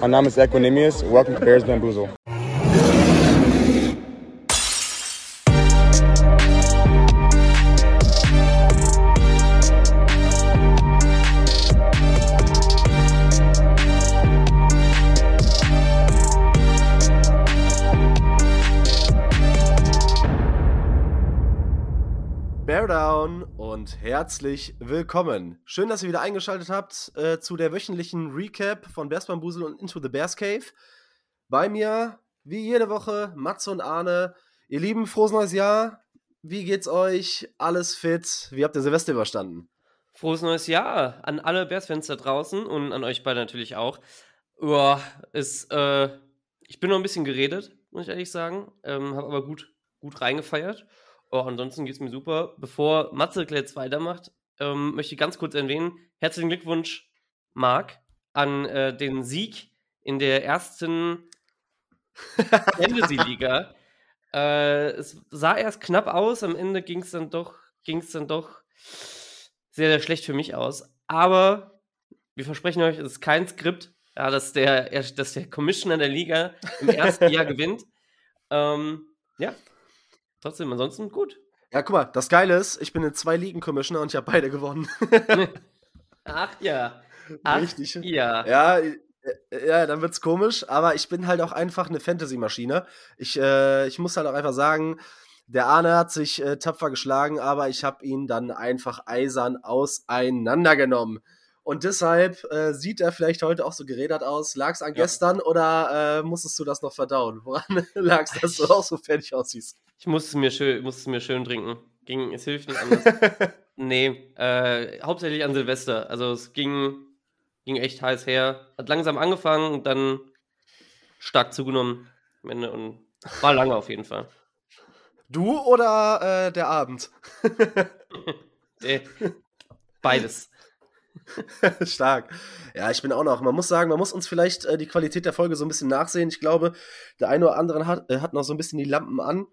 Mein Name ist Equinemius. Welcome to Bears Bamboozle. Bear down und herzlich willkommen. Schön, dass ihr wieder eingeschaltet habt zu der wöchentlichen Recap von Bears Bamboozle und Into the Bears Cave. Bei mir, wie jede Woche, Mats und Arne. Ihr Lieben, frohes neues Jahr. Wie geht's euch? Alles fit? Wie habt ihr Silvester überstanden? Frohes neues Jahr an alle Bears-Fans da draußen und an euch beide natürlich auch. Uah, ich bin noch ein bisschen geredet, muss ich ehrlich sagen. Habe aber gut reingefeiert. Oh, ansonsten geht's mir super. Bevor Matze jetzt weitermacht, möchte ich ganz kurz erwähnen, herzlichen Glückwunsch, Marc, an den Sieg in der ersten Fantasy-Liga. Es sah erst knapp aus, am Ende ging's dann doch sehr, sehr schlecht für mich aus. Aber wir versprechen euch, es ist kein Skript, ja, dass der Commissioner der Liga im ersten Jahr gewinnt. Ja. Trotzdem, ansonsten gut. Ja, guck mal, das Geile ist, ich bin in 2 Ligen-Commissioner und ich habe beide gewonnen. Ach ja. Ach richtig. Ja. Ja, dann wird's komisch, aber ich bin halt auch einfach eine Fantasy-Maschine. Ich muss halt auch einfach sagen, der Arne hat sich tapfer geschlagen, aber ich habe ihn dann einfach eisern auseinandergenommen. Und deshalb sieht er vielleicht heute auch so gerädert aus. Lag's an gestern oder musstest du das noch verdauen? Woran lag's, dass du auch so fertig aussiehst? Ich musste es mir schön trinken. Es hilft nicht anders. Nee, hauptsächlich an Silvester. Also es ging echt heiß her. Hat langsam angefangen und dann stark zugenommen am Ende und war lange auf jeden Fall. Du oder der Abend? Beides. Stark. Ja, ich bin auch noch. Man muss sagen, man muss uns vielleicht die Qualität der Folge so ein bisschen nachsehen. Ich glaube, der eine oder andere hat noch so ein bisschen die Lampen an.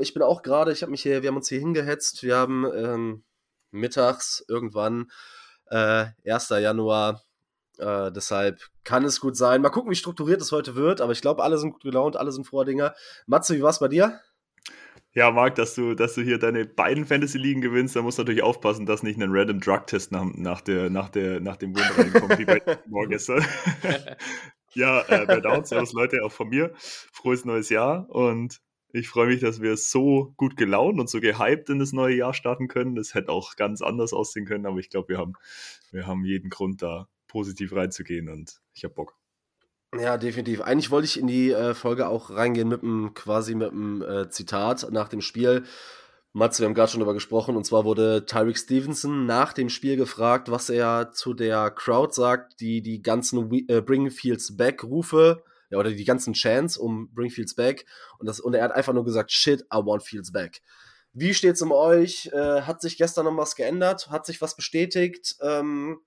Ich bin auch gerade, wir haben uns hier hingehetzt. Wir haben mittags irgendwann 1. Januar. Deshalb kann es gut sein. Mal gucken, wie strukturiert es heute wird. Aber ich glaube, alle sind gut gelaunt, alle sind Vordinger. Matze, wie war es bei dir? Ja, Marc, dass du hier deine beiden Fantasy-Ligen gewinnst, da musst du natürlich aufpassen, dass nicht ein random Drug-Test nach dem Win reinkommt, wie bei vorgestern. Ja, bei Down, servus Leute, auch von mir. Frohes neues Jahr und ich freue mich, dass wir so gut gelaunt und so gehypt in das neue Jahr starten können. Das hätte auch ganz anders aussehen können, aber ich glaube, wir haben jeden Grund, da positiv reinzugehen und ich habe Bock. Ja, definitiv. Eigentlich wollte ich in die Folge auch reingehen mit einem Zitat nach dem Spiel. Mats, wir haben gerade schon darüber gesprochen, und zwar wurde Tyrique Stevenson nach dem Spiel gefragt, was er zu der Crowd sagt, die ganzen Bring Fields Back Rufe, ja, oder die ganzen Chants um Bring Fields Back, und er hat einfach nur gesagt, shit, I want Fields Back. Wie steht's um euch? Hat sich gestern noch was geändert? Hat sich was bestätigt? Wie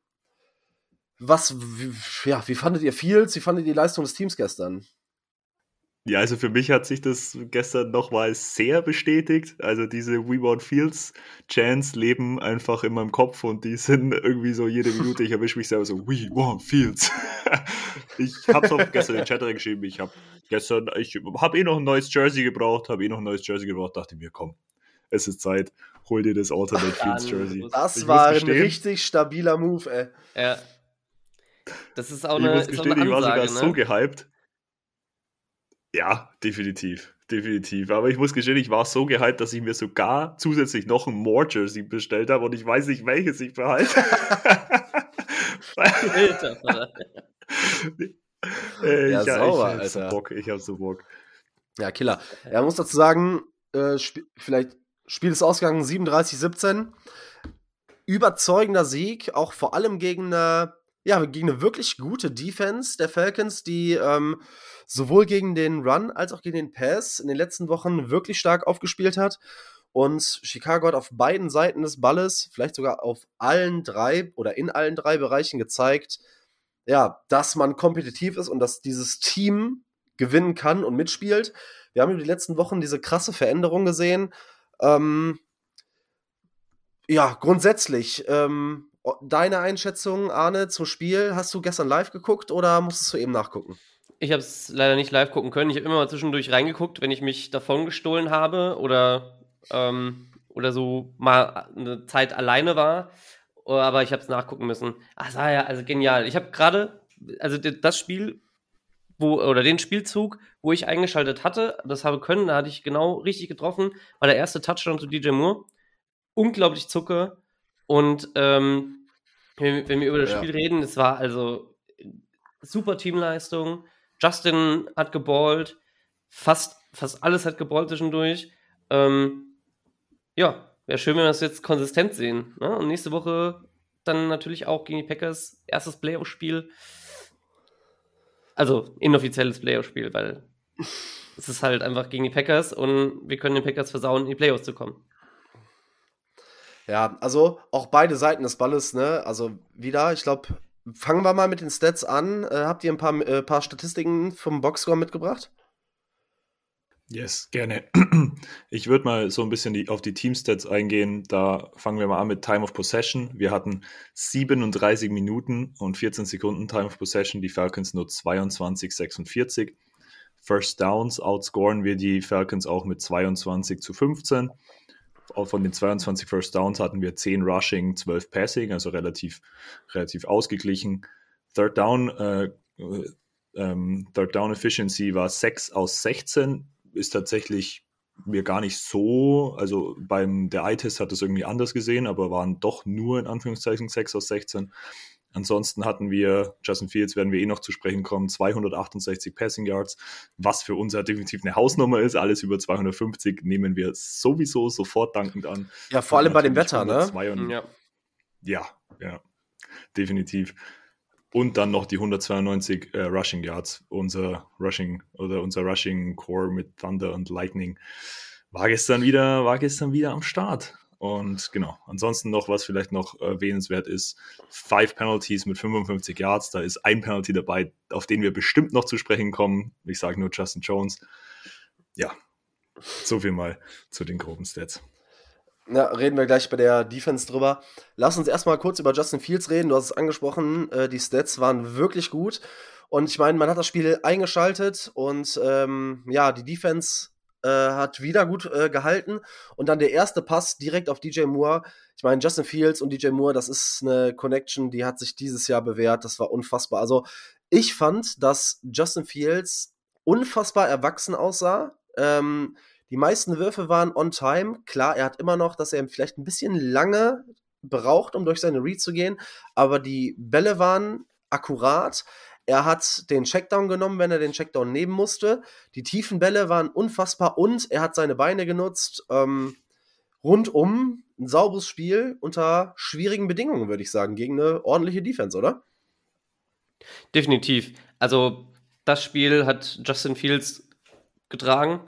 fandet ihr Fields? Wie fandet ihr die Leistung des Teams gestern? Ja, also für mich hat sich das gestern nochmal sehr bestätigt. Also diese We Want Fields Chants leben einfach in meinem Kopf und die sind irgendwie so jede Minute. Ich erwische mich selber so, We Want Fields. Ich habe es auch gestern in den Chat reingeschrieben. Ich habe noch ein neues Jersey gebraucht, dachte mir, komm, es ist Zeit, hol dir das Alternate Fields Jersey. Das war ein richtig stabiler Move, ey. Ja. Das ist auch eine, ich muss gestehen, ich war sogar so gehypt. Ja, definitiv. Aber ich muss gestehen, ich war so gehypt, dass ich mir sogar zusätzlich noch ein More-Jersey bestellt habe und ich weiß nicht, welches ich behalte. Ich hab so Bock. Ja, Killer. Er muss dazu sagen, vielleicht Spiel ist ausgegangen 37-17. Überzeugender Sieg, auch vor allem gegen eine wirklich gute Defense der Falcons, die sowohl gegen den Run als auch gegen den Pass in den letzten Wochen wirklich stark aufgespielt hat. Und Chicago hat auf beiden Seiten des Balles, vielleicht sogar auf allen drei oder in allen drei Bereichen gezeigt, ja, dass man kompetitiv ist und dass dieses Team gewinnen kann und mitspielt. Wir haben über die letzten Wochen diese krasse Veränderung gesehen. Ja, grundsätzlich Deine Einschätzung, Arne, zum Spiel, hast du gestern live geguckt oder musstest du eben nachgucken? Ich habe es leider nicht live gucken können. Ich habe immer mal zwischendurch reingeguckt, wenn ich mich davon gestohlen habe oder so mal eine Zeit alleine war. Aber ich habe es nachgucken müssen. Ach ja, also genial. Ich habe gerade, also das Spiel, den Spielzug, wo ich eingeschaltet hatte, das habe können, da hatte ich genau richtig getroffen, war der erste Touchdown zu DJ Moore. Unglaublich Zucker. Und wenn wir über das Spiel reden, es war also super Teamleistung. Justin hat geballt, fast alles hat geballt zwischendurch. Wäre schön, wenn wir das jetzt konsistent sehen. Ne? Und nächste Woche dann natürlich auch gegen die Packers. Erstes Playoff-Spiel. Also inoffizielles Playoff-Spiel, weil es ist halt einfach gegen die Packers und wir können den Packers versauen, in die Playoffs zu kommen. Ja, also auch beide Seiten des Balles, ne? Also wieder, ich glaube, fangen wir mal mit den Stats an. Habt ihr ein paar Statistiken vom Boxscore mitgebracht? Yes, gerne. Ich würde mal so ein bisschen auf die Teamstats eingehen. Da fangen wir mal an mit Time of Possession. Wir hatten 37 Minuten und 14 Sekunden Time of Possession, die Falcons nur 22:46. First Downs outscoren wir die Falcons auch mit 22:15. Von den 22 First Downs hatten wir 10 Rushing, 12 Passing, also relativ ausgeglichen. Third Down Efficiency war 6 aus 16, ist tatsächlich mir gar nicht so, also beim der Eye-Test hat das irgendwie anders gesehen, aber waren doch nur in Anführungszeichen 6 aus 16. Ansonsten hatten wir, Justin Fields werden wir noch zu sprechen kommen, 268 Passing Yards, was für uns ja definitiv eine Hausnummer ist. Alles über 250 nehmen wir sowieso sofort dankend an. Ja, vor allem bei dem Wetter, ne? Ja, definitiv. Und dann noch die 192 Rushing Yards. Unser Rushing Core mit Thunder und Lightning war gestern wieder am Start. Und genau, ansonsten noch, was vielleicht noch erwähnenswert ist, 5 Penalties mit 55 Yards. Da ist ein Penalty dabei, auf den wir bestimmt noch zu sprechen kommen. Ich sage nur Justin Jones. Ja, so viel mal zu den groben Stats. Ja, reden wir gleich bei der Defense drüber. Lass uns erstmal kurz über Justin Fields reden. Du hast es angesprochen, die Stats waren wirklich gut. Und ich meine, man hat das Spiel eingeschaltet und die Defense hat wieder gut gehalten. Und dann der erste Pass direkt auf DJ Moore. Ich meine, Justin Fields und DJ Moore, das ist eine Connection, die hat sich dieses Jahr bewährt. Das war unfassbar. Also ich fand, dass Justin Fields unfassbar erwachsen aussah. Die meisten Würfe waren on time. Klar, er hat immer noch, dass er vielleicht ein bisschen lange braucht, um durch seine Read zu gehen, aber die Bälle waren akkurat. Er hat den Checkdown genommen, wenn er den Checkdown nehmen musste. Die tiefen Bälle waren unfassbar und er hat seine Beine genutzt. Rundum ein sauberes Spiel unter schwierigen Bedingungen, würde ich sagen, gegen eine ordentliche Defense, oder? Definitiv. Also das Spiel hat Justin Fields getragen.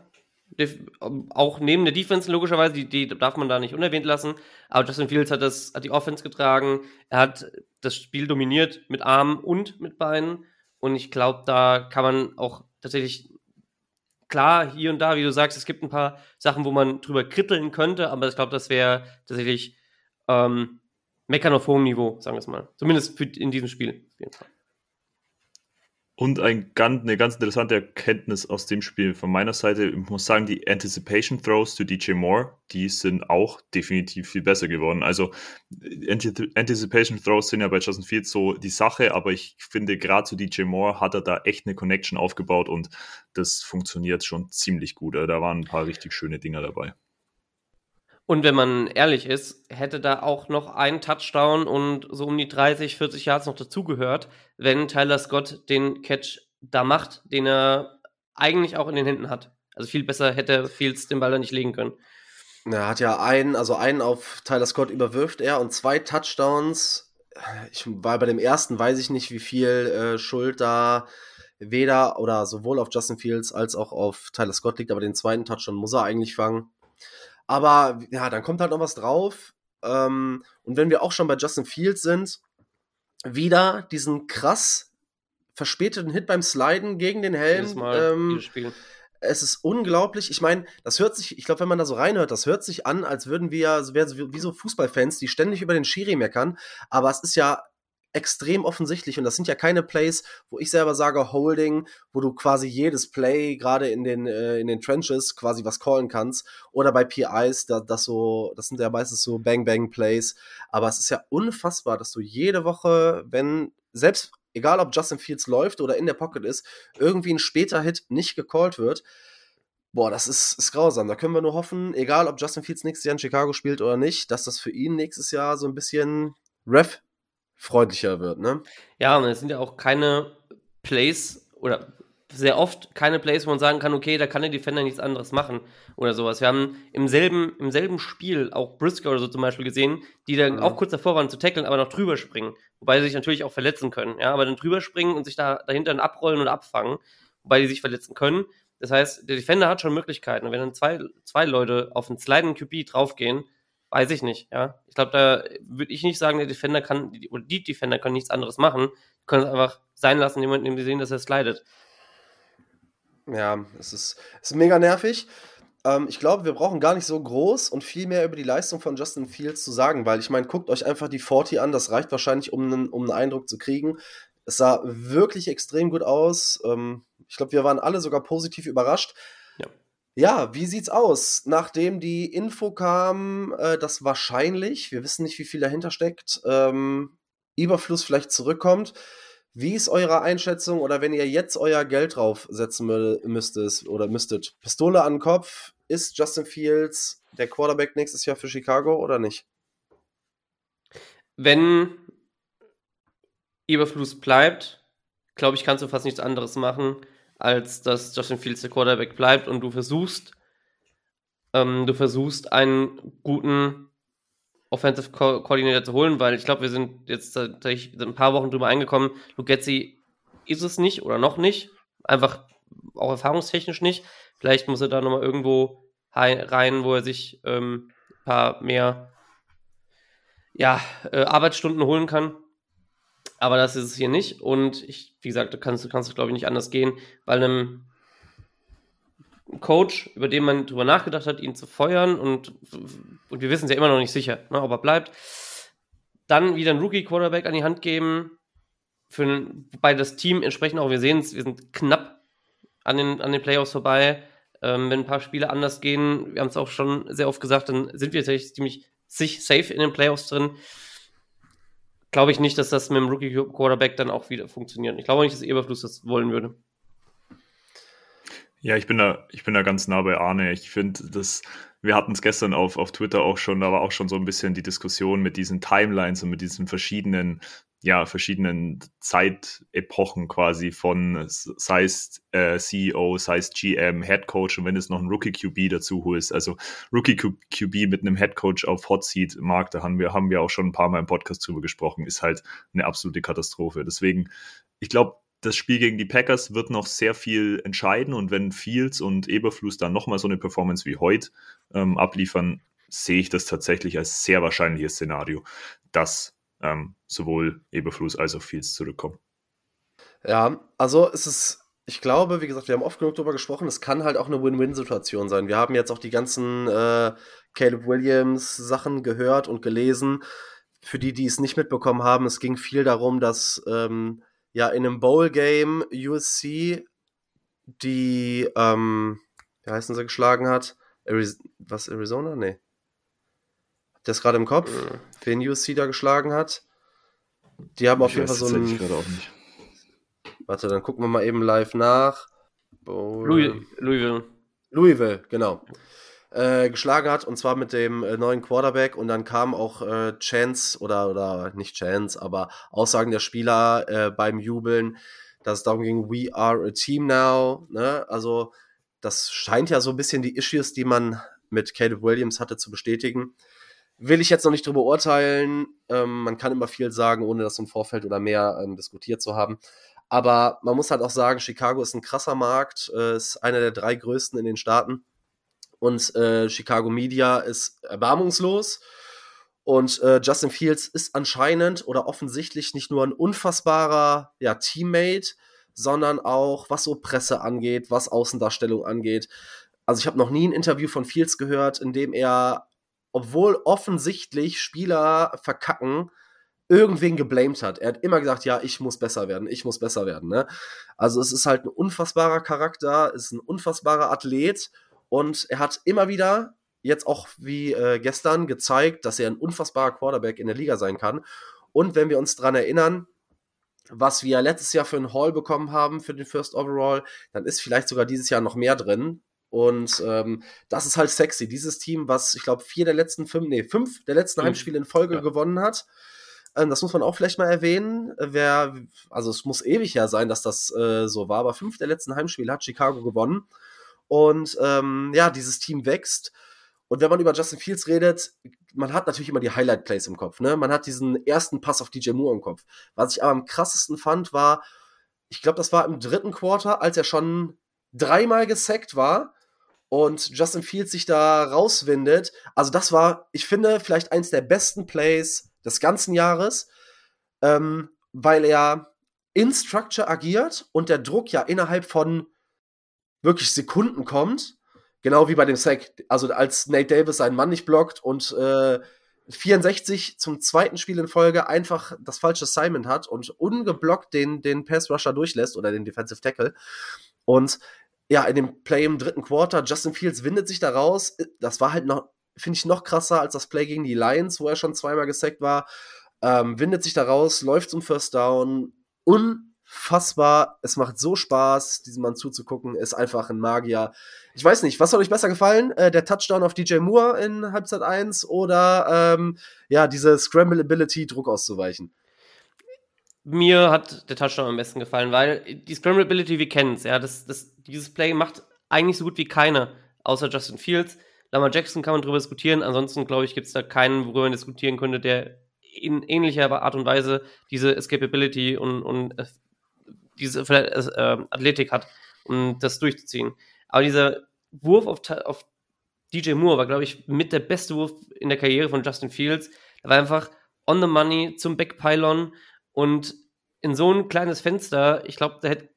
Auch neben der Defense logischerweise, die darf man da nicht unerwähnt lassen, aber Justin Fields hat die Offense getragen, er hat das Spiel dominiert mit Armen und mit Beinen und ich glaube, da kann man auch tatsächlich, klar, hier und da, wie du sagst, es gibt ein paar Sachen, wo man drüber kritteln könnte, aber ich glaube, das wäre tatsächlich meckern auf hohem Niveau, sagen wir es mal, zumindest in diesem Spiel auf jeden Fall. Und eine ganz interessante Erkenntnis aus dem Spiel von meiner Seite, ich muss sagen, die Anticipation Throws to DJ Moore, die sind auch definitiv viel besser geworden. Also Anticipation Throws sind ja bei Justin Fields so die Sache, aber ich finde gerade zu DJ Moore hat er da echt eine Connection aufgebaut und das funktioniert schon ziemlich gut. Da waren ein paar richtig schöne Dinger dabei. Und wenn man ehrlich ist, hätte da auch noch ein Touchdown und so um die 30, 40 Yards noch dazugehört, wenn Tyler Scott den Catch da macht, den er eigentlich auch in den Händen hat. Also viel besser hätte Fields den Ball da nicht legen können. Er hat ja einen auf Tyler Scott überwirft er und 2 Touchdowns. Bei dem ersten weiß ich nicht, wie viel Schuld da weder oder sowohl auf Justin Fields als auch auf Tyler Scott liegt, aber den zweiten Touchdown muss er eigentlich fangen. Aber ja, dann kommt halt noch was drauf. Und wenn wir auch schon bei Justin Fields sind, wieder diesen krass verspäteten Hit beim Sliden gegen den Helm. Jedes Mal, jedes Spiel. Es ist unglaublich. Ich meine, das hört sich, ich glaube, wenn man da so reinhört, das hört sich an, als würden wir, als wären wie so Fußballfans, die ständig über den Schiri meckern. Aber es ist ja extrem offensichtlich. Und das sind ja keine Plays, wo ich selber sage, Holding, wo du quasi jedes Play gerade in den Trenches quasi was callen kannst. Oder bei PIs, das sind ja meistens so Bang-Bang-Plays. Aber es ist ja unfassbar, dass du jede Woche, wenn, selbst egal ob Justin Fields läuft oder in der Pocket ist, irgendwie ein später Hit nicht gecallt wird. Boah, das ist grausam. Da können wir nur hoffen, egal ob Justin Fields nächstes Jahr in Chicago spielt oder nicht, dass das für ihn nächstes Jahr so ein bisschen Ref-freundlicher wird, ne? Ja, und es sind ja auch keine Plays oder sehr oft keine Plays, wo man sagen kann, okay, da kann der Defender nichts anderes machen oder sowas. Wir haben im selben Spiel auch Brisker oder so zum Beispiel gesehen, die dann auch kurz davor waren zu tackeln, aber noch drüber springen. Wobei sie sich natürlich auch verletzen können, ja, aber dann drüber springen und sich dahinter dann abrollen und abfangen, wobei die sich verletzen können. Das heißt, der Defender hat schon Möglichkeiten. Und wenn dann zwei Leute auf einen slidenden QB draufgehen, weiß ich nicht, ja. Ich glaube, da würde ich nicht sagen, der Defender kann, oder die Defender können nichts anderes machen. Die können es einfach sein lassen, indem sie sehen, dass er slidet. Ja, es ist mega nervig. Ich glaube, wir brauchen gar nicht so groß und viel mehr über die Leistung von Justin Fields zu sagen, weil ich meine, guckt euch einfach die 40 an, das reicht wahrscheinlich, um einen Eindruck zu kriegen. Es sah wirklich extrem gut aus. Ich glaube, wir waren alle sogar positiv überrascht. Ja, wie sieht's aus? Nachdem die Info kam, dass wahrscheinlich, wir wissen nicht, wie viel dahinter steckt, Überfluss vielleicht zurückkommt. Wie ist eure Einschätzung oder wenn ihr jetzt euer Geld draufsetzen müsstet? Pistole an den Kopf, ist Justin Fields der Quarterback nächstes Jahr für Chicago oder nicht? Wenn Eberflus bleibt, glaube ich, kannst du fast nichts anderes machen, als dass Justin Fields der Quarterback bleibt und du versuchst einen guten Offensive Coordinator zu holen, weil ich glaube, wir sind jetzt tatsächlich ein paar Wochen drüber eingekommen. Luke Getsy ist es nicht oder noch nicht. Einfach auch erfahrungstechnisch nicht. Vielleicht muss er da nochmal irgendwo rein, wo er sich ein paar mehr Arbeitsstunden holen kann. Aber das ist es hier nicht. Und wie gesagt, da kannst du, glaube ich, nicht anders gehen, weil einem Coach, über den man drüber nachgedacht hat, ihn zu feuern und wir wissen es ja immer noch nicht sicher, ne, ob er bleibt, dann wieder einen Rookie-Quarterback an die Hand geben, wobei das Team entsprechend auch, wir sehen es, wir sind knapp an den Playoffs vorbei, wenn ein paar Spiele anders gehen, wir haben es auch schon sehr oft gesagt, dann sind wir tatsächlich ziemlich safe in den Playoffs drin. Glaube ich nicht, dass das mit dem Rookie-Quarterback dann auch wieder funktioniert. Ich glaube nicht, dass Eberfluss das wollen würde. Ja, ich bin da ganz nah bei Arne. Ich finde, wir hatten es gestern auf Twitter auch schon, da war auch schon so ein bisschen die Diskussion mit diesen Timelines und mit diesen verschiedenen Zeitepochen quasi von, sei es CEO, sei es GM, Head Coach und wenn du es noch einen Rookie QB dazu holst, also Rookie QB mit einem Head Coach auf Hot Seat, Marc, da haben wir auch schon ein paar Mal im Podcast drüber gesprochen, ist halt eine absolute Katastrophe. Deswegen, ich glaube, das Spiel gegen die Packers wird noch sehr viel entscheiden und wenn Fields und Eberflus dann nochmal so eine Performance wie heute abliefern, sehe ich das tatsächlich als sehr wahrscheinliches Szenario, dass sowohl Eberflus als auch Fields zurückkommen. Ja, also ich glaube, wie gesagt, wir haben oft genug darüber gesprochen, es kann halt auch eine Win-Win-Situation sein. Wir haben jetzt auch die ganzen Caleb Williams-Sachen gehört und gelesen. Für die es nicht mitbekommen haben, es ging viel darum, dass in einem Bowl-Game USC die, wie heißen sie, geschlagen hat? Arizona? Nee. Habt ihr das gerade im Kopf? Wen USC da geschlagen hat? Die haben auf jeden Fall so einen... Warte, dann gucken wir mal eben live nach. Louisville, genau. Geschlagen hat, und zwar mit dem neuen Quarterback, und dann kamen auch Chance oder nicht Chance, aber Aussagen der Spieler beim Jubeln, dass es darum ging, we are a team now, ne? Also das scheint ja so ein bisschen die Issues, die man mit Caleb Williams hatte, zu bestätigen. Will ich jetzt noch nicht drüber urteilen, man kann immer viel sagen, ohne das im Vorfeld oder mehr diskutiert zu haben. Aber man muss halt auch sagen, Chicago ist ein krasser Markt, ist einer der 3 größten in den Staaten. Und Chicago Media ist erbarmungslos. Und Justin Fields ist anscheinend oder offensichtlich nicht nur ein unfassbarer Teammate, sondern auch, was so Presse angeht, was Außendarstellung angeht. Also ich habe noch nie ein Interview von Fields gehört, in dem er, obwohl offensichtlich Spieler verkacken, irgendwen geblamed hat. Er hat immer gesagt, ja, ich muss besser werden. Ne? Also es ist halt ein unfassbarer Charakter, ist ein unfassbarer Athlet und er hat immer wieder, jetzt auch wie gestern, gezeigt, dass er ein unfassbarer Quarterback in der Liga sein kann. Und wenn wir uns daran erinnern, was wir letztes Jahr für einen Haul bekommen haben, für den First Overall, dann ist vielleicht sogar dieses Jahr noch mehr drin. Und das ist halt sexy. Dieses Team, was, ich glaube, fünf der letzten Heimspiele in Folge gewonnen hat. Das muss man auch vielleicht mal erwähnen. Also es muss ewig her sein, dass das so war. Aber 5 der letzten Heimspiele hat Chicago gewonnen. Und dieses Team wächst. Und wenn man über Justin Fields redet, man hat natürlich immer die Highlight-Plays im Kopf. Ne? Man hat diesen ersten Pass auf DJ Moore im Kopf. Was ich aber am krassesten fand, war, ich glaube, das war im 3. Quarter, als er schon 3-mal gesackt war und Justin Fields sich da rauswindet. Also das war, ich finde, vielleicht eins der besten Plays des ganzen Jahres, weil er in Structure agiert und der Druck ja innerhalb von wirklich Sekunden kommt. Genau wie bei dem Sack, also als Nate Davis seinen Mann nicht blockt und 64 zum 2. Spiel in Folge einfach das falsche Assignment hat und ungeblockt den Pass-Rusher durchlässt oder den Defensive Tackle. Und ja, in dem Play im 3. Quarter, Justin Fields windet sich da raus. Das war halt noch, finde ich, noch krasser als das Play gegen die Lions, wo er schon 2-mal gesackt war. Windet sich da raus, läuft zum First Down. Unfassbar, es macht so Spaß, diesem Mann zuzugucken, ist einfach ein Magier. Ich weiß nicht, was soll euch besser gefallen? Der Touchdown auf DJ Moore in Halbzeit 1 oder diese Scramble-Ability, Druck auszuweichen? Mir hat der Touchdown am besten gefallen, weil die Scramble-Ability, wir kennen es, ja, dieses Play macht eigentlich so gut wie keiner, außer Justin Fields. Lamar Jackson kann man drüber diskutieren, ansonsten, glaube ich, gibt es da keinen, worüber man diskutieren könnte, der in ähnlicher Art und Weise diese Escapability und diese Athletik hat, um das durchzuziehen. Aber dieser Wurf auf DJ Moore war, glaube ich, mit der beste Wurf in der Karriere von Justin Fields. Er war einfach on the money zum Backpylon und in so ein kleines Fenster, ich glaube, da hätte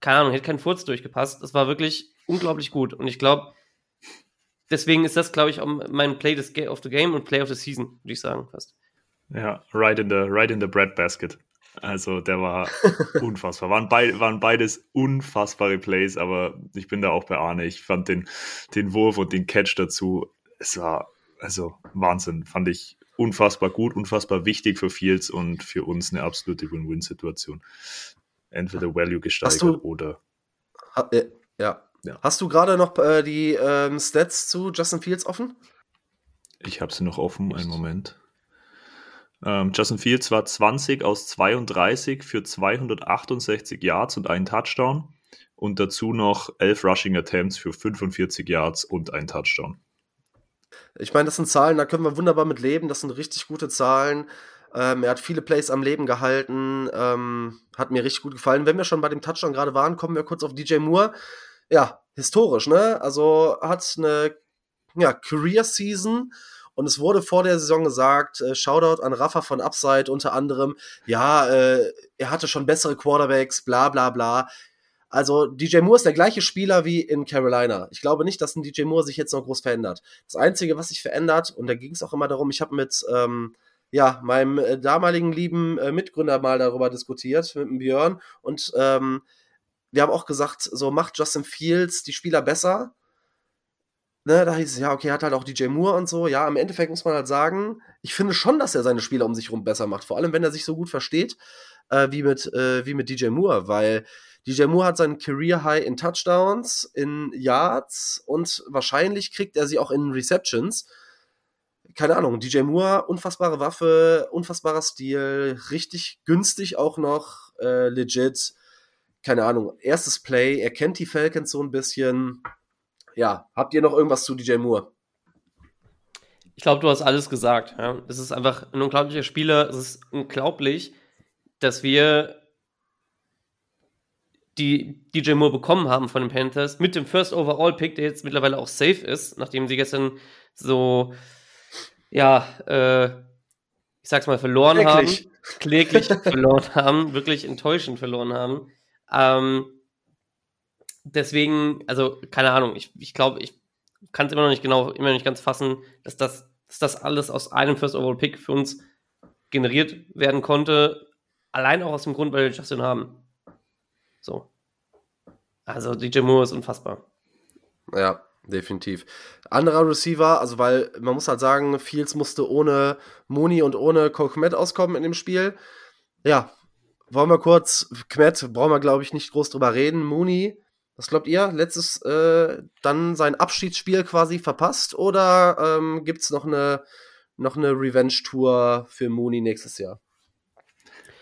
kein Furz durchgepasst. Das war wirklich unglaublich gut und ich glaube, deswegen ist das, glaube ich, auch mein Play of the Game und Play of the Season, würde ich sagen, fast. Ja, right in the bread basket. Also der war unfassbar. Waren beides unfassbare Plays, aber ich bin da auch bei Arne. Ich fand den Wurf und den Catch dazu, es war also Wahnsinn. Fand ich unfassbar gut, unfassbar wichtig für Fields und für uns eine absolute Win-Win-Situation. Entweder Value gesteigert oder... Ja. Hast du gerade noch die Stats zu Justin Fields offen? Ich habe sie noch offen, einen Moment. Justin Fields war 20 aus 32 für 268 Yards und einen Touchdown und dazu noch 11 Rushing Attempts für 45 Yards und einen Touchdown. Ich meine, das sind Zahlen, da können wir wunderbar mit leben, das sind richtig gute Zahlen. Er hat viele Plays am Leben gehalten, hat mir richtig gut gefallen. Wenn wir schon bei dem Touchdown gerade waren, kommen wir kurz auf DJ Moore. Ja, historisch, ne? Also hat eine Career-Season. Und es wurde vor der Saison gesagt, Shoutout an Rafa von Upside unter anderem, er hatte schon bessere Quarterbacks, bla bla bla. Also DJ Moore ist der gleiche Spieler wie in Carolina. Ich glaube nicht, dass ein DJ Moore sich jetzt noch groß verändert. Das Einzige, was sich verändert, und da ging es auch immer darum, ich habe mit meinem damaligen lieben Mitgründer mal darüber diskutiert, mit dem Björn. Und wir haben auch gesagt, so macht Justin Fields die Spieler besser. Ne, da hieß es, ja, okay, hat halt auch DJ Moore und so. Ja, im Endeffekt muss man halt sagen, ich finde schon, dass er seine Spieler um sich rum besser macht. Vor allem, wenn er sich so gut versteht wie mit DJ Moore. Weil DJ Moore hat seinen Career-High in Touchdowns, in Yards und wahrscheinlich kriegt er sie auch in Receptions. Keine Ahnung, DJ Moore, unfassbare Waffe, unfassbarer Stil, richtig günstig auch noch, legit. Keine Ahnung, erstes Play, er kennt die Falcons so ein bisschen. Ja, habt ihr noch irgendwas zu DJ Moore? Ich glaube, du hast alles gesagt. Ja. Es ist einfach ein unglaublicher Spieler. Es ist unglaublich, dass wir die DJ Moore bekommen haben von den Panthers mit dem First Overall Pick, der jetzt mittlerweile auch safe ist, nachdem sie gestern so, verloren haben. Kläglich verloren haben, wirklich enttäuschend verloren haben. Deswegen, also keine Ahnung, ich glaube, ich kann es immer noch nicht ganz fassen, dass das alles aus einem First Overall Pick für uns generiert werden konnte, allein auch aus dem Grund, weil wir Justin haben. So. Also DJ Moore ist unfassbar. Ja, definitiv. Anderer Receiver, also weil man muss halt sagen, Fields musste ohne Mooney und ohne Cole Kmet auskommen in dem Spiel. Ja, wollen wir kurz, Kmet brauchen wir, glaube ich, nicht groß drüber reden. Mooney, was glaubt ihr? Letztes dann sein Abschiedsspiel quasi verpasst oder gibt es noch eine Revenge-Tour für Mooney nächstes Jahr?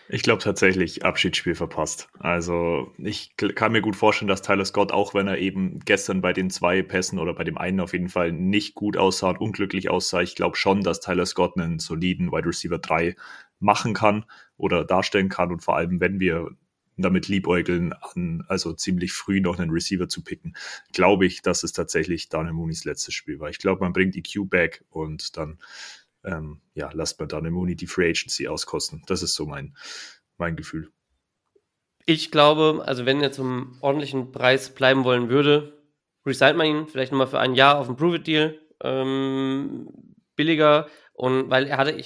Ich glaube tatsächlich, Abschiedsspiel verpasst. Also ich kann mir gut vorstellen, dass Tyler Scott, auch wenn er eben gestern bei den zwei Pässen oder bei dem einen auf jeden Fall nicht gut aussah und unglücklich aussah, ich glaube schon, dass Tyler Scott einen soliden Wide Receiver 3 machen kann oder darstellen kann. Und vor allem, wenn wir damit liebäugeln, also ziemlich früh noch einen Receiver zu picken, glaube ich, dass es tatsächlich Daniel Mooneys letztes Spiel war. Ich glaube, man bringt EQ back und dann lasst man Daniel Mooney die Free Agency auskosten. Das ist so mein Gefühl. Ich glaube, also wenn er zum ordentlichen Preis bleiben wollen würde, resignt man ihn vielleicht nochmal für ein Jahr auf einen Prove-It-Deal, billiger, und weil er hatte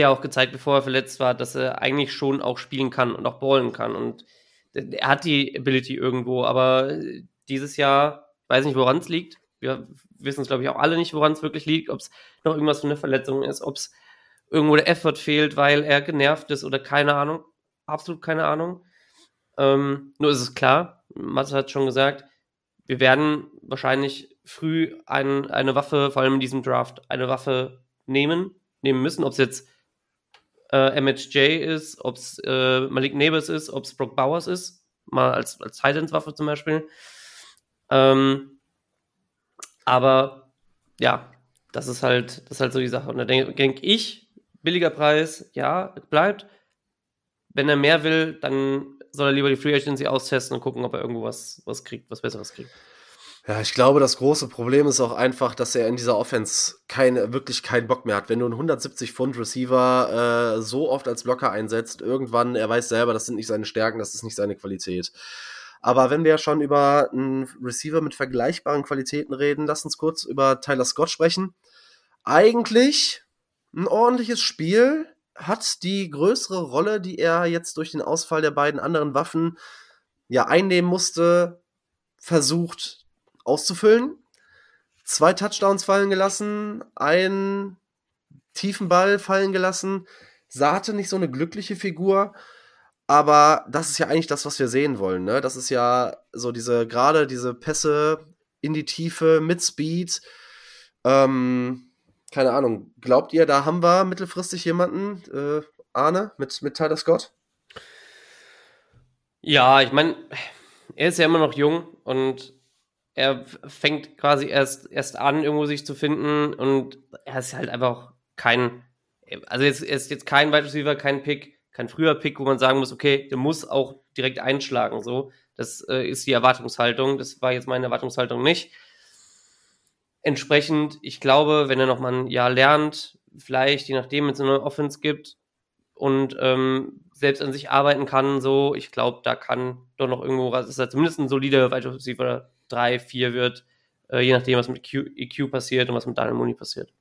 ja auch gezeigt, bevor er verletzt war, dass er eigentlich schon auch spielen kann und auch ballen kann. Und er hat die Ability irgendwo, aber dieses Jahr, weiß nicht, woran es liegt. Wir wissen es, glaube ich, auch alle nicht, woran es wirklich liegt, ob es noch irgendwas für eine Verletzung ist, ob es irgendwo der Effort fehlt, weil er genervt ist oder keine Ahnung. Absolut keine Ahnung. Nur ist es klar, Mats hat schon gesagt, wir werden wahrscheinlich früh eine Waffe, vor allem in diesem Draft, eine Waffe nehmen müssen, ob es jetzt MHJ ist, ob es Malik Nabers ist, ob es Brock Bowers ist, mal als Tight Ends Waffe zum Beispiel. Aber ja, das ist halt so die Sache. Und da denk ich, billiger Preis, ja, bleibt. Wenn er mehr will, dann soll er lieber die Free Agency austesten und gucken, ob er irgendwo was kriegt, was Besseres kriegt. Ja, ich glaube, das große Problem ist auch einfach, dass er in dieser Offense wirklich keinen Bock mehr hat. Wenn du einen 170-Pfund-Receiver so oft als Blocker einsetzt, irgendwann, er weiß selber, das sind nicht seine Stärken, das ist nicht seine Qualität. Aber wenn wir ja schon über einen Receiver mit vergleichbaren Qualitäten reden, lass uns kurz über Tyler Scott sprechen. Eigentlich ein ordentliches Spiel, hat die größere Rolle, die er jetzt durch den Ausfall der beiden anderen Waffen ja einnehmen musste, versucht auszufüllen. 2 Touchdowns fallen gelassen, einen tiefen Ball fallen gelassen, Sate nicht so eine glückliche Figur. Aber das ist ja eigentlich das, was wir sehen wollen, ne? Das ist ja so diese Pässe in die Tiefe mit Speed. Keine Ahnung. Glaubt ihr, da haben wir mittelfristig jemanden, Arne, mit Tyler Scott? Ja, ich meine, er ist ja immer noch jung und er fängt quasi erst an, irgendwo sich zu finden, und er ist halt einfach er ist jetzt kein Wide Receiver, kein Pick, kein früher Pick, wo man sagen muss, okay, der muss auch direkt einschlagen. So, das ist die Erwartungshaltung. Das war jetzt meine Erwartungshaltung nicht. Entsprechend, ich glaube, wenn er noch mal ein Jahr lernt, vielleicht, je nachdem, wenn es eine neue Offense gibt und selbst an sich arbeiten kann, so, ich glaube, da kann doch noch irgendwo, dass er zumindest ein solider Wide Receiver 3, 4 wird, je nachdem, was mit EQ passiert und was mit Daniel Mooney passiert.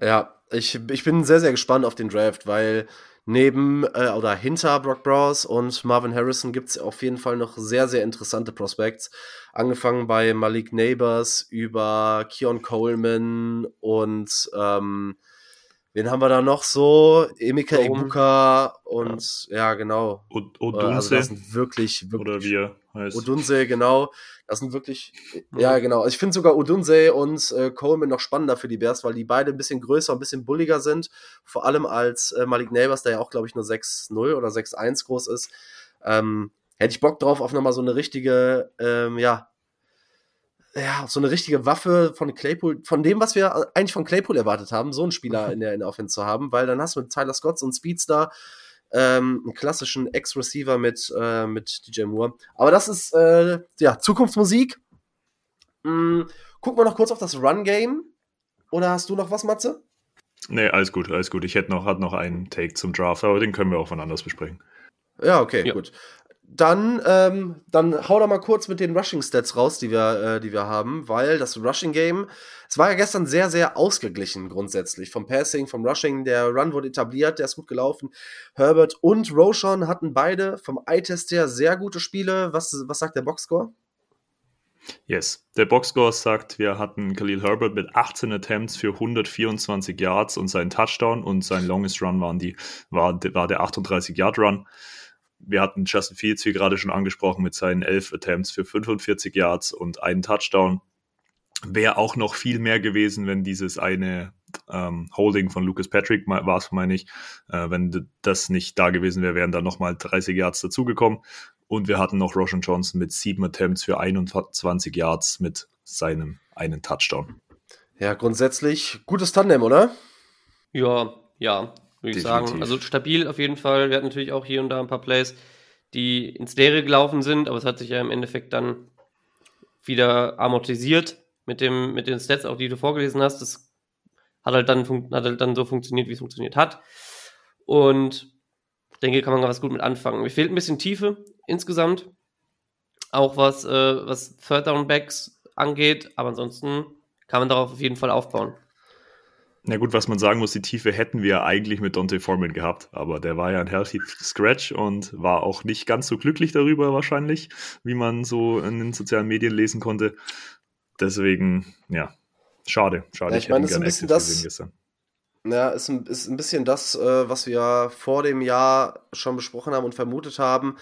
Ja, ich bin sehr, sehr gespannt auf den Draft, weil hinter Brock Bowers und Marvin Harrison gibt es auf jeden Fall noch sehr, sehr interessante Prospects. Angefangen bei Malik Nabers über Keon Coleman und wen haben wir da noch so? Emeka Ibuka und ja, genau. Odunze. Also das sind wirklich oder wir heißt. Odunze, genau. Das sind wirklich, ja genau. Also ich finde sogar Odunze und Coleman noch spannender für die Bears, weil die beide ein bisschen größer, ein bisschen bulliger sind. Vor allem als Malik Nabers, der ja auch, glaube ich, nur 6'0 oder 6'1 groß ist. Hätte ich Bock drauf auf nochmal so eine richtige, so eine richtige Waffe von Claypool, von dem, was wir eigentlich von Claypool erwartet haben, so einen Spieler in der Offense zu haben, weil dann hast du mit Tyler Scott so einen Speedstar, einen klassischen Ex-Receiver mit DJ Moore. Aber das ist, Zukunftsmusik. Gucken wir noch kurz auf das Run-Game. Oder hast du noch was, Matze? Nee, alles gut. Ich hatte noch einen Take zum Draft, aber den können wir auch von anders besprechen. Ja, okay, ja. Gut. Dann hau da mal kurz mit den Rushing-Stats raus, die wir haben, weil das Rushing-Game, es war ja gestern sehr, sehr ausgeglichen grundsätzlich. Vom Passing, vom Rushing, der Run wurde etabliert, der ist gut gelaufen. Herbert und Roschon hatten beide vom Eye-Test her sehr gute Spiele. Was sagt der Boxscore? Yes, der Boxscore sagt, wir hatten Khalil Herbert mit 18 Attempts für 124 Yards und seinen Touchdown, und sein Longest Run war der 38-Yard-Run. Wir hatten Justin Fields, wie gerade schon angesprochen, mit seinen 11 Attempts für 45 Yards und einen Touchdown. Wäre auch noch viel mehr gewesen, wenn dieses eine Holding von Lucas Patrick war es, meine ich. Wenn das nicht da gewesen wäre, wären da nochmal 30 Yards dazugekommen. Und wir hatten noch Roshan Johnson mit 7 Attempts für 21 Yards mit seinem einen Touchdown. Ja, grundsätzlich gutes Tandem, oder? Ja, würde ich sagen. Also stabil auf jeden Fall. Wir hatten natürlich auch hier und da ein paar Plays, die ins Leere gelaufen sind, aber es hat sich ja im Endeffekt dann wieder amortisiert mit den Stats, auch die du vorgelesen hast. Das hat halt dann so funktioniert, wie es funktioniert hat. Und ich denke, kann man was gut mit anfangen. Mir fehlt ein bisschen Tiefe insgesamt, auch was Third Down Backs angeht, aber ansonsten kann man darauf auf jeden Fall aufbauen. Na gut, was man sagen muss, die Tiefe hätten wir eigentlich mit D'Onta Foreman gehabt, aber der war ja ein healthy scratch und war auch nicht ganz so glücklich darüber wahrscheinlich, wie man so in den sozialen Medien lesen konnte. Deswegen, ja, schade. Ja, ich meine, das ist gestern. Ja, ist ein bisschen das, was wir vor dem Jahr schon besprochen haben und vermutet haben,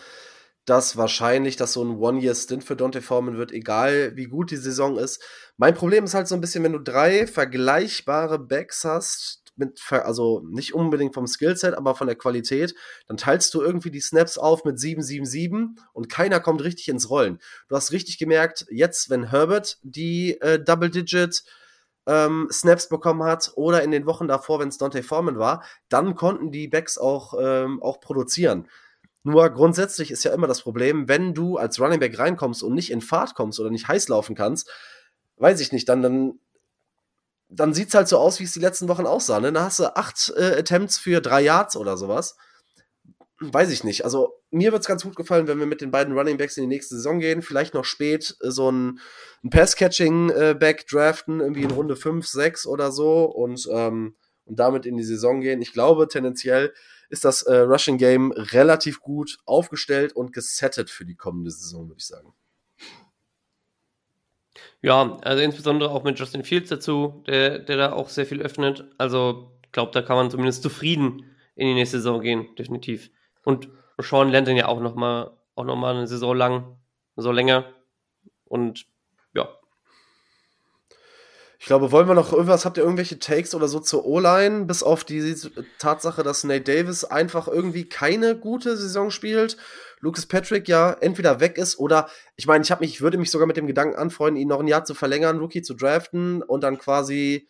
dass wahrscheinlich das so ein One-Year-Stint für D'Onta Foreman wird, egal wie gut die Saison ist. Mein Problem ist halt so ein bisschen, wenn du 3 vergleichbare Backs hast, also nicht unbedingt vom Skillset, aber von der Qualität, dann teilst du irgendwie die Snaps auf mit 7-7-7 und keiner kommt richtig ins Rollen. Du hast richtig gemerkt, jetzt, wenn Herbert die Double-Digit Snaps bekommen hat oder in den Wochen davor, wenn es D'Onta Foreman war, dann konnten die Backs auch produzieren. Nur grundsätzlich ist ja immer das Problem, wenn du als Running Back reinkommst und nicht in Fahrt kommst oder nicht heiß laufen kannst, weiß ich nicht, dann sieht es halt so aus, wie es die letzten Wochen aussah. Ne? Da hast du 8 Attempts für 3 Yards oder sowas. Weiß ich nicht. Also mir wird es ganz gut gefallen, wenn wir mit den beiden Running Backs in die nächste Saison gehen, vielleicht noch spät so ein Pass-Catching-Back draften, irgendwie in Runde 5, 6 oder so und damit in die Saison gehen. Ich glaube, tendenziell ist das Rushing-Game relativ gut aufgestellt und gesettet für die kommende Saison, würde ich sagen. Ja, also insbesondere auch mit Justin Fields dazu, der da auch sehr viel öffnet. Also ich glaube, da kann man zumindest zufrieden in die nächste Saison gehen, definitiv. Und Sean lernt dann ja auch noch mal eine Saison lang, so länger. Und ja. Ich glaube, wollen wir noch irgendwas, habt ihr irgendwelche Takes oder so zur O-Line, bis auf die Tatsache, dass Nate Davis einfach irgendwie keine gute Saison spielt, Lucas Patrick ja entweder weg ist oder, ich meine, ich würde mich sogar mit dem Gedanken anfreunden, ihn noch ein Jahr zu verlängern, Rookie zu draften und dann quasi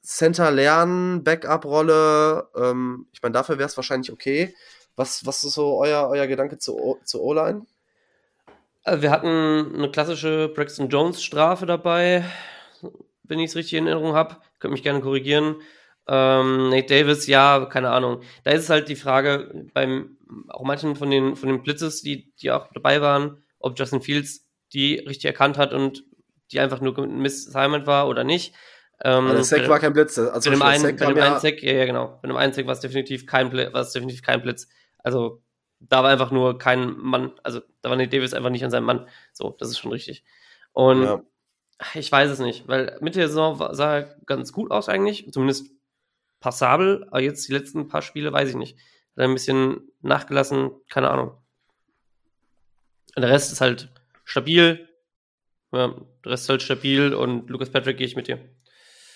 Center lernen, Backup-Rolle, ich meine, dafür wäre es wahrscheinlich okay. Was ist so euer Gedanke zu O-Line? Also wir hatten eine klassische Braxton Jones-Strafe dabei, wenn ich es richtig in Erinnerung habe. Könnt mich gerne korrigieren. Nate Davis, ja, keine Ahnung. Da ist es halt die Frage, auch manchen von den Blitzes, die auch dabei waren, ob Justin Fields die richtig erkannt hat und die einfach nur ein Misassignment war oder nicht. Also Sack war kein Blitz. Also bei dem einen Sack war es definitiv kein Blitz. Also da war einfach nur kein Mann, also da war Nate Davis einfach nicht an seinem Mann. So, das ist schon richtig. Und ja. Ich weiß es nicht, weil Mitte der Saison sah er ganz gut aus eigentlich, zumindest passabel, aber jetzt die letzten paar Spiele, weiß ich nicht. Hat ein bisschen nachgelassen, keine Ahnung. Und der Rest ist halt stabil. Ja, der Rest ist halt stabil und Lucas Patrick, gehe ich mit dir.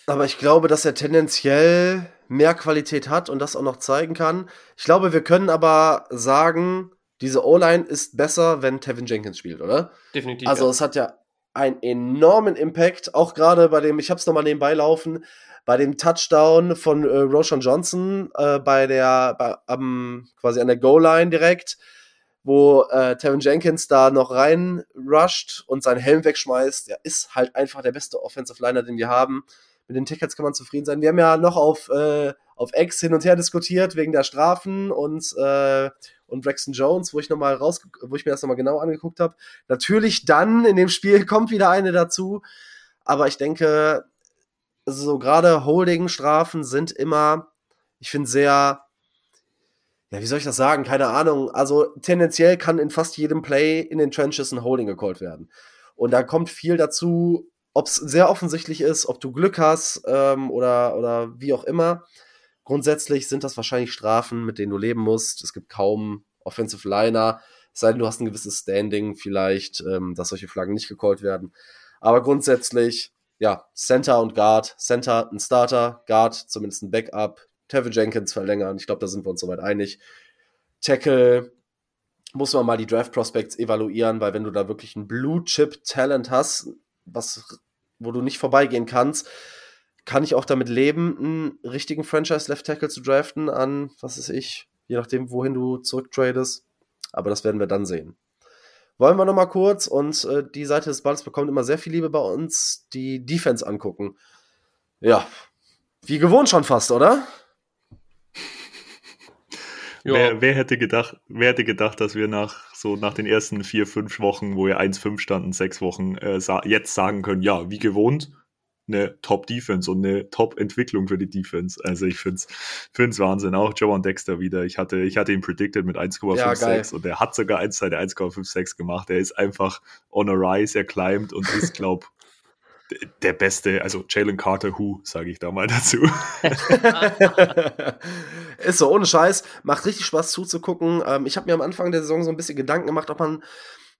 Aber ich glaube, dass er tendenziell mehr Qualität hat und das auch noch zeigen kann. Ich glaube, wir können aber sagen, diese O-Line ist besser, wenn Tevin Jenkins spielt, oder? Definitiv. Also ja. Es hat ja einen enormen Impact, auch gerade bei dem, ich hab's nochmal nebenbei laufen, bei dem Touchdown von Roschon Johnson quasi an der Goal-Line direkt, wo Tevin Jenkins da noch rein rusht und seinen Helm wegschmeißt. Der ist halt einfach der beste Offensive-Liner, den wir haben. Mit den Tickets kann man zufrieden sein. Wir haben ja noch auf X hin und her diskutiert wegen der Strafen und und Braxton Jones, wo ich mir das nochmal genau angeguckt habe. Natürlich dann in dem Spiel kommt wieder eine dazu, aber ich denke, so gerade Holding-Strafen sind immer, ich finde sehr, ja, wie soll ich das sagen? Keine Ahnung. Also tendenziell kann in fast jedem Play in den Trenches ein Holding gecallt werden. Und da kommt viel dazu, ob es sehr offensichtlich ist, ob du Glück hast oder wie auch immer. Grundsätzlich sind das wahrscheinlich Strafen, mit denen du leben musst. Es gibt kaum Offensive Liner, es sei denn, du hast ein gewisses Standing vielleicht, dass solche Flaggen nicht gecallt werden. Aber grundsätzlich, ja, Center und Guard. Center ein Starter, Guard zumindest ein Backup. Tevin Jenkins verlängern, ich glaube, da sind wir uns soweit einig. Tackle, muss man mal die Draft-Prospects evaluieren, weil wenn du da wirklich ein Blue-Chip-Talent hast, wo du nicht vorbeigehen kannst, kann ich auch damit leben, einen richtigen Franchise-Left-Tackle zu draften an, was weiß ich, je nachdem, wohin du zurücktradest. Aber das werden wir dann sehen. Wollen wir nochmal kurz, und die Seite des Balls bekommt immer sehr viel Liebe bei uns, die Defense angucken. Ja, wie gewohnt schon fast, oder? Wer hätte gedacht, dass wir nach den ersten 4-5 Wochen, wo wir 1-5 standen, 6 Wochen, jetzt sagen können, ja, wie gewohnt, eine Top-Defense und eine Top-Entwicklung für die Defense. Also ich find's Wahnsinn. Auch Gervon Dexter wieder. Ich hatte ihn predicted mit 1,56 und er hat sogar seine 1,56 gemacht. Er ist einfach on a rise, er climbt und ist, glaube ich, der Beste, also Jalen Carter Who, sage ich da mal dazu. Ist so, ohne Scheiß. Macht richtig Spaß zuzugucken. Ich habe mir am Anfang der Saison so ein bisschen Gedanken gemacht, ob man,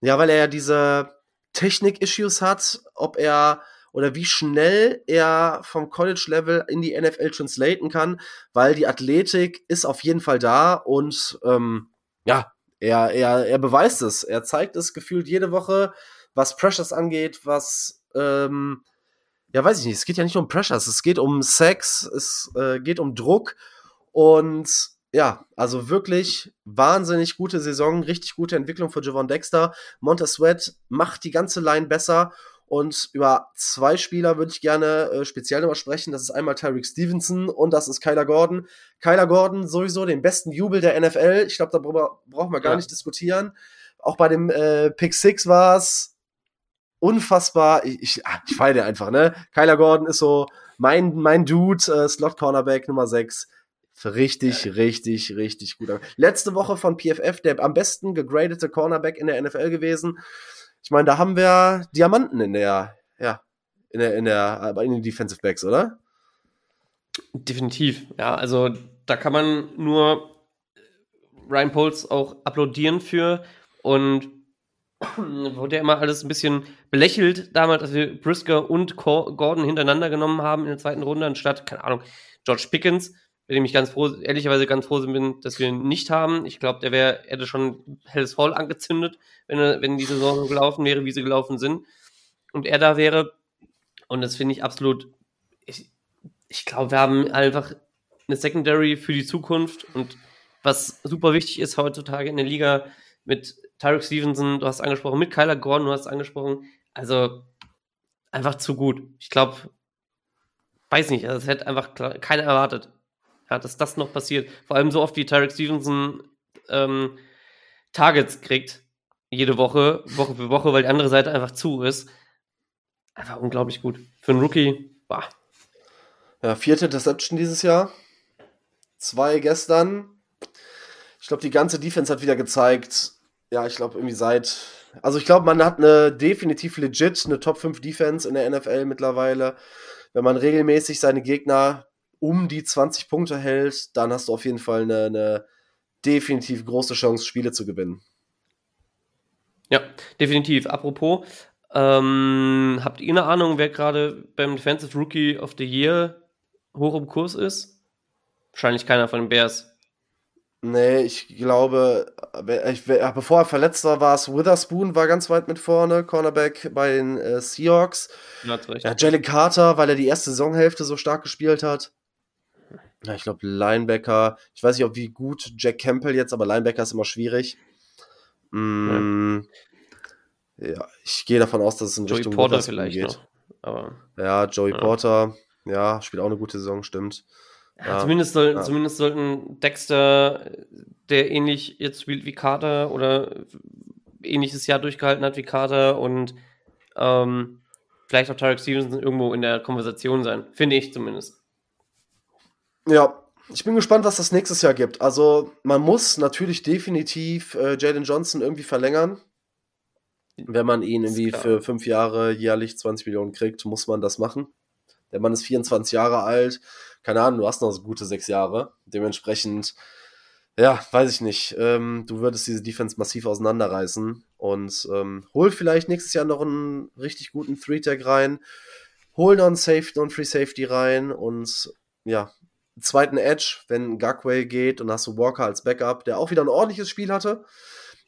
ja, weil er ja diese Technik-Issues hat, ob er oder wie schnell er vom College-Level in die NFL translaten kann, weil die Athletik ist auf jeden Fall da und er beweist es. Er zeigt es gefühlt jede Woche, was Pressures angeht, was weiß ich nicht, es geht ja nicht nur um Pressures, es geht um Sex, es geht um Druck und ja, also wirklich wahnsinnig gute Saison, richtig gute Entwicklung für Gervon Dexter. Montez Sweat macht die ganze Line besser und über zwei Spieler würde ich gerne speziell nochmal sprechen, das ist einmal Tyrique Stevenson und das ist Kyler Gordon. Kyler Gordon sowieso den besten Jubel der NFL, ich glaube, darüber brauchen wir gar nicht diskutieren. Auch bei dem Pick 6 war es unfassbar, ich feiere einfach, ne? Kyler Gordon ist so mein Dude, Slot-Cornerback Nummer 6. Richtig gut. Letzte Woche von PFF der am besten gegradete Cornerback in der NFL gewesen. Ich meine, da haben wir Diamanten in den Defensive Backs, oder? Definitiv, ja. Also da kann man nur Ryan Poles auch applaudieren für und wurde ja immer alles ein bisschen belächelt damals, als wir Brisker und Gordon hintereinander genommen haben in der zweiten Runde, anstatt, keine Ahnung, George Pickens, mit dem ich ehrlicherweise ganz froh bin, dass wir ihn nicht haben. Ich glaube, hätte schon Helles Hall angezündet, wenn die Saison so gelaufen wäre, wie sie gelaufen sind, und er da wäre. Und das finde ich absolut, ich glaube, wir haben einfach eine Secondary für die Zukunft und was super wichtig ist heutzutage in der Liga mit Tyrique Stevenson, du hast es angesprochen, mit Kyler Gordon, du hast es angesprochen. Also, einfach zu gut. Ich glaube, weiß nicht, also das hätte einfach keiner erwartet, ja, dass das noch passiert. Vor allem so oft, wie Tyrique Stevenson Targets kriegt, jede Woche, Woche für Woche, weil die andere Seite einfach zu ist. Einfach unglaublich gut. Für einen Rookie, wow. Ja, 4. Interception dieses Jahr. 2 gestern. Ich glaube, die ganze Defense hat wieder gezeigt, ja, ich glaube, irgendwie man hat eine definitiv legit eine Top 5 Defense in der NFL mittlerweile. Wenn man regelmäßig seine Gegner um die 20 Punkte hält, dann hast du auf jeden Fall eine definitiv große Chance, Spiele zu gewinnen. Ja, definitiv. Apropos, habt ihr eine Ahnung, wer gerade beim Defensive Rookie of the Year hoch im Kurs ist? Wahrscheinlich keiner von den Bears. Nee, ich glaube, bevor er verletzt war, war es Witherspoon, war ganz weit mit vorne, Cornerback bei den Seahawks. Ja, Jalen Carter, weil er die erste Saisonhälfte so stark gespielt hat. Ja, ich glaube, Linebacker, ich weiß nicht, wie gut Jack Campbell jetzt, aber Linebacker ist immer schwierig. Ja, ich gehe davon aus, dass es in Joey Richtung Porter Witherspoon vielleicht geht. Joey Porter, ja, spielt auch eine gute Saison, stimmt. Ja, zumindest sollten Dexter, der ähnlich jetzt spielt wie Carter oder ähnliches Jahr durchgehalten hat wie Carter, und vielleicht auch Tyrique Stevenson irgendwo in der Konversation sein. Finde ich zumindest. Ja. Ich bin gespannt, was das nächstes Jahr gibt. Also man muss natürlich definitiv Jaden Johnson irgendwie verlängern. Wenn man ihn irgendwie für 5 Jahre jährlich 20 Millionen kriegt, muss man das machen. Der Mann ist 24 Jahre alt. Keine Ahnung, du hast noch so gute 6 Jahre. Dementsprechend, ja, weiß ich nicht. Du würdest diese Defense massiv auseinanderreißen. Und hol vielleicht nächstes Jahr noch einen richtig guten Three-Tag rein. Hol noch einen Free Safety rein. Und ja, zweiten Edge, wenn Gagway geht, und hast du Walker als Backup, der auch wieder ein ordentliches Spiel hatte.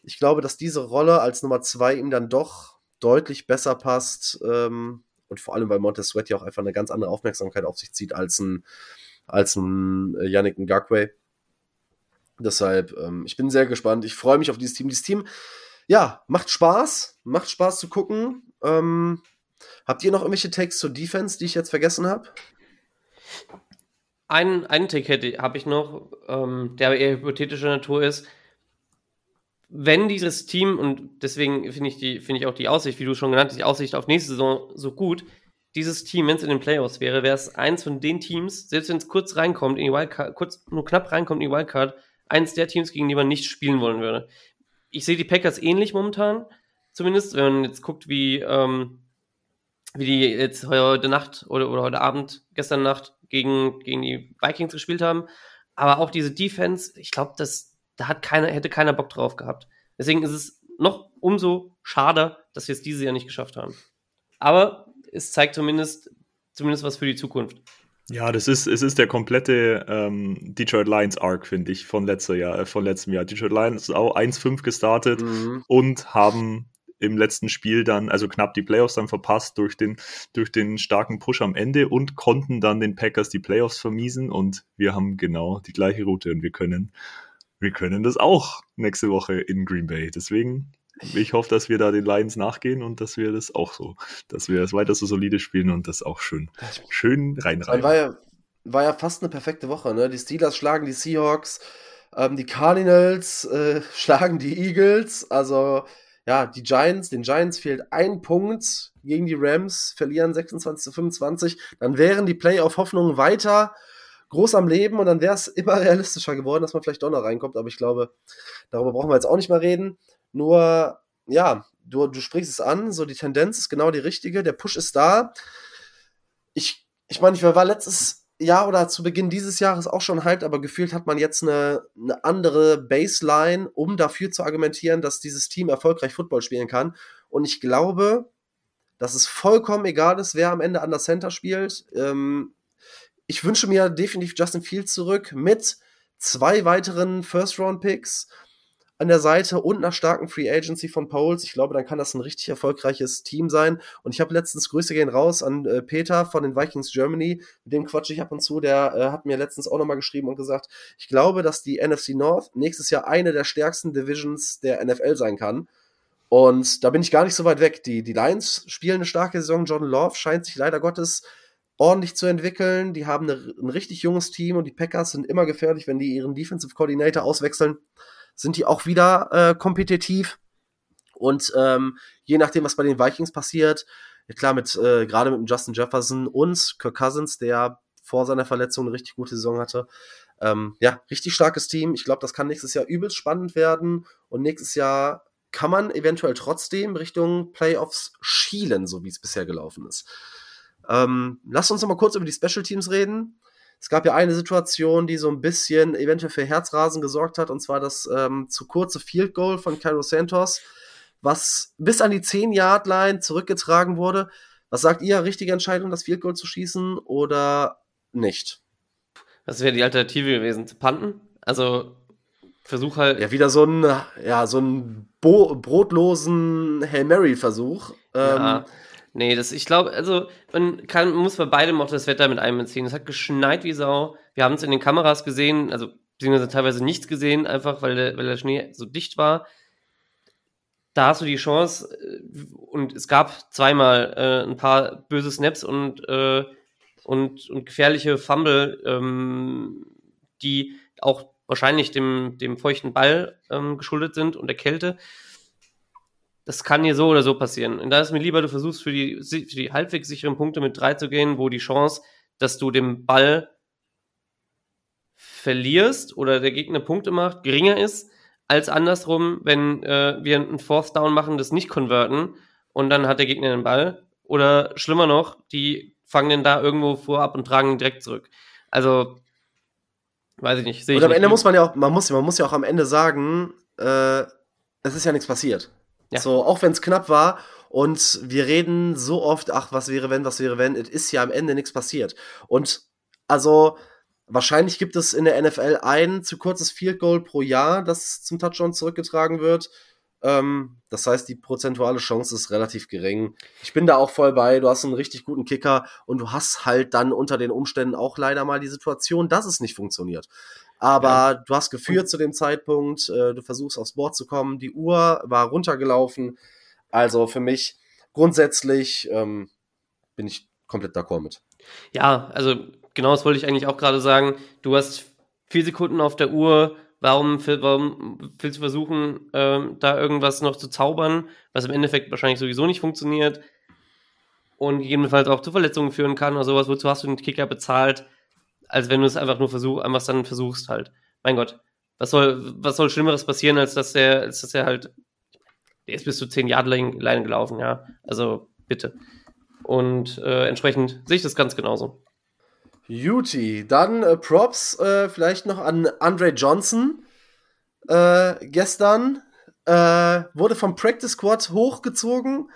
Ich glaube, dass diese Rolle als Nummer 2 ihm dann doch deutlich besser passt, und vor allem, weil Montez Sweat ja auch einfach eine ganz andere Aufmerksamkeit auf sich zieht als ein Yannick Ngakwe. Deshalb, ich bin sehr gespannt. Ich freue mich auf dieses Team. Dieses Team, ja, macht Spaß zu gucken. Habt ihr noch irgendwelche Takes zur Defense, die ich jetzt vergessen habe? Einen Take habe ich noch, der aber eher hypothetischer Natur ist. Wenn dieses Team, und deswegen finde ich auch die Aussicht, wie du schon genannt hast, die Aussicht auf nächste Saison so gut, dieses Team, wenn es in den Playoffs wäre, wäre es eins von den Teams, selbst wenn es kurz nur knapp reinkommt in die Wildcard, eins der Teams, gegen die man nicht spielen wollen würde. Ich sehe die Packers ähnlich momentan, zumindest, wenn man jetzt guckt, wie die jetzt heute Nacht oder heute Abend, gestern Nacht, gegen die Vikings gespielt haben. Aber auch diese Defense, ich glaube, da hätte keiner Bock drauf gehabt. Deswegen ist es noch umso schade, dass wir es dieses Jahr nicht geschafft haben. Aber es zeigt zumindest was für die Zukunft. Ja, es ist der komplette Detroit Lions Arc, finde ich, von letztem Jahr. Detroit Lions ist auch 1-5 gestartet und haben im letzten Spiel dann, also knapp die Playoffs dann verpasst durch den starken Push am Ende, und konnten dann den Packers die Playoffs vermiesen, und wir haben genau die gleiche Route, und wir können das auch nächste Woche in Green Bay. Deswegen, ich hoffe, dass wir da den Lions nachgehen und dass wir das weiter so solide spielen und das auch schön reinreißen. War ja fast eine perfekte Woche, ne? Die Steelers schlagen die Seahawks, die Cardinals schlagen die Eagles, also ja, den Giants fehlt ein Punkt gegen die Rams, verlieren 26-25, dann wären die Playoff-Hoffnungen weiter groß am Leben, und dann wäre es immer realistischer geworden, dass man vielleicht doch noch reinkommt, aber ich glaube, darüber brauchen wir jetzt auch nicht mehr reden, nur, ja, du sprichst es an, so die Tendenz ist genau die richtige, der Push ist da. Ich meine, ich war letztes Jahr oder zu Beginn dieses Jahres auch schon hyped, aber gefühlt hat man jetzt eine andere Baseline, um dafür zu argumentieren, dass dieses Team erfolgreich Football spielen kann. Und ich glaube, dass es vollkommen egal ist, wer am Ende an der Center spielt. Ich wünsche mir definitiv Justin Fields zurück mit 2 weiteren First-Round-Picks an der Seite und einer starken Free-Agency von Poles. Ich glaube, dann kann das ein richtig erfolgreiches Team sein. Und ich habe letztens, Grüße gehen raus an Peter von den Vikings Germany, mit dem quatsche ich ab und zu, der hat mir letztens auch nochmal geschrieben und gesagt, ich glaube, dass die NFC North nächstes Jahr eine der stärksten Divisions der NFL sein kann. Und da bin ich gar nicht so weit weg. Die Lions spielen eine starke Saison. Jordan Love scheint sich leider Gottes ordentlich zu entwickeln. Die haben ein richtig junges Team, und die Packers sind immer gefährlich, wenn die ihren Defensive Coordinator auswechseln. Sind die auch wieder kompetitiv, und je nachdem, was bei den Vikings passiert, klar, gerade mit dem Justin Jefferson und Kirk Cousins, der vor seiner Verletzung eine richtig gute Saison hatte, ja, richtig starkes Team. Ich glaube, das kann nächstes Jahr übelst spannend werden, und nächstes Jahr kann man eventuell trotzdem Richtung Playoffs schielen, so wie es bisher gelaufen ist. Lasst uns noch mal kurz über die Special Teams reden. Es gab ja eine Situation, die so ein bisschen eventuell für Herzrasen gesorgt hat, und zwar das zu kurze Field Goal von Cairo Santos, was bis an die 10-Yard-Line zurückgetragen wurde. Was sagt ihr? Richtige Entscheidung, das Field Goal zu schießen oder nicht? Was wäre die Alternative gewesen? Zu punten? Also Versuch halt... Ja, wieder so einen brotlosen Hail Mary-Versuch. Ja. Nee, ich glaube, also muss bei beidem auch das Wetter mit einbeziehen. Es hat geschneit wie Sau. Wir haben es in den Kameras gesehen, also beziehungsweise teilweise nichts gesehen, einfach weil der Schnee so dicht war. Da hast du die Chance, und es gab zweimal ein paar böse Snaps und und gefährliche Fumble, die auch wahrscheinlich dem feuchten Ball geschuldet sind und der Kälte. Das kann hier so oder so passieren. Und da ist mir lieber, du versuchst für die halbwegs sicheren Punkte mit 3 zu gehen, wo die Chance, dass du den Ball verlierst oder der Gegner Punkte macht, geringer ist, als andersrum, wenn wir einen Fourth Down machen, das nicht konverten und dann hat der Gegner den Ball. Oder schlimmer noch, die fangen den da irgendwo vorab und tragen ihn direkt zurück. Also, weiß ich nicht. Und am Ende muss man ja auch, man muss ja auch am Ende sagen, es ist ja nichts passiert. Ja. So, auch wenn es knapp war und wir reden so oft, ach, was wäre wenn, es ist ja am Ende nichts passiert. Und also wahrscheinlich gibt es in der NFL ein zu kurzes Field Goal pro Jahr, das zum Touchdown zurückgetragen wird. Das heißt, die prozentuale Chance ist relativ gering. Ich bin da auch voll bei, du hast einen richtig guten Kicker und du hast halt dann unter den Umständen auch leider mal die Situation, dass es nicht funktioniert. Aber du hast geführt zu dem Zeitpunkt, du versuchst aufs Board zu kommen, die Uhr war runtergelaufen. Also für mich grundsätzlich bin ich komplett d'accord mit. Ja, also genau das wollte ich eigentlich auch gerade sagen. Du hast 4 Sekunden auf der Uhr, warum willst du versuchen, da irgendwas noch zu zaubern, was im Endeffekt wahrscheinlich sowieso nicht funktioniert und gegebenenfalls auch zu Verletzungen führen kann oder sowas, wozu hast du den Kicker bezahlt? Als wenn du es einfach nur versuchst halt. Mein Gott, was soll Schlimmeres passieren, als dass er halt, der ist bis zu 10-Yard-Line gelaufen, ja. Also, bitte. Und entsprechend sehe ich das ganz genauso. Juti, dann Props vielleicht noch an Andre Johnson. Gestern wurde vom Practice Squad hochgezogen,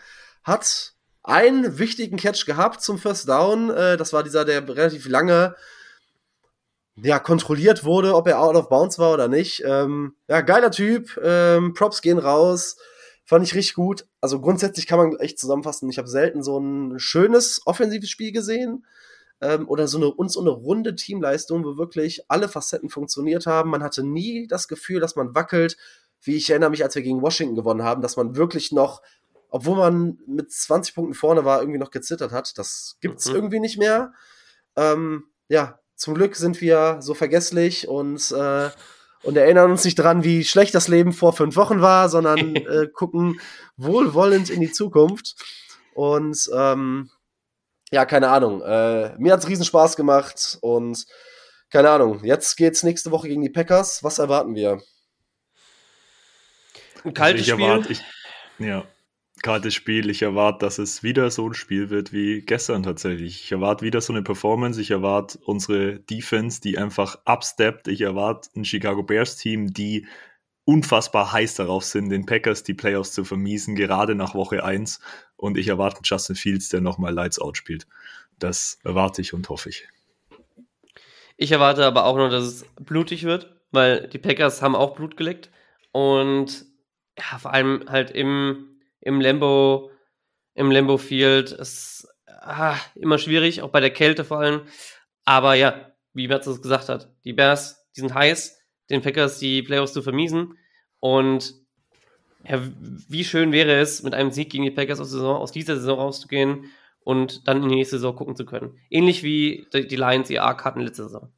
hat einen wichtigen Catch gehabt zum First Down. Das war dieser, der relativ lange kontrolliert wurde, ob er out of bounds war oder nicht. Geiler Typ. Props gehen raus. Fand ich richtig gut. Also grundsätzlich kann man echt zusammenfassen, ich habe selten so ein schönes offensives Spiel gesehen. Oder so eine runde Teamleistung, wo wirklich alle Facetten funktioniert haben. Man hatte nie das Gefühl, dass man wackelt. Wie ich erinnere mich, als wir gegen Washington gewonnen haben, dass man wirklich noch, obwohl man mit 20 Punkten vorne war, irgendwie noch gezittert hat. Das gibt's irgendwie nicht mehr. Zum Glück sind wir so vergesslich und erinnern uns nicht dran, wie schlecht das Leben vor 5 Wochen war, sondern gucken wohlwollend in die Zukunft. Und keine Ahnung. Mir hat's riesen Spaß gemacht und keine Ahnung. Jetzt geht's nächste Woche gegen die Packers. Was erwarten wir? Ein kaltes Spiel. Kaltes Spiel. Ich erwarte, dass es wieder so ein Spiel wird wie gestern tatsächlich. Ich erwarte wieder so eine Performance. Ich erwarte unsere Defense, die einfach upsteppt. Ich erwarte ein Chicago Bears-Team, die unfassbar heiß darauf sind, den Packers die Playoffs zu vermiesen, gerade nach Woche 1. Und ich erwarte einen Justin Fields, der nochmal Lights Out spielt. Das erwarte ich und hoffe ich. Ich erwarte aber auch noch, dass es blutig wird, weil die Packers haben auch Blut geleckt. Und ja, vor allem halt im Lambeau Field ist immer schwierig, auch bei der Kälte vor allem. Aber ja, wie Mats es gesagt hat, die Bears, die sind heiß, den Packers die Playoffs zu vermiesen. Und ja, wie schön wäre es, mit einem Sieg gegen die Packers aus dieser Saison rauszugehen und dann in die nächste Saison gucken zu können. Ähnlich wie die Lions ihr Arc hatten letzte Saison.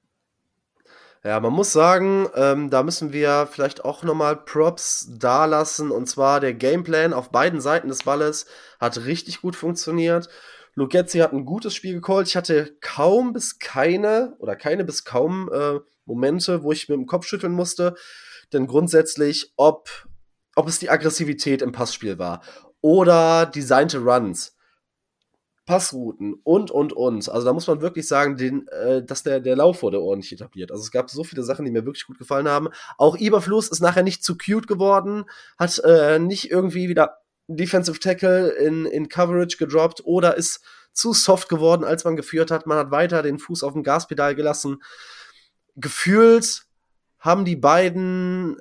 Ja, man muss sagen, da müssen wir vielleicht auch nochmal Props dalassen. Und zwar der Gameplan auf beiden Seiten des Balles hat richtig gut funktioniert. Luke Getsy hat ein gutes Spiel gecallt. Ich hatte keine bis kaum Momente, wo ich mit dem Kopf schütteln musste. Denn grundsätzlich, ob es die Aggressivität im Passspiel war oder designte Runs, Passrouten und. Also da muss man wirklich sagen, dass der Lauf wurde ordentlich etabliert. Also es gab so viele Sachen, die mir wirklich gut gefallen haben. Auch Eberfluss ist nachher nicht zu cute geworden, hat nicht irgendwie wieder Defensive Tackle in Coverage gedroppt oder ist zu soft geworden, als man geführt hat. Man hat weiter den Fuß auf dem Gaspedal gelassen. Gefühlt haben die beiden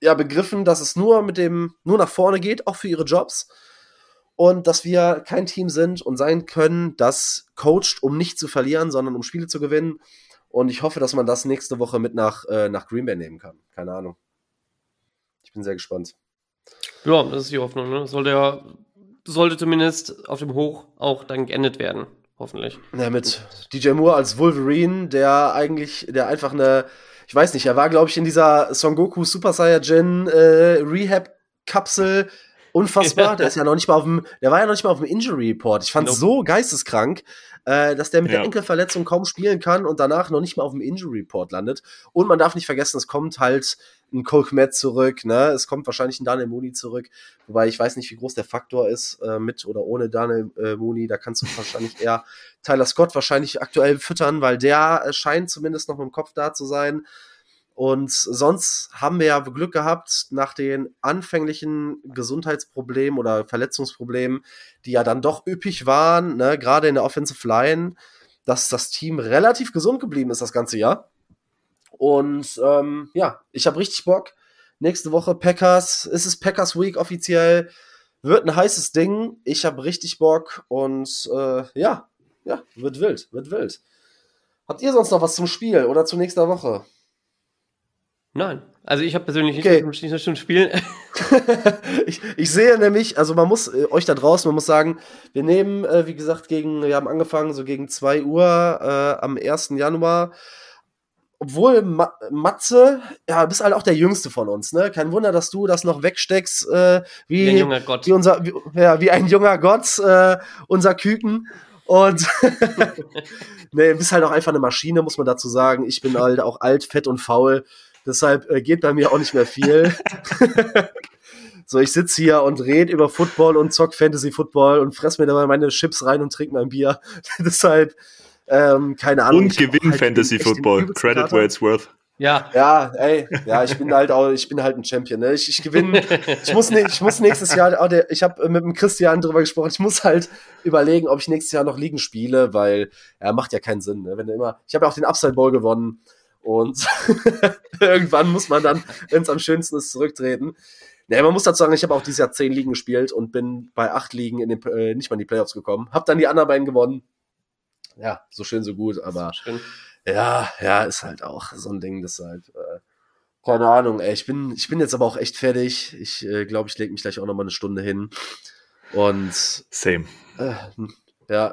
begriffen, dass es nur nach vorne geht, auch für ihre Jobs. Und dass wir kein Team sind und sein können, das coacht, um nicht zu verlieren, sondern um Spiele zu gewinnen. Und ich hoffe, dass man das nächste Woche mit nach Green Bay nehmen kann. Keine Ahnung. Ich bin sehr gespannt. Ja, das ist die Hoffnung. Ne? Sollte zumindest auf dem Hoch auch dann geendet werden. hoffentlich. Ja, mit DJ Moore als Wolverine, der einfach eine, ich weiß nicht, er war, glaube ich, in dieser Son Goku Super Saiyajin Rehab-Kapsel unfassbar. Ja. Der war ja noch nicht mal auf dem Injury Report. Ich fand es so geisteskrank, dass der mit der Enkelverletzung kaum spielen kann und danach noch nicht mal auf dem Injury Report landet. Und man darf nicht vergessen, es kommt halt ein Cole Kmet zurück, ne? Es kommt wahrscheinlich ein Daniel Mooney zurück, wobei ich weiß nicht, wie groß der Faktor ist, mit oder ohne Daniel Mooney. Da kannst du wahrscheinlich eher Tyler Scott aktuell füttern, weil der scheint zumindest noch mit dem Kopf da zu sein. Und sonst haben wir ja Glück gehabt nach den anfänglichen Gesundheitsproblemen oder Verletzungsproblemen, die ja dann doch üppig waren, ne? Gerade in der Offensive Line, dass das Team relativ gesund geblieben ist das ganze Jahr. Und ich habe richtig Bock. Nächste Woche Packers. Es ist Packers Week offiziell. Wird ein heißes Ding. Ich habe richtig Bock. Und wird wild. Habt ihr sonst noch was zum Spiel oder zu nächster Woche? Nein. Also ich habe persönlich nicht zum Spielen. ich sehe nämlich, also man muss euch da draußen, man muss sagen, wir nehmen, wie gesagt, wir haben angefangen so gegen 2 Uhr am 1. Januar. Obwohl Matze, ja, bist halt auch der Jüngste von uns, ne? Kein Wunder, dass du das noch wegsteckst, wie ein junger Gott. Wie ein junger Gott, unser Küken. Und nee, bist halt auch einfach eine Maschine, muss man dazu sagen. Ich bin halt auch alt, fett und faul. Deshalb geht bei mir auch nicht mehr viel. So, ich sitze hier und rede über Football und zock Fantasy-Football und fress mir dabei meine Chips rein und trinke mein Bier. Deshalb. Keine Ahnung. Und gewinn Fantasy Football. Credit where it's worth. Ja. Ja, ey. Ja, ich bin halt ein Champion. Ne? Ich gewinne. Ich muss nächstes Jahr, ich habe mit dem Christian drüber gesprochen, ich muss halt überlegen, ob ich nächstes Jahr noch Ligen spiele, weil macht ja keinen Sinn. Ne? Ich habe ja auch den Upside Bowl gewonnen und irgendwann muss man dann, wenn es am schönsten ist, zurücktreten. Ja, man muss dazu sagen, ich habe auch dieses Jahr 10 Ligen gespielt und bin bei 8 Ligen nicht mal in die Playoffs gekommen. Hab dann die anderen beiden gewonnen. Ja, so schön, so gut, aber ja, ist halt auch so ein Ding, deshalb, keine Ahnung, ey, ich bin jetzt aber auch echt fertig, ich glaube, ich lege mich gleich auch nochmal eine Stunde hin und same.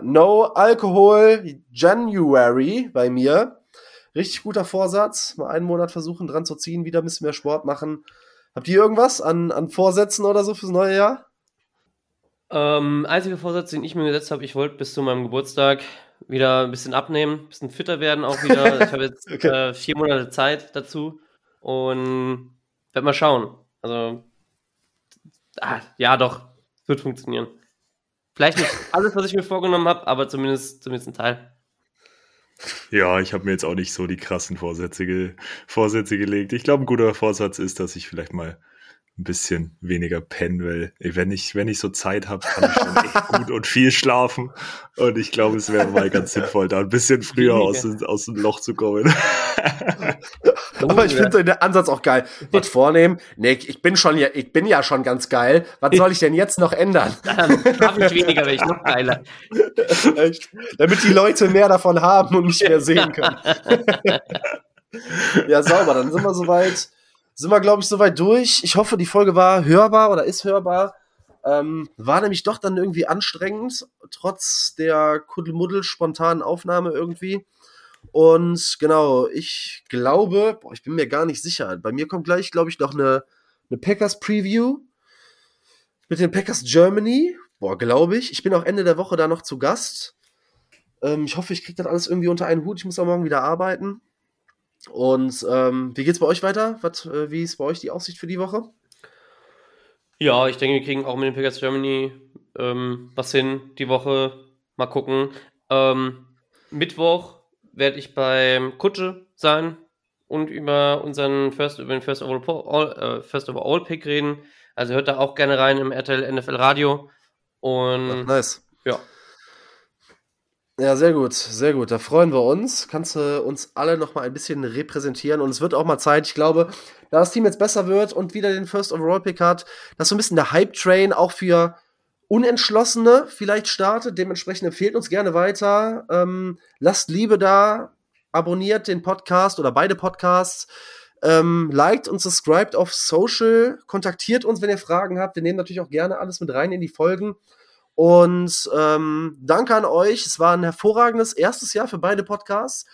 No Alkohol January bei mir, richtig guter Vorsatz, mal einen Monat versuchen dran zu ziehen, wieder ein bisschen mehr Sport machen. Habt ihr irgendwas an Vorsätzen oder so fürs neue Jahr? Einziger Vorsatz, den ich mir gesetzt habe, ich wollte bis zu meinem Geburtstag wieder ein bisschen abnehmen, ein bisschen fitter werden auch wieder. Ich habe jetzt 4 Monate Zeit dazu und werde mal schauen. Also, doch, wird funktionieren. Vielleicht nicht alles, was ich mir vorgenommen habe, aber zumindest ein Teil. Ja, ich habe mir jetzt auch nicht so die krassen Vorsätze gelegt. Ich glaube, ein guter Vorsatz ist, dass ich vielleicht mal ein bisschen weniger pennen will. Wenn ich so Zeit habe, kann ich schon echt gut und viel schlafen. Und ich glaube, es wäre mal ganz sinnvoll, da ein bisschen früher aus dem Loch zu kommen. Aber ich finde den Ansatz auch geil. Was vornehmen? Nee, ich bin ja schon ganz geil. Was soll ich denn jetzt noch ändern? Dann schlafe ich weniger, wenn ich noch geiler. Echt? Damit die Leute mehr davon haben und mich mehr sehen können. Ja, sauber. Dann sind wir soweit. Glaube ich, soweit durch. Ich hoffe, die Folge war hörbar oder ist hörbar. War nämlich doch dann irgendwie anstrengend, trotz der kuddelmuddel-spontanen Aufnahme irgendwie. Und genau, ich glaube, ich bin mir gar nicht sicher. Bei mir kommt gleich, glaube ich, noch eine Packers-Preview mit den Packers Germany. Glaube ich. Ich bin auch Ende der Woche da noch zu Gast. Ich hoffe, ich kriege das alles irgendwie unter einen Hut. Ich muss auch morgen wieder arbeiten. Und wie geht's bei euch weiter? Wie ist bei euch die Aussicht für die Woche? Ja, ich denke, wir kriegen auch mit den Packers Germany was hin die Woche. Mal gucken. Mittwoch werde ich beim Kutsche sein und über unseren First Overall Pick reden. Also hört da auch gerne rein im RTL NFL Radio. Und nice. Ja. Ja, sehr gut, sehr gut. Da freuen wir uns. Kannst du uns alle noch mal ein bisschen repräsentieren. Und es wird auch mal Zeit, ich glaube, da das Team jetzt besser wird und wieder den First Overall Pick hat, dass so ein bisschen der Hype-Train auch für Unentschlossene vielleicht startet. Dementsprechend empfehlt uns gerne weiter. Lasst Liebe da, abonniert den Podcast oder beide Podcasts. Liked und subscribed auf Social. Kontaktiert uns, wenn ihr Fragen habt. Wir nehmen natürlich auch gerne alles mit rein in die Folgen. Und danke an euch. Es war ein hervorragendes erstes Jahr für beide Podcasts.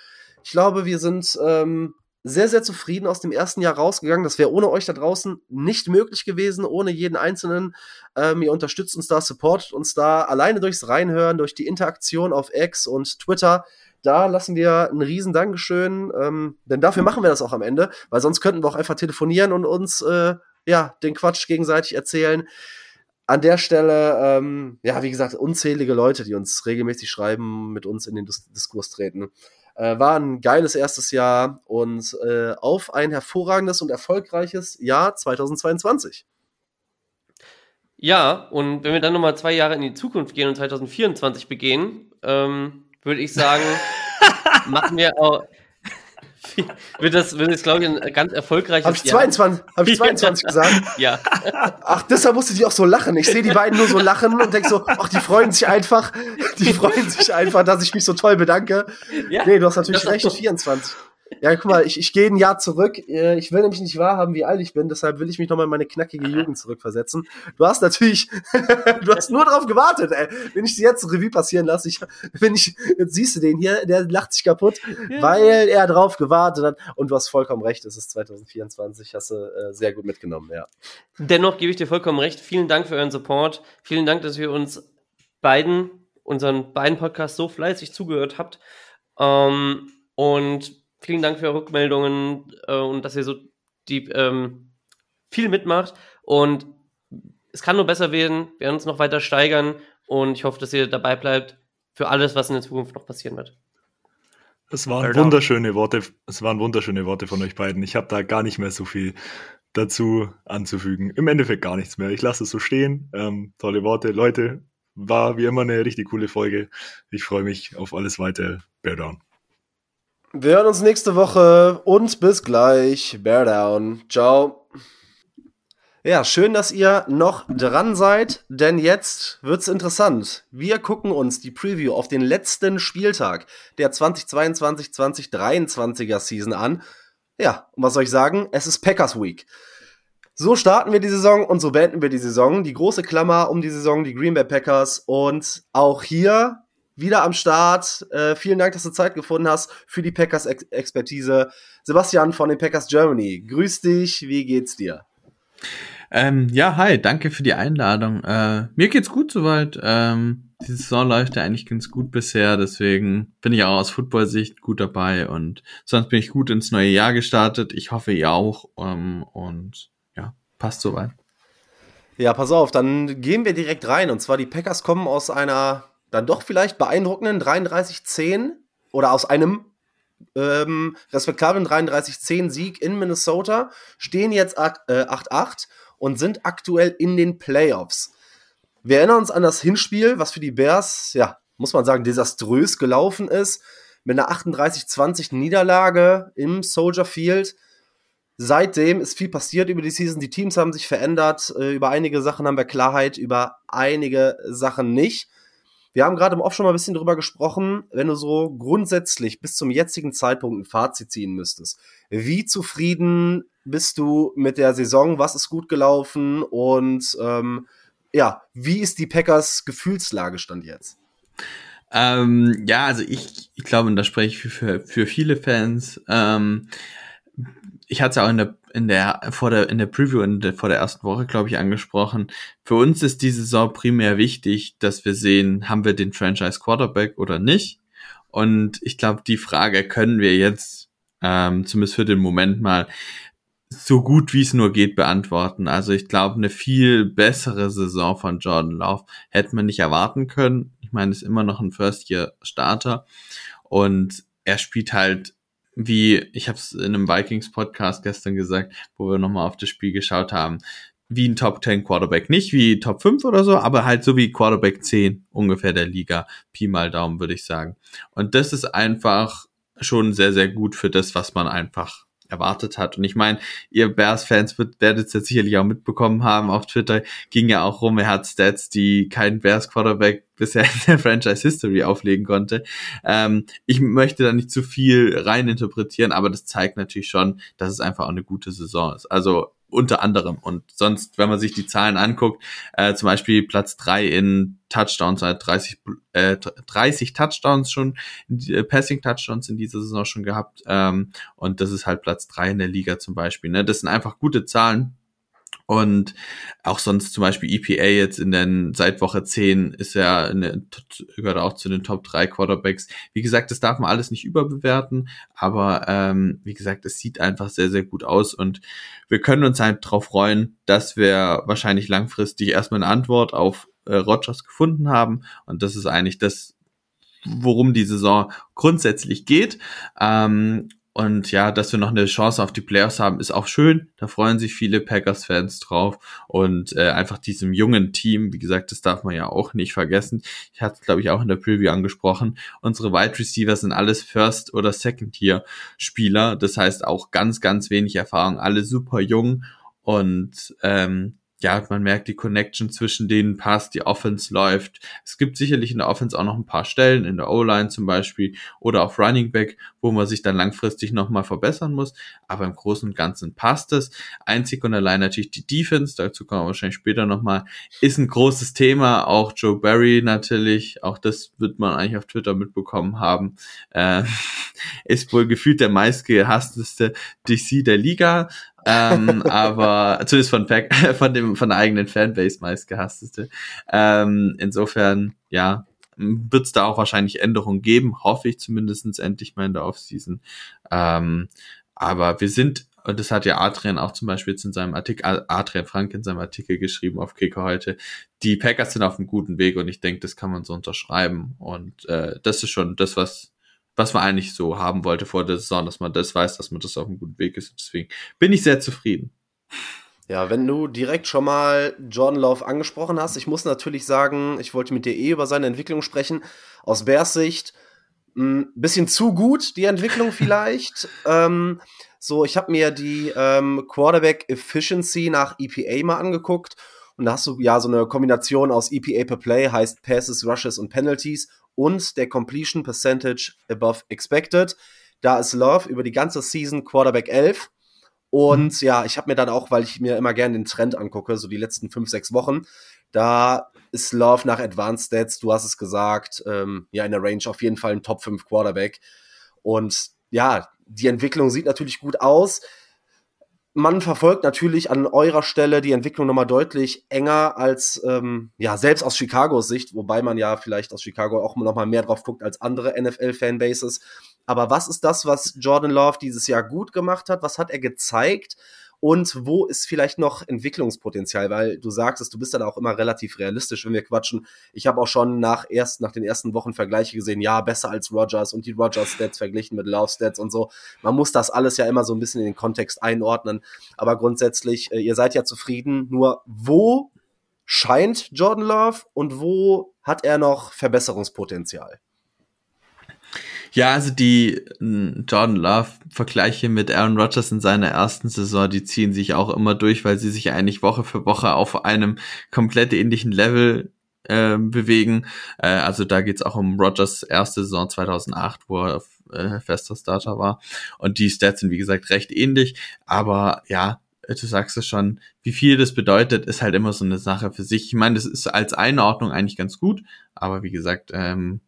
Ich glaube, wir sind sehr, sehr zufrieden aus dem ersten Jahr rausgegangen. Das wäre ohne euch da draußen nicht möglich gewesen, ohne jeden Einzelnen. Ihr unterstützt uns da, supportet uns da. Alleine durchs Reinhören, durch die Interaktion auf X und Twitter, da lassen wir einen riesen Dankeschön. Denn dafür machen wir das auch am Ende, weil sonst könnten wir auch einfach telefonieren und uns den Quatsch gegenseitig erzählen. An der Stelle, wie gesagt, unzählige Leute, die uns regelmäßig schreiben, mit uns in den Diskurs treten. War ein geiles erstes Jahr und auf ein hervorragendes und erfolgreiches Jahr 2022. Ja, und wenn wir dann nochmal 2 Jahre in die Zukunft gehen und 2024 begehen, würde ich sagen, machen wir auch... Wird das, glaube ich, ein ganz erfolgreiches Jahr. Habe ich 22 gesagt? Ja. Ach, deshalb musste ich auch so lachen. Ich sehe die beiden nur so lachen und denke so, ach, die freuen sich einfach, dass ich mich so toll bedanke. Ja, nee, du hast natürlich recht, 24. Ja, guck mal, ich gehe ein Jahr zurück. Ich will nämlich nicht wahrhaben, wie alt ich bin, deshalb will ich mich nochmal in meine knackige Jugend zurückversetzen. Du hast nur drauf gewartet, ey. Wenn ich sie jetzt Revue passieren lasse, jetzt siehst du den hier, der lacht sich kaputt, weil er drauf gewartet hat. Und du hast vollkommen recht, es ist 2024, hast du sehr gut mitgenommen, ja. Dennoch gebe ich dir vollkommen recht. Vielen Dank für euren Support. Vielen Dank, dass wir unseren beiden Podcasts so fleißig zugehört habt. Und vielen Dank für eure Rückmeldungen und dass ihr so viel mitmacht. Und es kann nur besser werden. Wir werden uns noch weiter steigern. Und ich hoffe, dass ihr dabei bleibt für alles, was in der Zukunft noch passieren wird. Es waren wunderschöne Worte von euch beiden. Ich habe da gar nicht mehr so viel dazu anzufügen. Im Endeffekt gar nichts mehr. Ich lasse es so stehen. Tolle Worte. Leute, war wie immer eine richtig coole Folge. Ich freue mich auf alles Weitere. Bear down. Wir hören uns nächste Woche und bis gleich. Bear down. Ciao. Ja, schön, dass ihr noch dran seid, denn jetzt wird's interessant. Wir gucken uns die Preview auf den letzten Spieltag der 2022-2023er Season an. Ja, und was soll ich sagen? Es ist Packers Week. So starten wir die Saison und so beenden wir die Saison. Die große Klammer um die Saison, die Green Bay Packers. Und auch hier... wieder am Start. Vielen Dank, dass du Zeit gefunden hast für die Packers-Expertise. Sebastian von den Packers Germany, grüß dich, wie geht's dir? Hi, danke für die Einladung. Mir geht's gut soweit. Die Saison läuft ja eigentlich ganz gut bisher, deswegen bin ich auch aus Football-Sicht gut dabei und sonst bin ich gut ins neue Jahr gestartet. Ich hoffe, ihr auch. Passt soweit. Ja, pass auf, dann gehen wir direkt rein. Und zwar, die Packers kommen aus einer... dann doch vielleicht beeindruckenden 33-10 oder aus einem respektablen 33-10-Sieg in Minnesota, stehen jetzt 8-8 und sind aktuell in den Playoffs. Wir erinnern uns an das Hinspiel, was für die Bears, ja, muss man sagen, desaströs gelaufen ist, mit einer 38-20 Niederlage im Soldier Field. Seitdem ist viel passiert über die Season, die Teams haben sich verändert, über einige Sachen haben wir Klarheit, über einige Sachen nicht. Wir haben gerade im Off schon mal ein bisschen drüber gesprochen, wenn du so grundsätzlich bis zum jetzigen Zeitpunkt ein Fazit ziehen müsstest. Wie zufrieden bist du mit der Saison? Was ist gut gelaufen? Und wie ist die Packers Gefühlslage Stand jetzt? Ich glaube, und da spreche ich für viele Fans. Ich hatte es ja auch in der Preview vor der ersten Woche, glaube ich, angesprochen. Für uns ist die Saison primär wichtig, dass wir sehen, haben wir den Franchise Quarterback oder nicht? Und ich glaube, die Frage können wir jetzt, zumindest für den Moment mal, so gut wie es nur geht beantworten. Also ich glaube, eine viel bessere Saison von Jordan Love hätte man nicht erwarten können. Ich meine, es ist immer noch ein First-Year-Starter und er spielt halt, wie ich habe es in einem Vikings-Podcast gestern gesagt, wo wir nochmal auf das Spiel geschaut haben, wie ein Top-10-Quarterback, nicht wie Top 5 oder so, aber halt so wie Quarterback 10 ungefähr der Liga, Pi mal Daumen würde ich sagen. Und das ist einfach schon sehr, sehr gut für das, was man einfach erwartet hat. Und ich meine, ihr Bears-Fans werdet es jetzt sicherlich auch mitbekommen haben, auf Twitter ging ja auch rum, er hat Stats, die kein Bears-Quarterback bisher in der Franchise-History auflegen konnte. Ich möchte da nicht zu viel reininterpretieren, aber das zeigt natürlich schon, dass es einfach auch eine gute Saison ist. Also unter anderem. Und sonst, wenn man sich die Zahlen anguckt, zum Beispiel Platz 3 in Touchdowns, hat 30 Touchdowns schon, Passing-Touchdowns in dieser Saison schon gehabt. Und das ist halt Platz 3 in der Liga zum Beispiel. Ne? Das sind einfach gute Zahlen. Und auch sonst zum Beispiel EPA jetzt seit Woche 10 ist ja gehört auch zu den Top 3 Quarterbacks. Wie gesagt, das darf man alles nicht überbewerten, aber wie gesagt, es sieht einfach sehr, sehr gut aus und wir können uns halt drauf freuen, dass wir wahrscheinlich langfristig erstmal eine Antwort auf Rodgers gefunden haben und das ist eigentlich das, worum die Saison grundsätzlich geht. Und ja, dass wir noch eine Chance auf die Playoffs haben, ist auch schön. Da freuen sich viele Packers-Fans drauf. Und einfach diesem jungen Team, wie gesagt, das darf man ja auch nicht vergessen. Ich hatte es, glaube ich, auch in der Preview angesprochen. Unsere Wide Receiver sind alles First- oder Second-Tier-Spieler. Das heißt auch ganz, ganz wenig Erfahrung. Alle super jung. Und man merkt die Connection zwischen denen passt, die Offense läuft. Es gibt sicherlich in der Offense auch noch ein paar Stellen, in der O-Line zum Beispiel oder auf Running Back, wo man sich dann langfristig nochmal verbessern muss, aber im Großen und Ganzen passt es. Einzig und allein natürlich die Defense, dazu kommen wir wahrscheinlich später nochmal, ist ein großes Thema, auch Joe Barry natürlich, auch das wird man eigentlich auf Twitter mitbekommen haben, ist wohl gefühlt der meistgehassteste DC der Liga, aber zumindest von der eigenen Fanbase meistgehassteste. Insofern, ja, wird es da auch wahrscheinlich Änderungen geben, hoffe ich zumindest endlich mal in der Offseason. Aber wir sind, und das hat ja Adrian auch zum Beispiel jetzt in seinem Artikel, Adrian Frank in seinem Artikel geschrieben auf Kicker heute, die Packers sind auf einem guten Weg und ich denke, das kann man so unterschreiben. Und das ist schon das, was man eigentlich so haben wollte vor der Saison, dass man das weiß, dass man das auf einem guten Weg ist. Deswegen bin ich sehr zufrieden. Ja, wenn du direkt schon mal Jordan Love angesprochen hast, ich muss natürlich sagen, ich wollte mit dir über seine Entwicklung sprechen. Aus Bears Sicht ein bisschen zu gut, die Entwicklung vielleicht. Ich habe mir die Quarterback Efficiency nach EPA mal angeguckt. Und da hast du ja so eine Kombination aus EPA per Play, heißt Passes, Rushes und Penalties und der Completion Percentage above expected. Da ist Love über die ganze Season Quarterback 11. Und ja, ich habe mir dann auch, weil ich mir immer gerne den Trend angucke, so die letzten 5-6 Wochen, da ist Love nach Advanced Stats, du hast es gesagt, in der Range auf jeden Fall ein Top 5 Quarterback. Und ja, die Entwicklung sieht natürlich gut aus. Man verfolgt natürlich an eurer Stelle die Entwicklung nochmal deutlich enger als, selbst aus Chicagos Sicht, wobei man ja vielleicht aus Chicago auch nochmal mehr drauf guckt als andere NFL-Fanbases. Aber was ist das, was Jordan Love dieses Jahr gut gemacht hat? Was hat er gezeigt? Und wo ist vielleicht noch Entwicklungspotenzial? Weil du sagtest, du bist dann auch immer relativ realistisch, wenn wir quatschen. Ich habe auch schon nach den ersten Wochen Vergleiche gesehen, ja, besser als Rodgers und die Rodgers-Stats verglichen mit Love-Stats und so. Man muss das alles ja immer so ein bisschen in den Kontext einordnen. Aber grundsätzlich, ihr seid ja zufrieden. Nur wo scheint Jordan Love und wo hat er noch Verbesserungspotenzial? Ja, also die Jordan Love-Vergleiche mit Aaron Rodgers in seiner ersten Saison, die ziehen sich auch immer durch, weil sie sich eigentlich Woche für Woche auf einem komplett ähnlichen Level bewegen. Also da geht's auch um Rodgers erste Saison 2008, wo er fester Starter war. Und die Stats sind, wie gesagt, recht ähnlich. Aber ja, du sagst es schon, wie viel das bedeutet, ist halt immer so eine Sache für sich. Ich meine, das ist als Einordnung eigentlich ganz gut, aber wie gesagt, um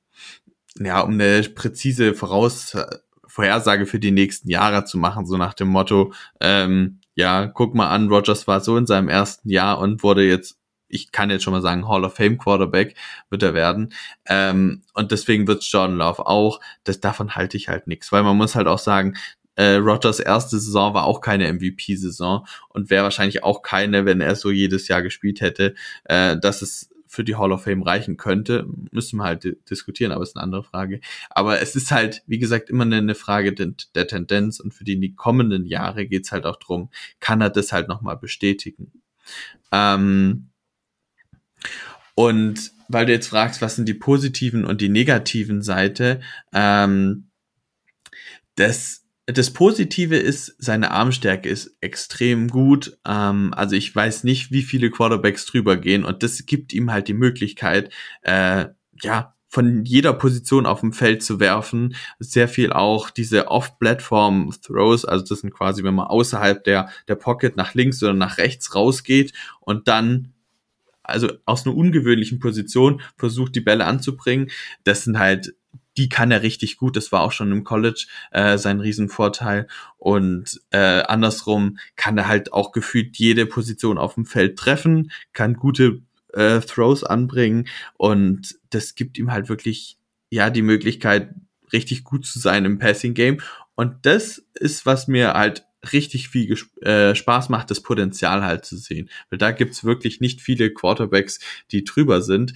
eine präzise Vorhersage für die nächsten Jahre zu machen, so nach dem Motto, guck mal an, Rodgers war so in seinem ersten Jahr und wurde jetzt, ich kann jetzt schon mal sagen, Hall of Fame Quarterback wird er werden. Und deswegen wird Jordan Love auch. Davon halte ich halt nichts, weil man muss halt auch sagen, Rodgers erste Saison war auch keine MVP-Saison und wäre wahrscheinlich auch keine, wenn er so jedes Jahr gespielt hätte, dass es für die Hall of Fame reichen könnte, müssen wir halt diskutieren, aber ist eine andere Frage. Aber es ist halt, wie gesagt, immer eine Frage der Tendenz und für die kommenden Jahre geht's halt auch drum, kann er das halt nochmal bestätigen. Und weil du jetzt fragst, was sind die positiven und die negativen Seite, das Positive ist, seine Armstärke ist extrem gut. Also ich weiß nicht, wie viele Quarterbacks drüber gehen und das gibt ihm halt die Möglichkeit, von jeder Position auf dem Feld zu werfen. Sehr viel auch diese Off-Platform-Throws, also das sind quasi, wenn man außerhalb der Pocket nach links oder nach rechts rausgeht und dann also aus einer ungewöhnlichen Position versucht, die Bälle anzubringen. Das sind halt, die kann er richtig gut. Das war auch schon im College sein Riesenvorteil. Und andersrum kann er halt auch gefühlt jede Position auf dem Feld treffen, kann gute Throws anbringen. Und das gibt ihm halt wirklich ja die Möglichkeit, richtig gut zu sein im Passing-Game. Und das ist, was mir halt richtig viel Spaß macht, das Potenzial halt zu sehen. Weil da gibt's wirklich nicht viele Quarterbacks, die drüber sind.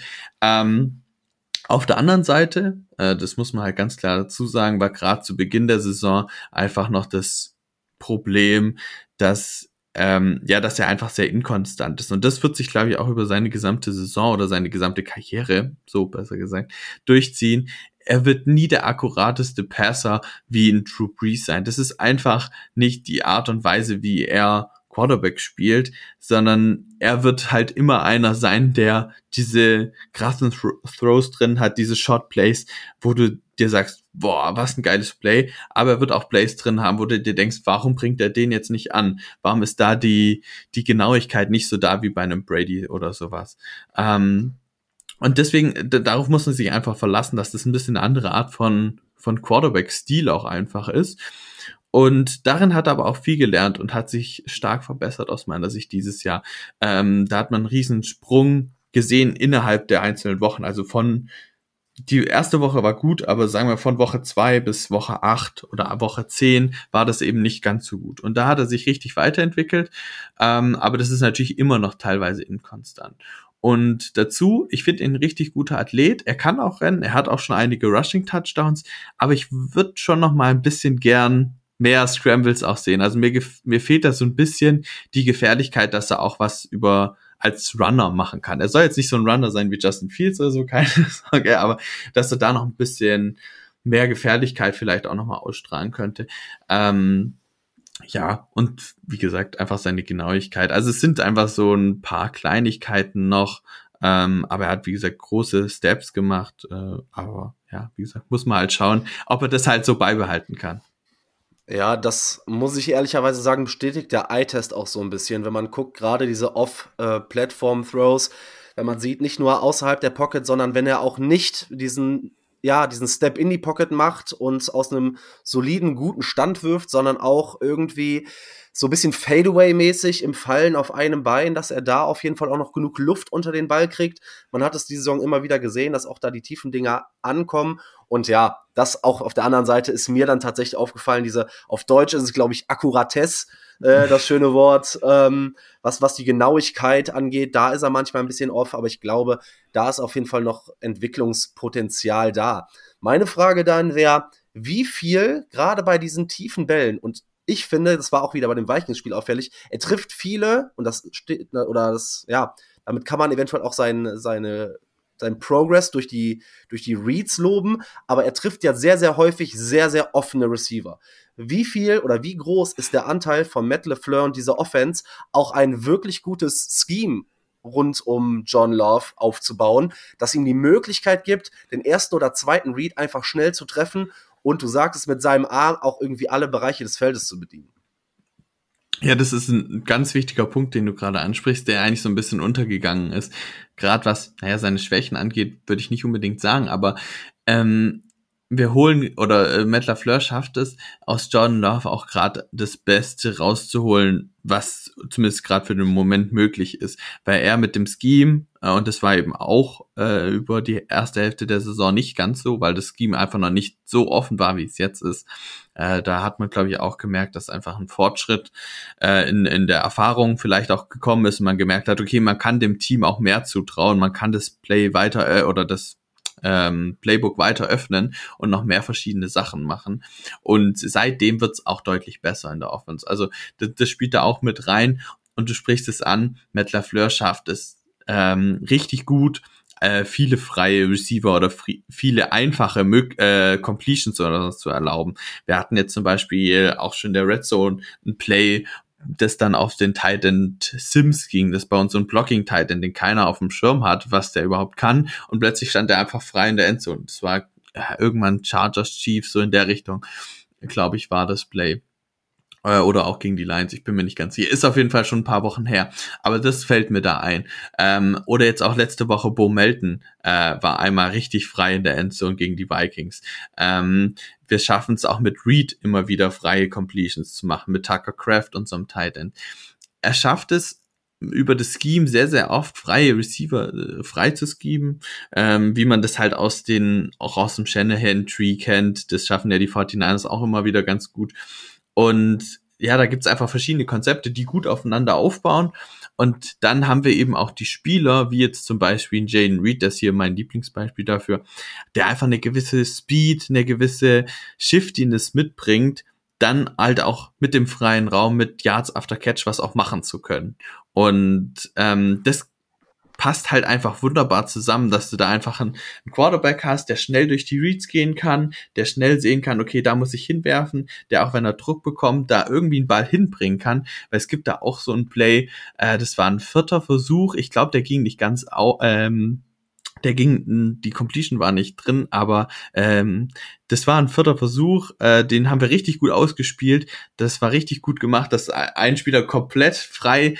Auf der anderen Seite, das muss man halt ganz klar dazu sagen, war gerade zu Beginn der Saison einfach noch das Problem, dass er einfach sehr inkonstant ist. Und das wird sich, glaube ich, auch über seine gesamte Saison oder seine gesamte Karriere, so besser gesagt, durchziehen. Er wird nie der akkurateste Passer wie ein Drew Brees sein. Das ist einfach nicht die Art und Weise, wie er Quarterback spielt, sondern er wird halt immer einer sein, der diese krassen Throws drin hat, diese Shot Plays, wo du dir sagst, boah, was ein geiles Play, aber er wird auch Plays drin haben, wo du dir denkst, warum bringt er den jetzt nicht an? Warum ist da die Genauigkeit nicht so da wie bei einem Brady oder sowas? Und deswegen, darauf muss man sich einfach verlassen, dass das ein bisschen eine andere Art von Quarterback-Stil auch einfach ist. Und darin hat er aber auch viel gelernt und hat sich stark verbessert aus meiner Sicht dieses Jahr. Da hat man einen riesen Sprung gesehen innerhalb der einzelnen Wochen. Also die erste Woche war gut, aber sagen wir von Woche 2 bis Woche 8 oder Woche 10 war das eben nicht ganz so gut. Und da hat er sich richtig weiterentwickelt, aber das ist natürlich immer noch teilweise inkonstant. Und dazu, ich finde ihn ein richtig guter Athlet. Er kann auch rennen, er hat auch schon einige Rushing-Touchdowns, aber ich würde schon noch mal ein bisschen gern mehr Scrambles auch sehen. Also mir fehlt da so ein bisschen die Gefährlichkeit, dass er auch was als Runner machen kann. Er soll jetzt nicht so ein Runner sein wie Justin Fields oder so, keine Sorge, aber dass er da noch ein bisschen mehr Gefährlichkeit vielleicht auch noch mal ausstrahlen könnte. Ja, und wie gesagt, einfach seine Genauigkeit. Also es sind einfach so ein paar Kleinigkeiten noch, aber er hat, wie gesagt, große Steps gemacht. Aber ja, wie gesagt, muss man halt schauen, ob er das halt so beibehalten kann. Ja, das muss ich ehrlicherweise sagen, bestätigt der Eye-Test auch so ein bisschen. Wenn man guckt, gerade diese Off-Platform-Throws, wenn man sieht, nicht nur außerhalb der Pocket, sondern wenn er auch nicht diesen Step in die Pocket macht und aus einem soliden, guten Stand wirft, sondern auch irgendwie so ein bisschen Fadeaway-mäßig im Fallen auf einem Bein, dass er da auf jeden Fall auch noch genug Luft unter den Ball kriegt. Man hat es diese Saison immer wieder gesehen, dass auch da die tiefen Dinger ankommen. Und ja, das auch auf der anderen Seite ist mir dann tatsächlich aufgefallen, diese, auf Deutsch ist es, glaube ich, Akkuratesse, das schöne Wort, was die Genauigkeit angeht, da ist er manchmal ein bisschen off, aber ich glaube, da ist auf jeden Fall noch Entwicklungspotenzial da. Meine Frage dann wäre, wie viel, gerade bei diesen tiefen Bällen, und ich finde, das war auch wieder bei dem Vikings-Spiel auffällig, er trifft viele, und damit kann man eventuell auch seinen Progress durch die Reads loben, aber er trifft ja sehr, sehr häufig sehr, sehr offene Receiver. Wie viel oder wie groß ist der Anteil von Matt LaFleur und dieser Offense, auch ein wirklich gutes Scheme rund um Jordan Love aufzubauen, das ihm die Möglichkeit gibt, den ersten oder zweiten Read einfach schnell zu treffen und, du sagtest, mit seinem Arm auch irgendwie alle Bereiche des Feldes zu bedienen? Ja, das ist ein ganz wichtiger Punkt, den du gerade ansprichst, der eigentlich so ein bisschen untergegangen ist. Gerade was, seine Schwächen angeht, würde ich nicht unbedingt sagen, aber Matt LaFleur schafft es, aus Jordan Love auch gerade das Beste rauszuholen, was zumindest gerade für den Moment möglich ist, weil er mit dem Scheme, und das war eben auch über die erste Hälfte der Saison nicht ganz so, weil das Scheme einfach noch nicht so offen war, wie es jetzt ist. Da hat man, glaube ich, auch gemerkt, dass einfach ein Fortschritt in der Erfahrung vielleicht auch gekommen ist und man gemerkt hat, okay, man kann dem Team auch mehr zutrauen, man kann das Play weiter oder das Playbook weiter öffnen und noch mehr verschiedene Sachen machen. Und seitdem wird's auch deutlich besser in der Offense. Also das spielt da auch mit rein. Und du sprichst es an, Matt LaFleur schafft es richtig gut, viele freie Receiver oder viele einfache Completions oder so zu erlauben. Wir hatten jetzt zum Beispiel auch schon in der Red Zone ein Play, das dann auf den Tight End Sims ging, das bei uns so ein Blocking-Tight End, den keiner auf dem Schirm hat, was der überhaupt kann, und plötzlich stand der einfach frei in der Endzone. Das war irgendwann Chargers, Chiefs, so in der Richtung, glaube ich, war das Play. Oder auch gegen die Lions, ich bin mir nicht ganz sicher. Ist auf jeden Fall schon ein paar Wochen her, aber das fällt mir da ein. Oder jetzt auch letzte Woche Bo Melton war einmal richtig frei in der Endzone gegen die Vikings. Wir schaffen es auch mit Reed immer wieder freie Completions zu machen, mit Tucker Kraft und so einem Tight End. Er schafft es, über das Scheme sehr, sehr oft freie Receiver frei zu schemen, wie man das halt auch aus dem Shanahan-Tree kennt. Das schaffen ja die 49ers auch immer wieder ganz gut. Und ja, da gibt's einfach verschiedene Konzepte, die gut aufeinander aufbauen. Und dann haben wir eben auch die Spieler, wie jetzt zum Beispiel Jayden Reed, das ist hier mein Lieblingsbeispiel dafür, der einfach eine gewisse Speed, eine gewisse Shiftiness mitbringt, dann halt auch mit dem freien Raum, mit Yards after Catch was auch machen zu können. Und das passt halt einfach wunderbar zusammen, dass du da einfach einen Quarterback hast, der schnell durch die Reads gehen kann, der schnell sehen kann, okay, da muss ich hinwerfen, der auch, wenn er Druck bekommt, da irgendwie einen Ball hinbringen kann, weil es gibt da auch so ein Play, das war ein 4. Versuch, ich glaube, der ging nicht ganz die Completion war nicht drin, aber das war ein 4. Versuch, den haben wir richtig gut ausgespielt, das war richtig gut gemacht, dass ein Spieler komplett frei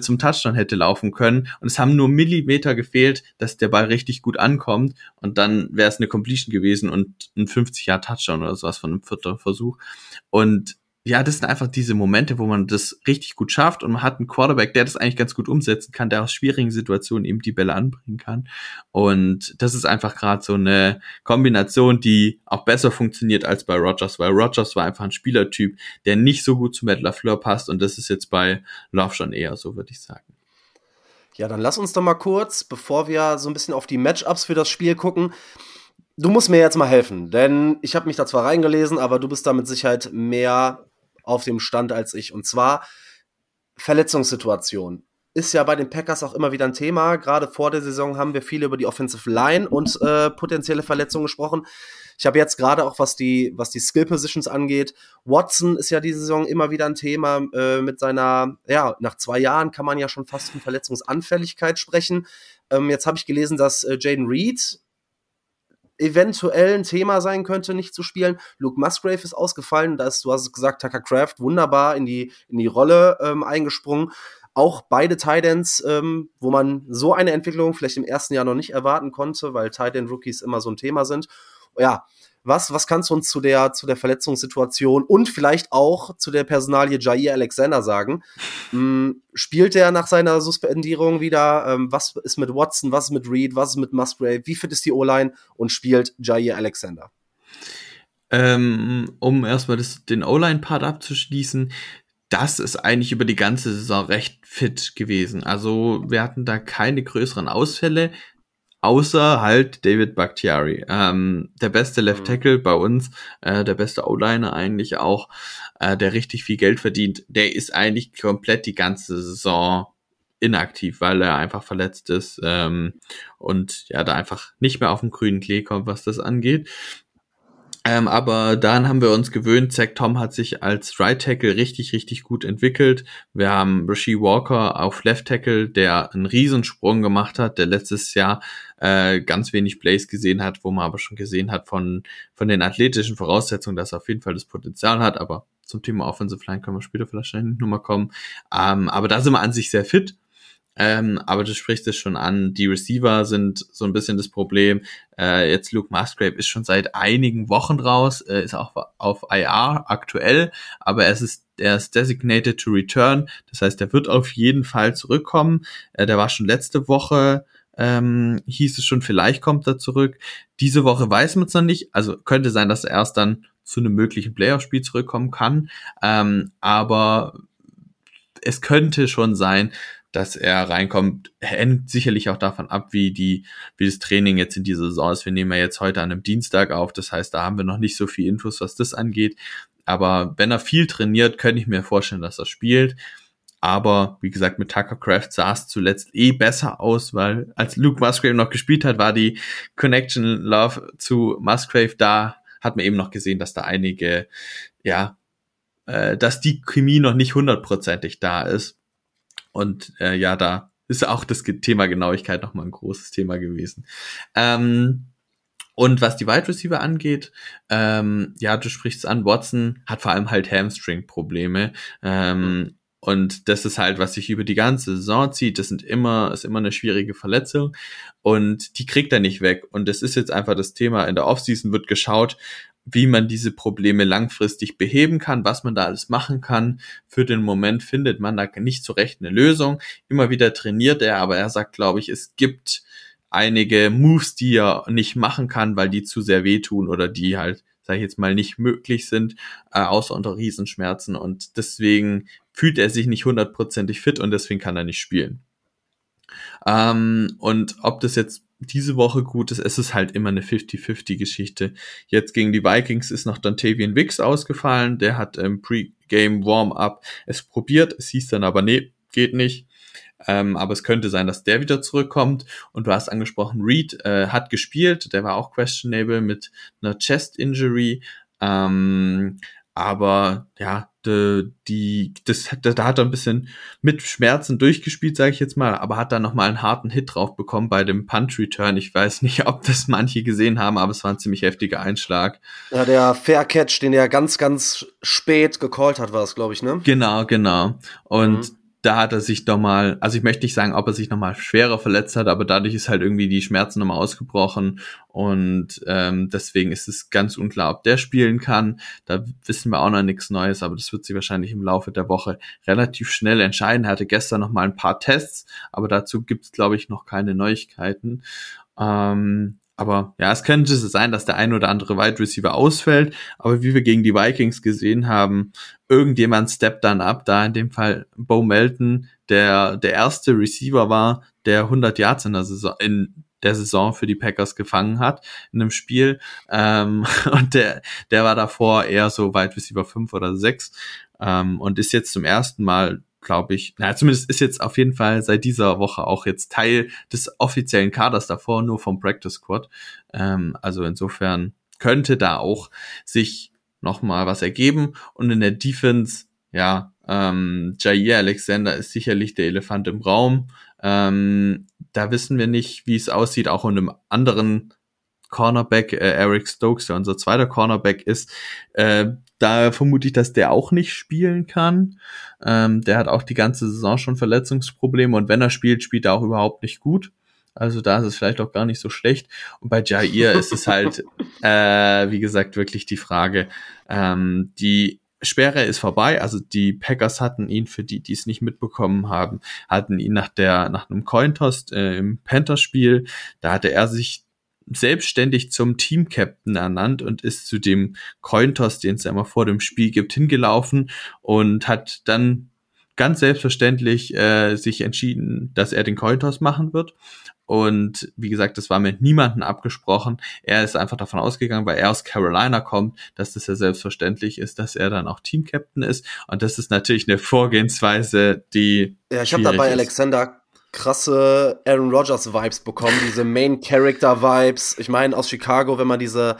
zum Touchdown hätte laufen können und es haben nur Millimeter gefehlt, dass der Ball richtig gut ankommt und dann wäre es eine Completion gewesen und ein 50-Yard-Touchdown oder sowas von einem 4. Versuch. Und ja, das sind einfach diese Momente, wo man das richtig gut schafft und man hat einen Quarterback, der das eigentlich ganz gut umsetzen kann, der aus schwierigen Situationen eben die Bälle anbringen kann. Und das ist einfach gerade so eine Kombination, die auch besser funktioniert als bei Rodgers, weil Rodgers war einfach ein Spielertyp, der nicht so gut zu Matt LaFleur passt und das ist jetzt bei Love schon eher so, würde ich sagen. Ja, dann lass uns doch mal kurz, bevor wir so ein bisschen auf die Matchups für das Spiel gucken, du musst mir jetzt mal helfen, denn ich habe mich da zwar reingelesen, aber du bist da mit Sicherheit mehr auf dem Stand als ich. Und zwar Verletzungssituation. Ist ja bei den Packers auch immer wieder ein Thema. Gerade vor der Saison haben wir viel über die Offensive Line und potenzielle Verletzungen gesprochen. Ich habe jetzt gerade auch, was die Skill Positions angeht, Watson ist ja diese Saison immer wieder ein Thema mit seiner, ja, nach 2 Jahren kann man ja schon fast von Verletzungsanfälligkeit sprechen. Jetzt habe ich gelesen, dass Jayden Reed eventuell ein Thema sein könnte, nicht zu spielen. Luke Musgrave ist ausgefallen, du hast gesagt, Tucker Kraft wunderbar in die Rolle eingesprungen. Auch beide Tight Ends, wo man so eine Entwicklung vielleicht im ersten Jahr noch nicht erwarten konnte, weil Tight End Rookies immer so ein Thema sind. Ja, was kannst du uns zu der Verletzungssituation und vielleicht auch zu der Personalie Jair Alexander sagen? Spielt er nach seiner Suspendierung wieder? Was ist mit Watson? Was ist mit Reed? Was ist mit Musgrave? Wie fit ist die O-Line? Und spielt Jair Alexander? Um erstmal den O-Line-Part abzuschließen, das ist eigentlich über die ganze Saison recht fit gewesen. Also wir hatten da keine größeren Ausfälle, außer halt David Bakhtiari. Der beste Left Tackle bei uns, der beste O-Liner eigentlich auch, der richtig viel Geld verdient. Der ist eigentlich komplett die ganze Saison inaktiv, weil er einfach verletzt ist und ja, da einfach nicht mehr auf den grünen Klee kommt, was das angeht. Aber daran haben wir uns gewöhnt. Zach Tom hat sich als Right Tackle richtig, richtig gut entwickelt. Wir haben Rasheed Walker auf Left Tackle, der einen Riesensprung gemacht hat, der letztes Jahr ganz wenig Plays gesehen hat, wo man aber schon gesehen hat von den athletischen Voraussetzungen, dass er auf jeden Fall das Potenzial hat. Aber zum Thema Offensive Line können wir später vielleicht noch mal kommen. Aber da sind wir an sich sehr fit. Aber du sprichst es schon an, die Receiver sind so ein bisschen das Problem. Jetzt Luke Musgrave ist schon seit einigen Wochen raus, ist auch auf IR aktuell, aber er ist designated to return, das heißt, er wird auf jeden Fall zurückkommen. Der war schon letzte Woche, hieß es schon, vielleicht kommt er zurück. Diese Woche weiß man es noch nicht, also könnte sein, dass er erst dann zu einem möglichen Playoff-Spiel zurückkommen kann, aber es könnte schon sein, dass er reinkommt, hängt sicherlich auch davon ab, wie das Training jetzt in dieser Saison ist. Wir nehmen ja jetzt heute an einem Dienstag auf, das heißt, da haben wir noch nicht so viel Infos, was das angeht. Aber wenn er viel trainiert, könnte ich mir vorstellen, dass er spielt. Aber wie gesagt, mit Tucker Kraft sah es zuletzt besser aus, weil als Luke Musgrave noch gespielt hat, war die Connection Love zu Musgrave da, hat man eben noch gesehen, dass da einige, ja, dass die Chemie noch nicht hundertprozentig da ist. Und ja, da ist auch das Thema Genauigkeit nochmal ein großes Thema gewesen. Und was die Wide Receiver angeht, ja, du sprichst an, Watson hat vor allem halt Hamstring-Probleme. Und das ist halt, was sich über die ganze Saison zieht. Das ist immer eine schwierige Verletzung. Und die kriegt er nicht weg. Und das ist jetzt einfach das Thema. In der Offseason wird geschaut, wie man diese Probleme langfristig beheben kann, was man da alles machen kann. Für den Moment findet man da nicht zurecht eine Lösung. Immer wieder trainiert er, aber er sagt, glaube ich, es gibt einige Moves, die er nicht machen kann, weil die zu sehr wehtun oder die halt, sage ich jetzt mal, nicht möglich sind, außer unter Riesenschmerzen. Und deswegen fühlt er sich nicht hundertprozentig fit und deswegen kann er nicht spielen. Und ob das jetzt diese Woche gut ist, es ist halt immer eine 50-50-Geschichte. Jetzt gegen die Vikings ist noch Dontavian Wicks ausgefallen. Der hat im Pre-Game-Warm-Up es probiert. Es hieß dann aber, nee, geht nicht. Aber es könnte sein, dass der wieder zurückkommt. Und du hast angesprochen, Reed hat gespielt. Der war auch questionable mit einer Chest-Injury. Aber ja, da hat er ein bisschen mit Schmerzen durchgespielt, sage ich jetzt mal, aber hat dann nochmal einen harten Hit drauf bekommen bei dem Punt-Return. Ich weiß nicht, ob das manche gesehen haben, aber es war ein ziemlich heftiger Einschlag. Ja, der Fair-Catch, den er ganz, ganz spät gecallt hat, war es, glaube ich, ne? Genau. Und da hat er sich doch mal, also ich möchte nicht sagen, ob er sich nochmal schwerer verletzt hat, aber dadurch ist halt irgendwie die Schmerzen nochmal ausgebrochen und deswegen ist es ganz unklar, ob der spielen kann. Da wissen wir auch noch nichts Neues, aber das wird sich wahrscheinlich im Laufe der Woche relativ schnell entscheiden. Er hatte gestern nochmal ein paar Tests, aber dazu gibt's, glaube ich, noch keine Neuigkeiten. Aber ja, es könnte sein, dass der ein oder andere Wide Receiver ausfällt, aber wie wir gegen die Vikings gesehen haben, irgendjemand steppt dann ab, da in dem Fall Bo Melton, der erste Receiver war, der 100 Yards in der Saison für die Packers gefangen hat in einem Spiel, und der war davor eher so Wide Receiver 5 oder 6, und ist jetzt zum ersten Mal, glaube ich, naja, zumindest ist jetzt auf jeden Fall seit dieser Woche auch jetzt Teil des offiziellen Kaders, davor nur vom Practice Squad. Also insofern könnte da auch sich nochmal was ergeben. Und in der Defense, ja, Jair Alexander ist sicherlich der Elefant im Raum. Da wissen wir nicht, wie es aussieht, auch in einem anderen Cornerback, Eric Stokes, der unser zweiter Cornerback ist, da vermute ich, dass der auch nicht spielen kann. Der hat auch die ganze Saison schon Verletzungsprobleme und wenn er spielt, spielt er auch überhaupt nicht gut. Also da ist es vielleicht auch gar nicht so schlecht. Und bei Jair ist es halt, wie gesagt, wirklich die Frage, die Sperre ist vorbei, also die Packers hatten ihn, für die, die es nicht mitbekommen haben, hatten ihn nach einem Cointoss im Panthers-Spiel, da hatte er sich selbstständig zum Team-Captain ernannt und ist zu dem Cointoss, den es ja immer vor dem Spiel gibt, hingelaufen und hat dann ganz selbstverständlich sich entschieden, dass er den Cointoss machen wird. Und wie gesagt, das war mit niemandem abgesprochen. Er ist einfach davon ausgegangen, weil er aus Carolina kommt, dass das ja selbstverständlich ist, dass er dann auch Team-Captain ist. Und das ist natürlich eine Vorgehensweise, die ja, ich habe dabei Alexander krasse Aaron Rodgers-Vibes bekommen, diese Main-Character-Vibes. Ich meine, aus Chicago, wenn man diese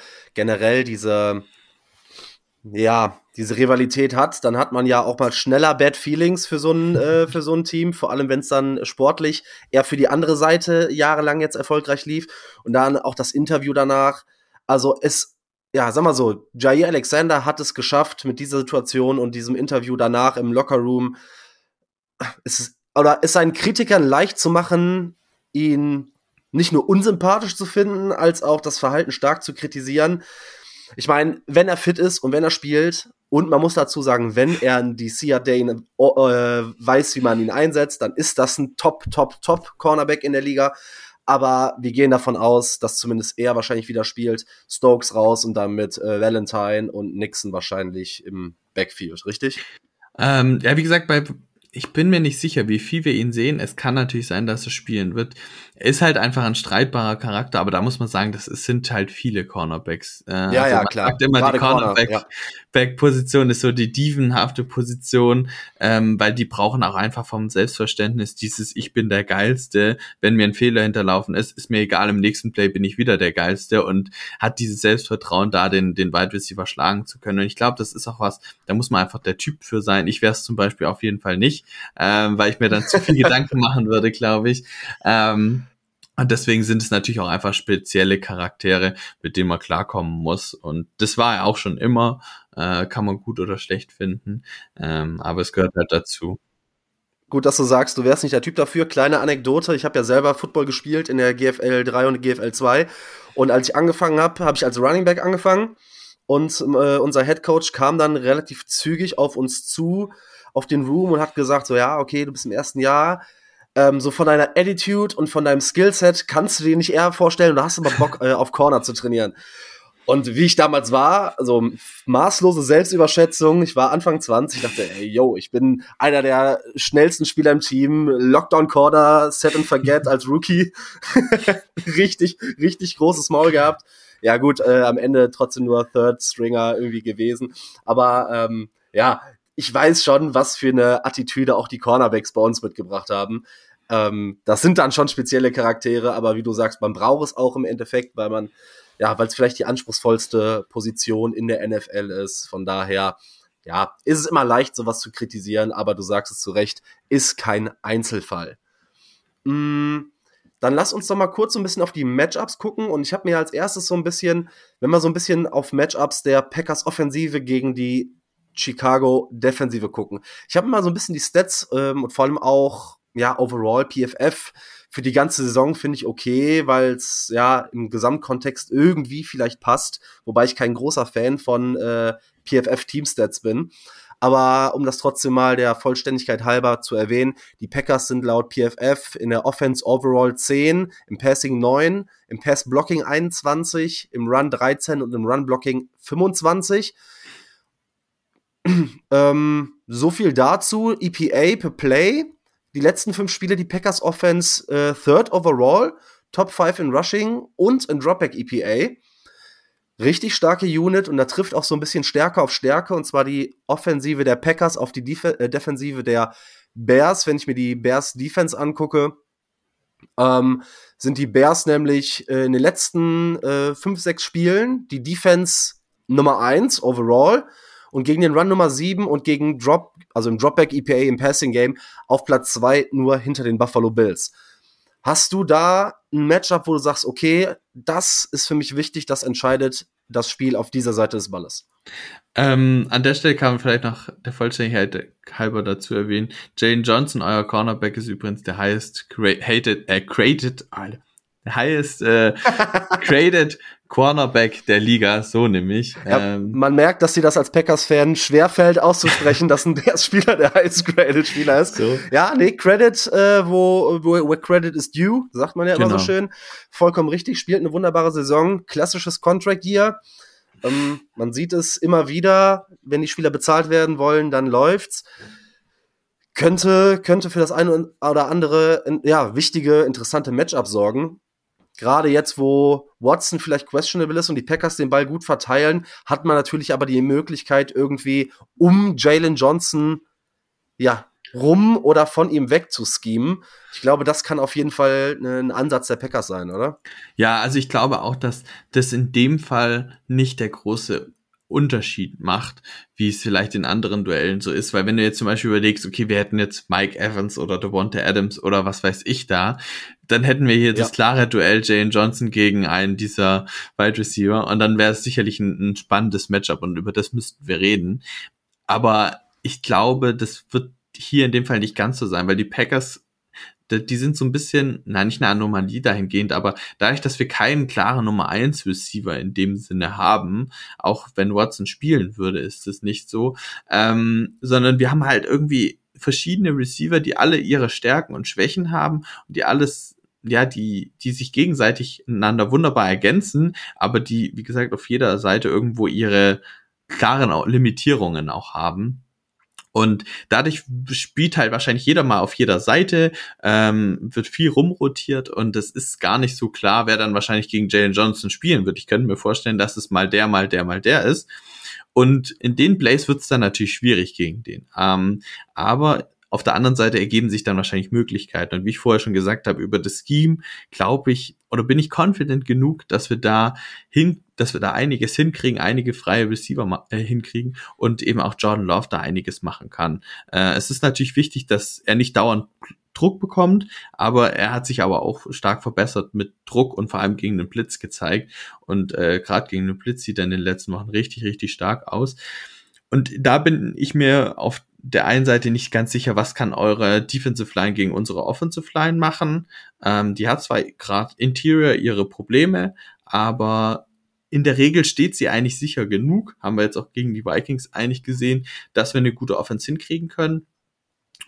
Rivalität hat, dann hat man ja auch mal schneller Bad Feelings für so ein Team, vor allem wenn es dann sportlich eher für die andere Seite jahrelang jetzt erfolgreich lief und dann auch das Interview danach. Also sag mal so, Jair Alexander hat es geschafft, mit dieser Situation und diesem Interview danach im Lockerroom, ist seinen Kritikern leicht zu machen, ihn nicht nur unsympathisch zu finden, als auch das Verhalten stark zu kritisieren. Ich meine, wenn er fit ist und wenn er spielt, und man muss dazu sagen, wenn er einen DC hat, der ihn weiß, wie man ihn einsetzt, dann ist das ein Top-Cornerback in der Liga. Aber wir gehen davon aus, dass zumindest er wahrscheinlich wieder spielt. Stokes raus und dann mit Valentine und Nixon wahrscheinlich im Backfield, richtig? Ja, wie gesagt, bei Ich bin mir nicht sicher, wie viel wir ihn sehen. Es kann natürlich sein, dass er spielen wird. Er ist halt einfach ein streitbarer Charakter, aber da muss man sagen, das sind halt viele Cornerbacks. Ja, also ja, klar. Man sagt immer, gerade die Cornerback-Position ist so die dievenhafte Position, weil die brauchen auch einfach vom Selbstverständnis dieses Ich bin der Geilste. Wenn mir ein Fehler hinterlaufen ist mir egal, im nächsten Play bin ich wieder der Geilste und hat dieses Selbstvertrauen da, den Wide Receiver schlagen zu können. Und ich glaube, das ist auch was, da muss man einfach der Typ für sein. Ich wäre es zum Beispiel auf jeden Fall nicht. Weil ich mir dann zu viel Gedanken machen würde, glaube ich. Und deswegen sind es natürlich auch einfach spezielle Charaktere, mit denen man klarkommen muss. Und das war er auch schon immer. Kann man gut oder schlecht finden. Aber es gehört halt dazu. Gut, dass du sagst, du wärst nicht der Typ dafür. Kleine Anekdote, ich habe ja selber Football gespielt in der GFL 3 und GFL 2. Und als ich angefangen habe, habe ich als Running Back angefangen. Und unser Head Coach kam dann relativ zügig auf uns zu, auf den Room und hat gesagt, so ja, okay, du bist im ersten Jahr, so von deiner Attitude und von deinem Skillset kannst du dir nicht eher vorstellen, oder hast du mal Bock auf Corner zu trainieren. Und wie ich damals war, also maßlose Selbstüberschätzung, ich war Anfang 20, dachte, ey, yo, ich bin einer der schnellsten Spieler im Team, Lockdown-Corner, Set and Forget als Rookie, richtig, richtig großes Maul gehabt. Ja gut, am Ende trotzdem nur Third Stringer irgendwie gewesen, aber ja, ich weiß schon, was für eine Attitüde auch die Cornerbacks bei uns mitgebracht haben. Das sind dann schon spezielle Charaktere, aber wie du sagst, man braucht es auch im Endeffekt, weil man, ja, weil es vielleicht die anspruchsvollste Position in der NFL ist. Von daher, ja, ist es immer leicht, sowas zu kritisieren, aber du sagst es zu Recht, ist kein Einzelfall. Dann lass uns doch mal kurz so ein bisschen auf die Matchups gucken. Und ich habe mir als erstes so ein bisschen, wenn wir so ein bisschen auf Matchups der Packers-Offensive gegen die Chicago-Defensive gucken. Ich habe mal so ein bisschen die Stats und vor allem auch, ja, overall PFF für die ganze Saison finde ich okay, weil es ja im Gesamtkontext irgendwie vielleicht passt, wobei ich kein großer Fan von PFF-Team-Stats bin. Aber um das trotzdem mal der Vollständigkeit halber zu erwähnen, die Packers sind laut PFF in der Offense overall 10, im Passing 9, im Pass-Blocking 21, im Run 13 und im Run-Blocking 25. So viel dazu. EPA per Play. Die letzten 5 Spiele, die Packers Offense Third overall, Top 5 in Rushing und in Dropback EPA. Richtig starke Unit und da trifft auch so ein bisschen Stärke auf Stärke, und zwar die Offensive der Packers auf die Defensive der Bears. Wenn ich mir die Bears Defense angucke, sind die Bears nämlich in den letzten 5-6 Spielen die Defense Nummer 1 overall. Und gegen den Run Nummer 7 und gegen Drop, also im Dropback EPA im Passing Game, auf Platz 2 nur hinter den Buffalo Bills. Hast du da ein Matchup, wo du sagst, okay, das ist für mich wichtig, das entscheidet das Spiel auf dieser Seite des Balles? An der Stelle kann man vielleicht noch der Vollständigkeit halber dazu erwähnen, Jayden Johnson, euer Cornerback, ist übrigens der highest graded Cornerback der Liga, so nämlich. Ja, man merkt, dass dir das als Packers-Fan schwerfällt auszusprechen, dass ein Bears-Spieler der Highest-Graded-Spieler ist. So. Ja, nee, Credit, where Credit is due, sagt man ja immer so schön. Vollkommen richtig, spielt eine wunderbare Saison, klassisches Contract-Year. Man sieht es immer wieder, wenn die Spieler bezahlt werden wollen, dann läuft's. Könnte für das eine oder andere, ja, wichtige, interessante Matchup sorgen. Gerade jetzt, wo Watson vielleicht questionable ist und die Packers den Ball gut verteilen, hat man natürlich aber die Möglichkeit, irgendwie um Jalen Johnson, ja, rum oder von ihm weg zu schemen. Ich glaube, das kann auf jeden Fall ein Ansatz der Packers sein, oder? Ja, also ich glaube auch, dass das in dem Fall nicht der große Unterschied macht, wie es vielleicht in anderen Duellen so ist, weil wenn du jetzt zum Beispiel überlegst, okay, wir hätten jetzt Mike Evans oder Davante Adams oder was weiß ich da, dann hätten wir hier das klare Duell Jayden Johnson gegen einen dieser Wide Receiver und dann wäre es sicherlich ein spannendes Matchup und über das müssten wir reden, aber ich glaube, das wird hier in dem Fall nicht ganz so sein, weil die Packers, die sind so ein bisschen, nein, nicht eine Anomalie dahingehend, aber dadurch, dass wir keinen klaren Nummer 1 Receiver in dem Sinne haben, auch wenn Watson spielen würde, ist es nicht so, sondern wir haben halt irgendwie verschiedene Receiver, die alle ihre Stärken und Schwächen haben und die alles, ja, die sich gegenseitig einander wunderbar ergänzen, aber die, wie gesagt, auf jeder Seite irgendwo ihre klaren Limitierungen auch haben. Und dadurch spielt halt wahrscheinlich jeder mal auf jeder Seite, wird viel rumrotiert und es ist gar nicht so klar, wer dann wahrscheinlich gegen Jalen Johnson spielen wird. Ich könnte mir vorstellen, dass es mal der ist. Und in den Plays wird es dann natürlich schwierig gegen den. Aber auf der anderen Seite ergeben sich dann wahrscheinlich Möglichkeiten. Und wie ich vorher schon gesagt habe, über das Scheme glaube ich, oder bin ich confident genug, dass wir da einiges hinkriegen, einige freie Receiver hinkriegen und eben auch Jordan Love da einiges machen kann. Es ist natürlich wichtig, dass er nicht dauernd Druck bekommt, aber er hat sich aber auch stark verbessert mit Druck und vor allem gegen den Blitz gezeigt. Und gerade gegen den Blitz sieht er in den letzten Wochen richtig, richtig stark aus. Und da bin ich mir auf der einen Seite nicht ganz sicher, was kann eure Defensive Line gegen unsere Offensive Line machen. Die hat zwar gerade Interior ihre Probleme, aber in der Regel steht sie eigentlich sicher genug, haben wir jetzt auch gegen die Vikings eigentlich gesehen, dass wir eine gute Offense hinkriegen können.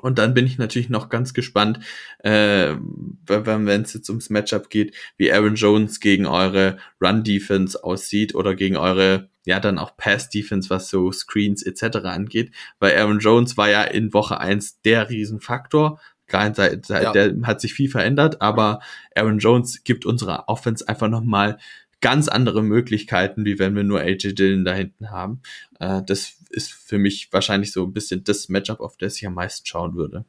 Und dann bin ich natürlich noch ganz gespannt, wenn es jetzt ums Matchup geht, wie Aaron Jones gegen eure Run-Defense aussieht oder gegen eure dann auch Pass-Defense, was so Screens etc. angeht, weil Aaron Jones war ja in Woche 1 der Riesenfaktor. Klar, der hat sich viel verändert, aber Aaron Jones gibt unserer Offense einfach nochmal ganz andere Möglichkeiten, wie wenn wir nur AJ Dillon da hinten haben. Das ist für mich wahrscheinlich so ein bisschen das Matchup, auf das ich am meisten schauen würde.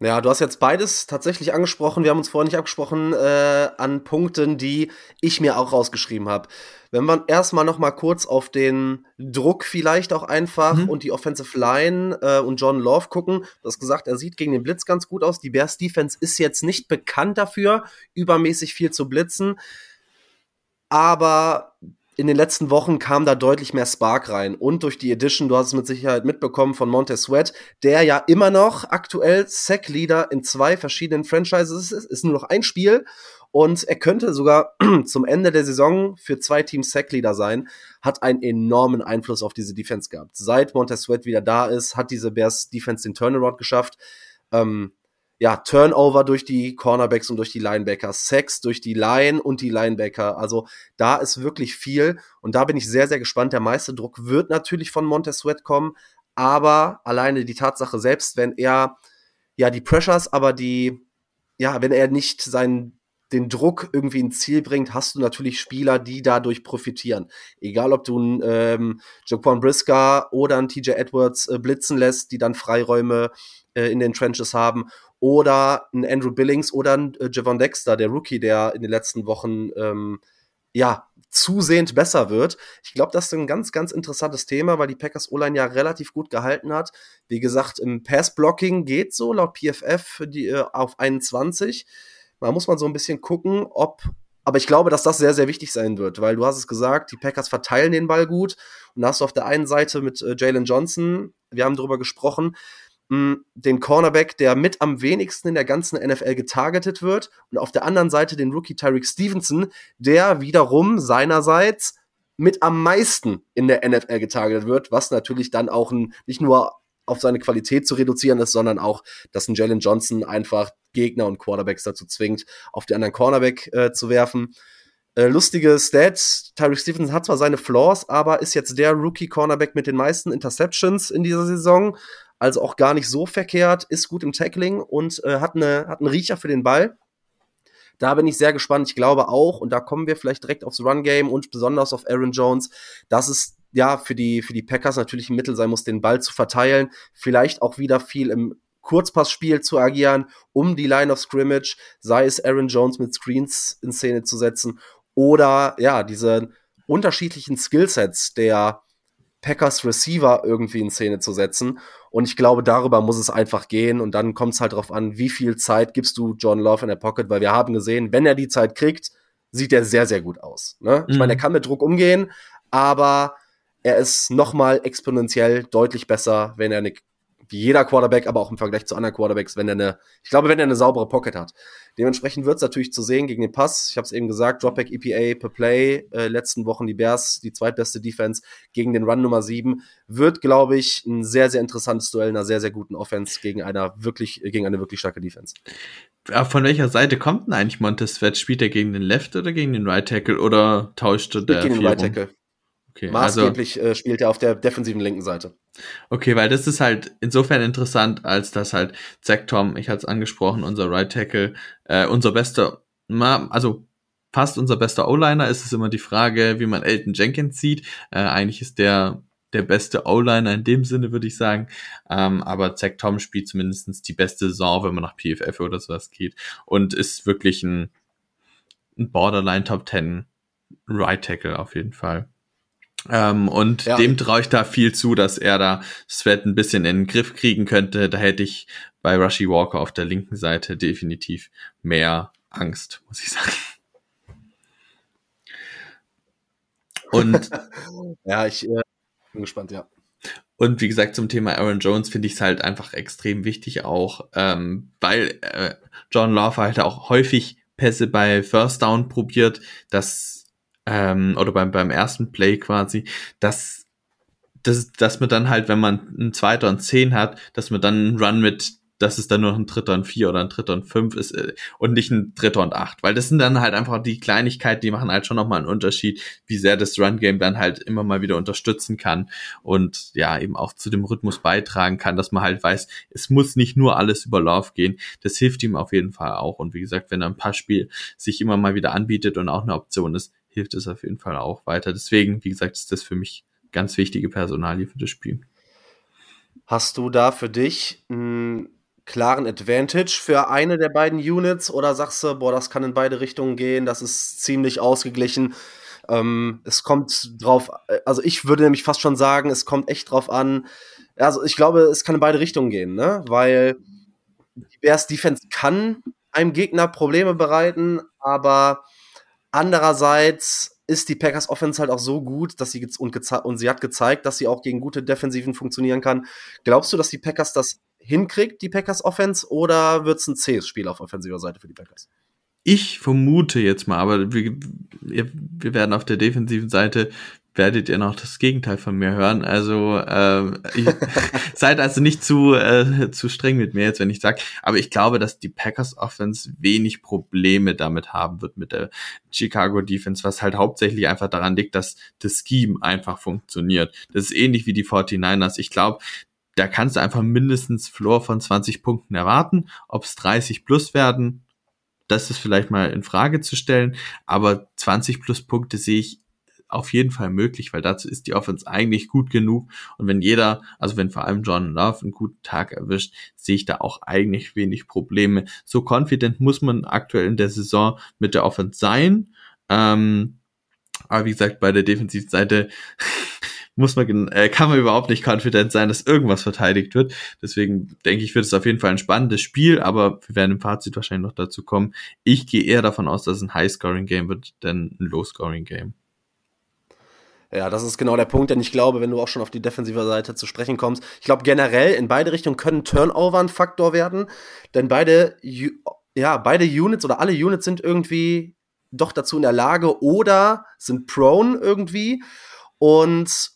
Ja, du hast jetzt beides tatsächlich angesprochen. Wir haben uns vorher nicht abgesprochen an Punkten, die ich mir auch rausgeschrieben habe. Wenn man erstmal noch mal kurz auf den Druck vielleicht auch einfach und die Offensive Line und Jordan Love gucken. Du hast gesagt, er sieht gegen den Blitz ganz gut aus. Die Bears Defense ist jetzt nicht bekannt dafür, übermäßig viel zu blitzen. Aber in den letzten Wochen kam da deutlich mehr Spark rein. Und durch die Edition, du hast es mit Sicherheit mitbekommen, von Montez Sweat, der ja immer noch aktuell Sack-Leader in 2 verschiedenen Franchises ist. Ist nur noch ein Spiel. Und er könnte sogar zum Ende der Saison für 2 Teams Sack-Leader sein. Hat einen enormen Einfluss auf diese Defense gehabt. Seit Montez Sweat wieder da ist, hat diese Bears-Defense den Turnaround geschafft. Turnover durch die Cornerbacks und durch die Linebacker, Sacks durch die Line und die Linebacker, also da ist wirklich viel und da bin ich sehr, sehr gespannt. Der meiste Druck wird natürlich von Montez Sweat kommen, aber alleine die Tatsache, selbst wenn er die Pressures, aber wenn er nicht den Druck irgendwie ins Ziel bringt, hast du natürlich Spieler, die dadurch profitieren. Egal, ob du einen Jaquan Brisker oder einen TJ Edwards blitzen lässt, die dann Freiräume in den Trenches haben, oder einen Andrew Billings oder einen Gervon Dexter, der Rookie, der in den letzten Wochen zusehend besser wird. Ich glaube, das ist ein ganz, ganz interessantes Thema, weil die Packers O-Line ja relativ gut gehalten hat. Wie gesagt, im Pass-Blocking geht so laut PFF auf 21. Da muss man so ein bisschen gucken, aber ich glaube, dass das sehr, sehr wichtig sein wird, weil du hast es gesagt, die Packers verteilen den Ball gut und da hast du auf der einen Seite mit Jalen Johnson, wir haben darüber gesprochen, den Cornerback, der mit am wenigsten in der ganzen NFL getargetet wird, und auf der anderen Seite den Rookie Tyrique Stevenson, der wiederum seinerseits mit am meisten in der NFL getargetet wird, was natürlich dann auch nicht nur auf seine Qualität zu reduzieren ist, sondern auch, dass ein Jalen Johnson einfach Gegner und Quarterbacks dazu zwingt, auf die anderen Cornerback zu werfen. Lustige Stats, Tyrique Stevenson hat zwar seine Flaws, aber ist jetzt der Rookie-Cornerback mit den meisten Interceptions in dieser Saison, also auch gar nicht so verkehrt, ist gut im Tackling und hat einen Riecher für den Ball. Da bin ich sehr gespannt. Ich glaube auch, und da kommen wir vielleicht direkt aufs Run-Game und besonders auf Aaron Jones, dass es für die Packers natürlich ein Mittel sein muss, den Ball zu verteilen, vielleicht auch wieder viel im Kurzpassspiel zu agieren, um die Line of Scrimmage, sei es Aaron Jones mit Screens in Szene zu setzen oder diese unterschiedlichen Skillsets der Packers Receiver irgendwie in Szene zu setzen. Und ich glaube, darüber muss es einfach gehen. Und dann kommt es halt drauf an, wie viel Zeit gibst du Jordan Love in der Pocket, weil wir haben gesehen, wenn er die Zeit kriegt, sieht er sehr, sehr gut aus. Ne? Ich meine, er kann mit Druck umgehen, aber er ist nochmal exponentiell deutlich besser, wenn er eine, wie jeder Quarterback, aber auch im Vergleich zu anderen Quarterbacks, wenn er eine saubere Pocket hat. Dementsprechend wird es natürlich zu sehen gegen den Pass. Ich habe es eben gesagt, Dropback EPA per Play, letzten Wochen die Bears, die zweitbeste Defense gegen den Run Nummer 7, wird, glaube ich, ein sehr, sehr interessantes Duell einer sehr, sehr guten Offense gegen eine wirklich starke Defense. Von welcher Seite kommt denn eigentlich Montez Sweat? Spielt er gegen den Left oder gegen den Right Tackle oder tauscht er? Gegen den Right Tackle. Okay, maßgeblich also, spielt er auf der defensiven linken Seite. Okay, weil das ist halt insofern interessant, als dass halt Zach Tom, ich hatte es angesprochen, unser Right Tackle, unser bester, also fast unser bester O-Liner, ist es immer die Frage, wie man Elton Jenkins sieht. Eigentlich ist der beste O-Liner in dem Sinne, würde ich sagen. Aber Zach Tom spielt zumindest die beste Saison, wenn man nach PFF oder sowas geht. Und ist wirklich ein Borderline Top 10 Right Tackle auf jeden Fall. Und ja, dem traue ich da viel zu, dass er da Sweat ein bisschen in den Griff kriegen könnte. Da hätte ich bei Rushy Walker auf der linken Seite definitiv mehr Angst, muss ich sagen. Und ja, ich bin gespannt, ja. Und wie gesagt, zum Thema Aaron Jones finde ich es halt einfach extrem wichtig auch, weil Jordan Love halt auch häufig Pässe bei First Down probiert, dass oder beim ersten Play quasi, dass man dann halt, wenn man einen 2. und 10 hat, dass man dann einen Run mit, dass es dann nur noch ein 3. und 4 oder ein 3. und 5 ist und nicht ein 3. und 8, weil das sind dann halt einfach die Kleinigkeiten, die machen halt schon nochmal einen Unterschied, wie sehr das Run-Game dann halt immer mal wieder unterstützen kann und ja, eben auch zu dem Rhythmus beitragen kann, dass man halt weiß, es muss nicht nur alles über Lauf gehen, das hilft ihm auf jeden Fall auch und wie gesagt, wenn er ein Passspiel sich immer mal wieder anbietet und auch eine Option ist, hilft es auf jeden Fall auch weiter. Deswegen, wie gesagt, ist das für mich ganz wichtige Personalie für das Spiel. Hast du da für dich einen klaren Advantage für eine der beiden Units oder sagst du, boah, das kann in beide Richtungen gehen, das ist ziemlich ausgeglichen? Es kommt drauf, also ich würde nämlich fast schon sagen, es kommt echt drauf an, also ich glaube, es kann in beide Richtungen gehen, ne? Weil die Bears Defense kann einem Gegner Probleme bereiten, aber andererseits ist die Packers Offense halt auch so gut, dass sie und sie hat gezeigt, dass sie auch gegen gute Defensiven funktionieren kann. Glaubst du, dass die Packers das hinkriegt, die Packers Offense, oder wird es ein zähes Spiel auf offensiver Seite für die Packers? Ich vermute jetzt mal, aber wir werden auf der defensiven Seite, werdet ihr noch das Gegenteil von mir hören. Also seid also nicht zu streng mit mir jetzt, wenn ich sage. Aber ich glaube, dass die Packers Offense wenig Probleme damit haben wird mit der Chicago Defense, was halt hauptsächlich einfach daran liegt, dass das Scheme einfach funktioniert. Das ist ähnlich wie die 49ers. Ich glaube, da kannst du einfach mindestens Floor von 20 Punkten erwarten. Ob es 30 plus werden, das ist vielleicht mal in Frage zu stellen. Aber 20 plus Punkte sehe ich auf jeden Fall möglich, weil dazu ist die Offense eigentlich gut genug und wenn vor allem Jordan Love einen guten Tag erwischt, sehe ich da auch eigentlich wenig Probleme. So confident muss man aktuell in der Saison mit der Offense sein, aber wie gesagt, bei der Defensivseite kann man überhaupt nicht confident sein, dass irgendwas verteidigt wird. Deswegen denke ich, wird es auf jeden Fall ein spannendes Spiel, aber wir werden im Fazit wahrscheinlich noch dazu kommen. Ich gehe eher davon aus, dass es ein High-Scoring-Game wird, denn ein Low-Scoring-Game. Ja, das ist genau der Punkt, denn ich glaube, wenn du auch schon auf die defensive Seite zu sprechen kommst, ich glaube generell, in beide Richtungen können Turnover ein Faktor werden, denn beide Units oder alle Units sind irgendwie doch dazu in der Lage oder sind prone irgendwie. Und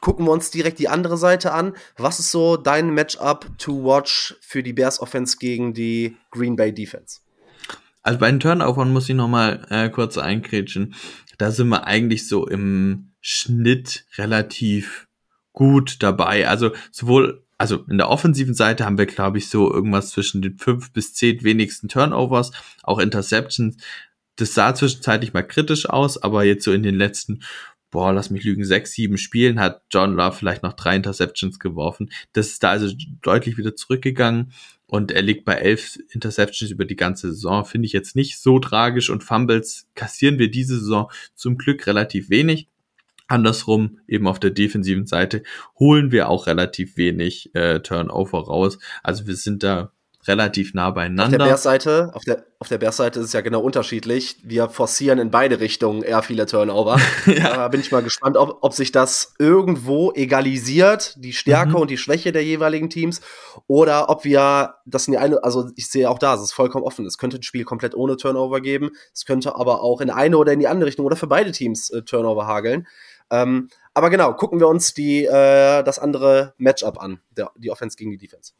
gucken wir uns direkt die andere Seite an. Was ist so dein Matchup to watch für die Bears Offense gegen die Green Bay Defense? Also bei den Turnovern muss ich nochmal kurz eingrätschen. Da sind wir eigentlich so im Schnitt relativ gut dabei. Also in der offensiven Seite haben wir, glaube ich, so irgendwas zwischen den 5 bis 10 wenigsten Turnovers, auch Interceptions. Das sah zwischenzeitlich mal kritisch aus, aber jetzt so in den letzten, 6, 7 Spielen hat Jordan Love vielleicht noch 3 Interceptions geworfen. Das ist da also deutlich wieder zurückgegangen. Und er liegt bei 11 Interceptions über die ganze Saison, finde ich jetzt nicht so tragisch. Und Fumbles kassieren wir diese Saison zum Glück relativ wenig. Andersrum, eben auf der defensiven Seite, holen wir auch relativ wenig Turnover raus. Also wir sind da relativ nah beieinander. Auf der Bears-Seite ist es ja genau unterschiedlich. Wir forcieren in beide Richtungen eher viele Turnover. Ja. Da bin ich mal gespannt, ob sich das irgendwo egalisiert, die Stärke und die Schwäche der jeweiligen Teams, oder ob wir das in die eine, also ich sehe auch da, es ist vollkommen offen. Es könnte ein Spiel komplett ohne Turnover geben. Es könnte aber auch in eine oder in die andere Richtung oder für beide Teams Turnover hageln. Aber genau, gucken wir uns das andere Matchup an, die Offense gegen die Defense.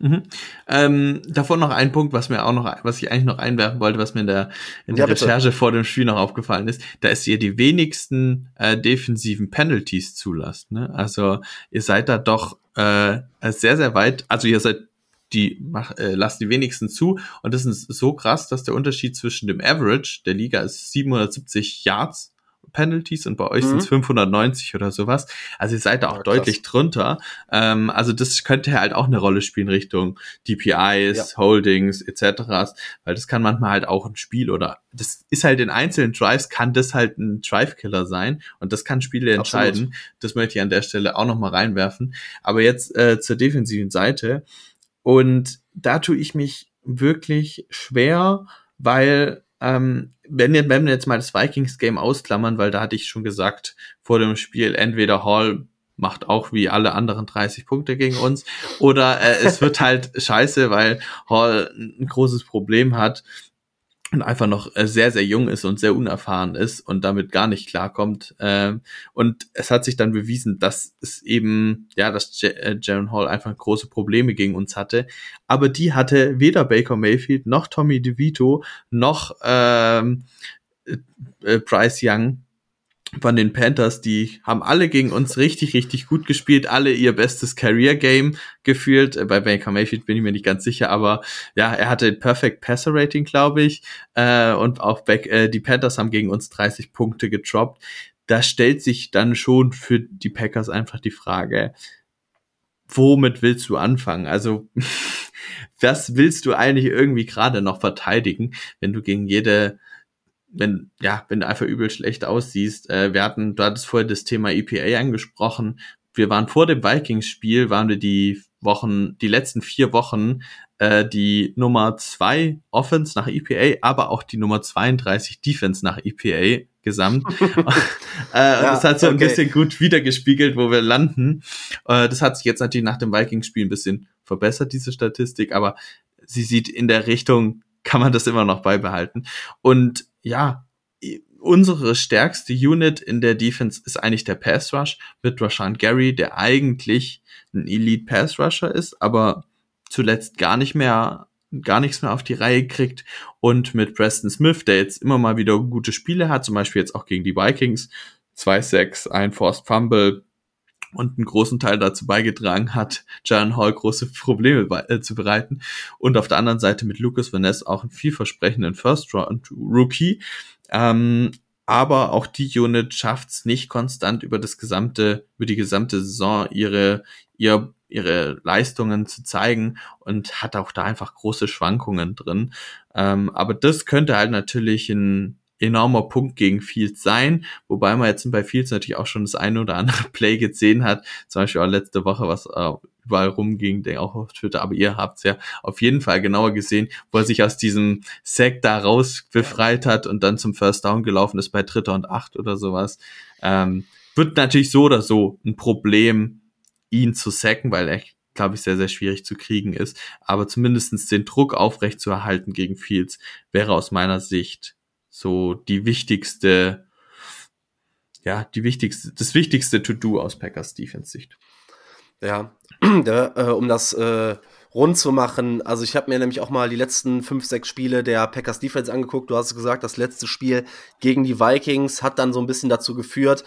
Mhm. Davon noch ein Punkt, was ich eigentlich noch einwerfen wollte, was mir in der Recherche vor dem Spiel noch aufgefallen ist, da ist ihr die wenigsten defensiven Penalties zulasst, ne? Also ihr seid da doch sehr, sehr weit, also ihr seid lasst die wenigsten zu, und das ist so krass, dass der Unterschied zwischen dem Average der Liga ist 770 Yards Penalties und bei euch sind es 590 oder sowas. Also ihr seid da auch deutlich drunter. Also das könnte halt auch eine Rolle spielen Richtung DPIs, Holdings etc., weil das kann manchmal halt auch ein Spiel, oder das ist halt in einzelnen Drives, kann das halt ein Drive-Killer sein, und das kann Spiele entscheiden. Absolut. Das möchte ich an der Stelle auch nochmal reinwerfen. Aber jetzt zur defensiven Seite, und da tue ich mich wirklich schwer, weil wenn wir jetzt mal das Vikings-Game ausklammern, weil da hatte ich schon gesagt vor dem Spiel, entweder Hall macht auch wie alle anderen 30 Punkte gegen uns oder es wird halt scheiße, weil Hall ein großes Problem hat und einfach noch sehr, sehr jung ist und sehr unerfahren ist und damit gar nicht klarkommt. Und es hat sich dann bewiesen, dass es eben, dass Jaren Hall einfach große Probleme gegen uns hatte. Aber die hatte weder Baker Mayfield noch Tommy DeVito noch Bryce Young von den Panthers. Die haben alle gegen uns richtig, richtig gut gespielt, alle ihr bestes Career-Game gefühlt. Bei Baker Mayfield bin ich mir nicht ganz sicher, aber ja, er hatte Perfect Passer Rating, glaube ich, und auch die Panthers haben gegen uns 30 Punkte getroppt. Da stellt sich dann schon für die Packers einfach die Frage, womit willst du anfangen? Also, was willst du eigentlich irgendwie gerade noch verteidigen, wenn du gegen wenn du einfach übel schlecht aussiehst? Du hattest vorher das Thema EPA angesprochen. Wir waren vor dem Vikings-Spiel, waren wir die letzten 4 Wochen, die Nummer 2 Offense nach EPA, aber auch die Nummer 32 Defense nach EPA gesamt. Das hat so ein bisschen gut wiedergespiegelt, wo wir landen. Das hat sich jetzt natürlich nach dem Vikings-Spiel ein bisschen verbessert, diese Statistik, aber sie sieht in der Richtung, kann man das immer noch beibehalten. Und ja, unsere stärkste Unit in der Defense ist eigentlich der Pass Rush mit Rashan Gary, der eigentlich ein Elite Pass Rusher ist, aber zuletzt gar nichts mehr auf die Reihe kriegt, und mit Preston Smith, der jetzt immer mal wieder gute Spiele hat, zum Beispiel jetzt auch gegen die Vikings, 2 Sacks, ein Forced Fumble und einen großen Teil dazu beigetragen hat, Jaren Hall große Probleme zu bereiten. Und auf der anderen Seite mit Lucas Vaness auch einen vielversprechenden First-Round-Rookie. Aber auch die Unit schafft's nicht konstant über die gesamte Saison ihre Leistungen zu zeigen und hat auch da einfach große Schwankungen drin. Aber das könnte halt natürlich ein enormer Punkt gegen Fields sein, wobei man jetzt bei Fields natürlich auch schon das eine oder andere Play gesehen hat, zum Beispiel auch letzte Woche, was überall rumging, auch auf Twitter, aber ihr habt's ja auf jeden Fall genauer gesehen, wo er sich aus diesem Sack da raus befreit hat und dann zum First Down gelaufen ist bei 3. und 8 oder sowas. Wird natürlich so oder so ein Problem, ihn zu sacken, weil er, glaube ich, sehr, sehr schwierig zu kriegen ist, aber zumindestens den Druck aufrecht zu erhalten gegen Fields wäre aus meiner Sicht so das wichtigste To-Do aus Packers Defense-Sicht. Ja, um das rund zu machen, also ich habe mir nämlich auch mal die letzten 5, 6 Spiele der Packers Defense angeguckt. Du hast gesagt, das letzte Spiel gegen die Vikings hat dann so ein bisschen dazu geführt,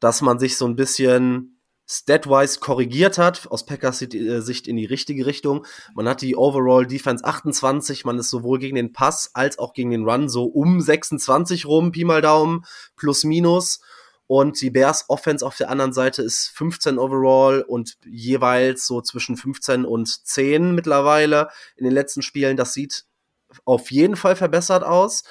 dass man sich so ein bisschen stat-wise korrigiert hat, aus Packers Sicht in die richtige Richtung. Man hat die Overall Defense 28, man ist sowohl gegen den Pass als auch gegen den Run so um 26 rum, Pi mal Daumen, plus minus. Und die Bears Offense auf der anderen Seite ist 15 Overall und jeweils so zwischen 15 und 10 mittlerweile in den letzten Spielen. Das sieht auf jeden Fall verbessert aus.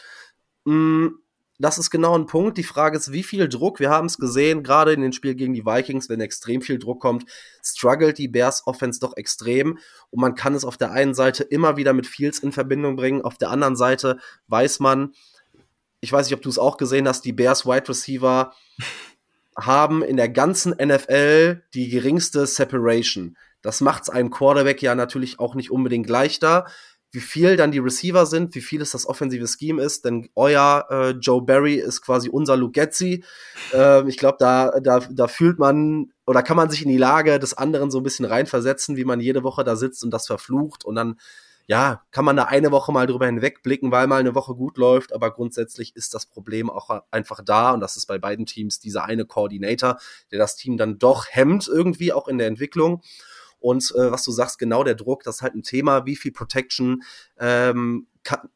Das ist genau ein Punkt. Die Frage ist, wie viel Druck, wir haben es gesehen, gerade in den Spielen gegen die Vikings, wenn extrem viel Druck kommt, struggelt die Bears-Offense doch extrem. Und man kann es auf der einen Seite immer wieder mit Fields in Verbindung bringen. Auf der anderen Seite weiß man, ich weiß nicht, ob du es auch gesehen hast, die Bears-Wide-Receiver haben in der ganzen NFL die geringste Separation. Das macht es einem Quarterback ja natürlich auch nicht unbedingt leichter. wie viel dann die Receiver sind, wie viel es das offensive Scheme ist, denn euer Joe Barry ist quasi unser Luke Getsy. Ich glaube, da fühlt man oder kann man sich in die Lage des anderen so ein bisschen reinversetzen, wie man jede Woche da sitzt und das verflucht und dann, ja, kann man da eine Woche mal drüber hinwegblicken, weil mal eine Woche gut läuft, aber grundsätzlich ist das Problem auch einfach da und das ist bei beiden Teams dieser eine Coordinator, der das Team dann doch hemmt irgendwie auch in der Entwicklung. Und was du sagst, genau der Druck, das ist halt ein Thema, wie viel Protection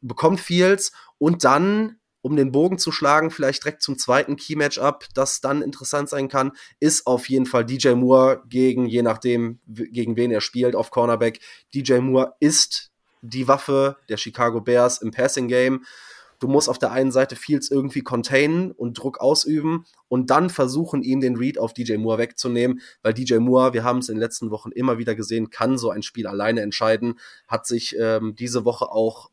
bekommt Fields und dann, um den Bogen zu schlagen, vielleicht direkt zum zweiten Key-Matchup, das dann interessant sein kann, ist auf jeden Fall DJ Moore je nachdem, gegen wen er spielt, auf Cornerback. DJ Moore ist die Waffe der Chicago Bears im Passing-Game. Du musst auf der einen Seite Fields irgendwie containen und Druck ausüben und dann versuchen, ihm den Read auf DJ Moore wegzunehmen, weil DJ Moore, wir haben es in den letzten Wochen immer wieder gesehen, kann so ein Spiel alleine entscheiden, hat sich diese Woche auch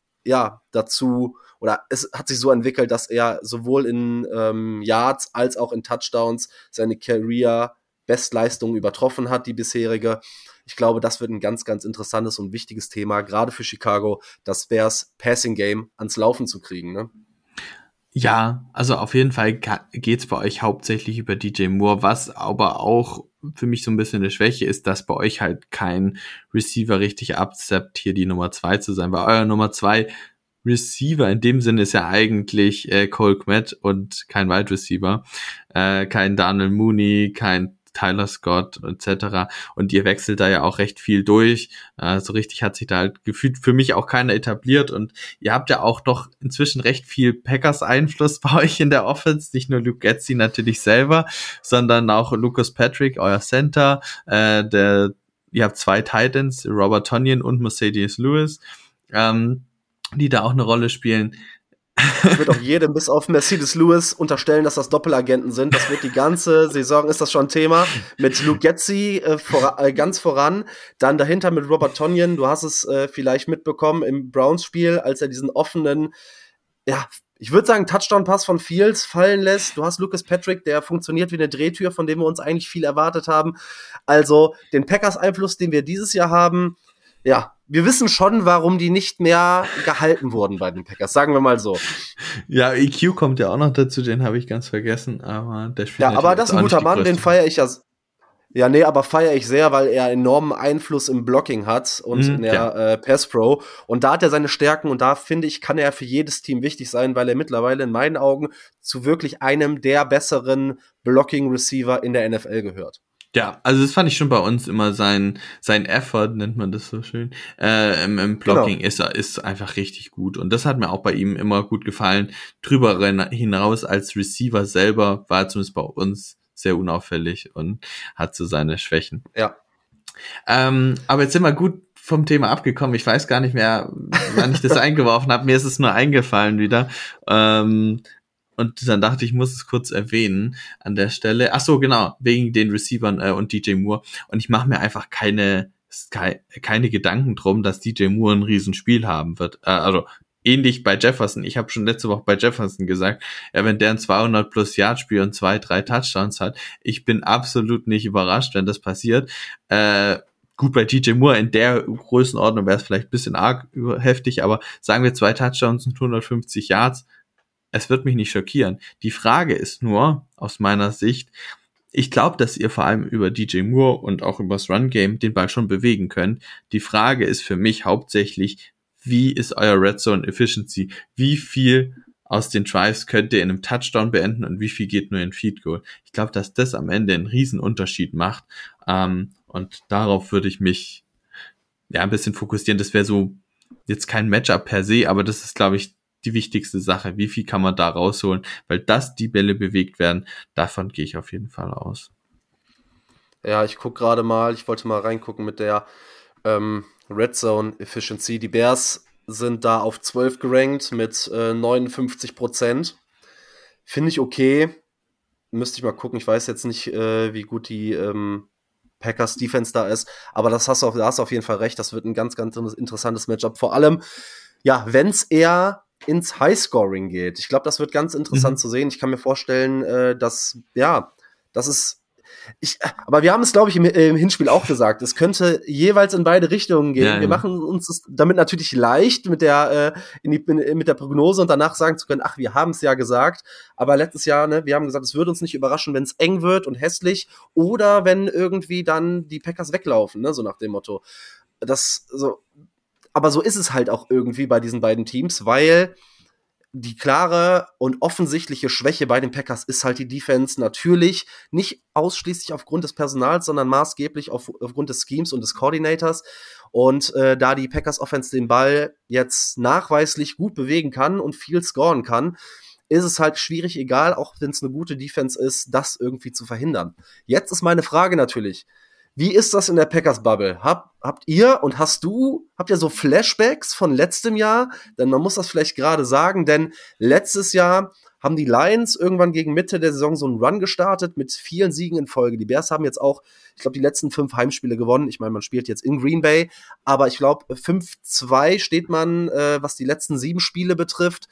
dazu, oder es hat sich so entwickelt, dass er sowohl in Yards als auch in Touchdowns seine Career-Bestleistung übertroffen hat, die bisherige. Ich glaube, das wird ein ganz, ganz interessantes und wichtiges Thema, gerade für Chicago, das Bears Passing Game ans Laufen zu kriegen, ne? Ja, also auf jeden Fall geht's bei euch hauptsächlich über DJ Moore, was aber auch für mich so ein bisschen eine Schwäche ist, dass bei euch halt kein Receiver richtig absteppt, hier die Nummer 2 zu sein, weil euer Nummer 2 Receiver in dem Sinne ist ja eigentlich Cole Kmet und kein Wide Receiver, kein Daniel Mooney, kein Tyler Scott etc. Und ihr wechselt da ja auch recht viel durch. So richtig hat sich da halt gefühlt für mich auch keiner etabliert. Und ihr habt ja auch doch inzwischen recht viel Packers-Einfluss bei euch in der Offense. Nicht nur Luke Getsy natürlich selber, sondern auch Lucas Patrick, euer Center. Ihr habt 2 Tight Ends, Robert Tonyan und Mercedes Lewis, die da auch eine Rolle spielen. Ich würde auch jedem bis auf Mercedes Lewis unterstellen, dass das Doppelagenten sind. Das wird die ganze Saison, ist das schon Thema. Mit Luke Getsy ganz voran. Dann dahinter mit Robert Tonyan. Du hast es vielleicht mitbekommen im Browns-Spiel, als er diesen offenen, ich würde sagen, Touchdown-Pass von Fields fallen lässt. Du hast Lucas Patrick, der funktioniert wie eine Drehtür, von dem wir uns eigentlich viel erwartet haben. Also den Packers-Einfluss, den wir dieses Jahr haben, wir wissen schon, warum die nicht mehr gehalten wurden bei den Packers, sagen wir mal so. Ja, EQ kommt ja auch noch dazu, den habe ich ganz vergessen, aber der spielt aber das ist ein guter Mann, den feiere ich ja. Ja, nee, aber feiere ich sehr, weil er enormen Einfluss im Blocking hat und in der Pass Pro. Und da hat er seine Stärken und da, finde ich, kann er für jedes Team wichtig sein, weil er mittlerweile in meinen Augen zu wirklich einem der besseren Blocking-Receiver in der NFL gehört. Ja, also das fand ich schon bei uns immer sein Effort, nennt man das so schön, im Blocking genau. ist einfach richtig gut. Und das hat mir auch bei ihm immer gut gefallen. Drüber hinaus als Receiver selber war zumindest bei uns sehr unauffällig und hat so seine Schwächen. Ja. Aber jetzt sind wir gut vom Thema abgekommen. Ich weiß gar nicht mehr, wann ich das eingeworfen habe. Mir ist es nur eingefallen wieder. Und dann dachte ich, muss es kurz erwähnen an der Stelle. Ach so, genau, wegen den Receivern und DJ Moore. Und ich mache mir einfach keine Gedanken drum, dass DJ Moore ein Riesenspiel haben wird. Also ähnlich bei Jefferson. Ich habe schon letzte Woche bei Jefferson gesagt, wenn der ein 200-plus-Yard-Spiel und 2-3 Touchdowns hat, ich bin absolut nicht überrascht, wenn das passiert. Gut, bei DJ Moore in der Größenordnung wäre es vielleicht ein bisschen arg heftig, aber sagen wir 2 Touchdowns und 150 Yards, es wird mich nicht schockieren. Die Frage ist nur, aus meiner Sicht, ich glaube, dass ihr vor allem über DJ Moore und auch über das Run-Game den Ball schon bewegen könnt. Die Frage ist für mich hauptsächlich, wie ist euer Red Zone Efficiency? Wie viel aus den Drives könnt ihr in einem Touchdown beenden und wie viel geht nur in Field Goal? Ich glaube, dass das am Ende einen riesen Unterschied macht. Und darauf würde ich mich ein bisschen fokussieren. Das wäre so jetzt kein Matchup per se, aber das ist, glaube ich, die wichtigste Sache, wie viel kann man da rausholen, weil das die Bälle bewegt werden, davon gehe ich auf jeden Fall aus. Ja, ich gucke gerade mal, ich wollte mal reingucken mit der Red Zone Efficiency. Die Bears sind da auf 12 gerankt mit 59%. Finde ich okay. Müsste ich mal gucken, ich weiß jetzt nicht, wie gut die Packers Defense da ist, aber da hast du auf jeden Fall recht, das wird ein ganz, ganz interessantes Matchup, vor allem, wenn es eher ins Highscoring geht. Ich glaube, das wird ganz interessant zu sehen. Ich kann mir vorstellen, dass, das ist, Aber wir haben es, glaube ich, im Hinspiel auch gesagt. Es könnte jeweils in beide Richtungen gehen. Ja, wir machen uns das damit natürlich leicht mit der mit der Prognose und danach sagen zu können, ach, wir haben es ja gesagt. Aber letztes Jahr, ne, wir haben gesagt, es würde uns nicht überraschen, wenn es eng wird und hässlich oder wenn irgendwie dann die Packers weglaufen, ne, so nach dem Motto. Aber so ist es halt auch irgendwie bei diesen beiden Teams, weil die klare und offensichtliche Schwäche bei den Packers ist halt die Defense natürlich nicht ausschließlich aufgrund des Personals, sondern maßgeblich aufgrund des Schemes und des Coordinators. Und da die Packers-Offense den Ball jetzt nachweislich gut bewegen kann und viel scoren kann, ist es halt schwierig, egal, auch wenn es eine gute Defense ist, das irgendwie zu verhindern. Jetzt ist meine Frage natürlich, wie ist das in der Packers-Bubble? Habt ihr so Flashbacks von letztem Jahr? Denn man muss das vielleicht gerade sagen, denn letztes Jahr haben die Lions irgendwann gegen Mitte der Saison so einen Run gestartet mit vielen Siegen in Folge. Die Bears haben jetzt auch, ich glaube, die letzten 5 Heimspiele gewonnen. Ich meine, man spielt jetzt in Green Bay, aber ich glaube, 5-2 steht man, was die letzten 7 Spiele betrifft.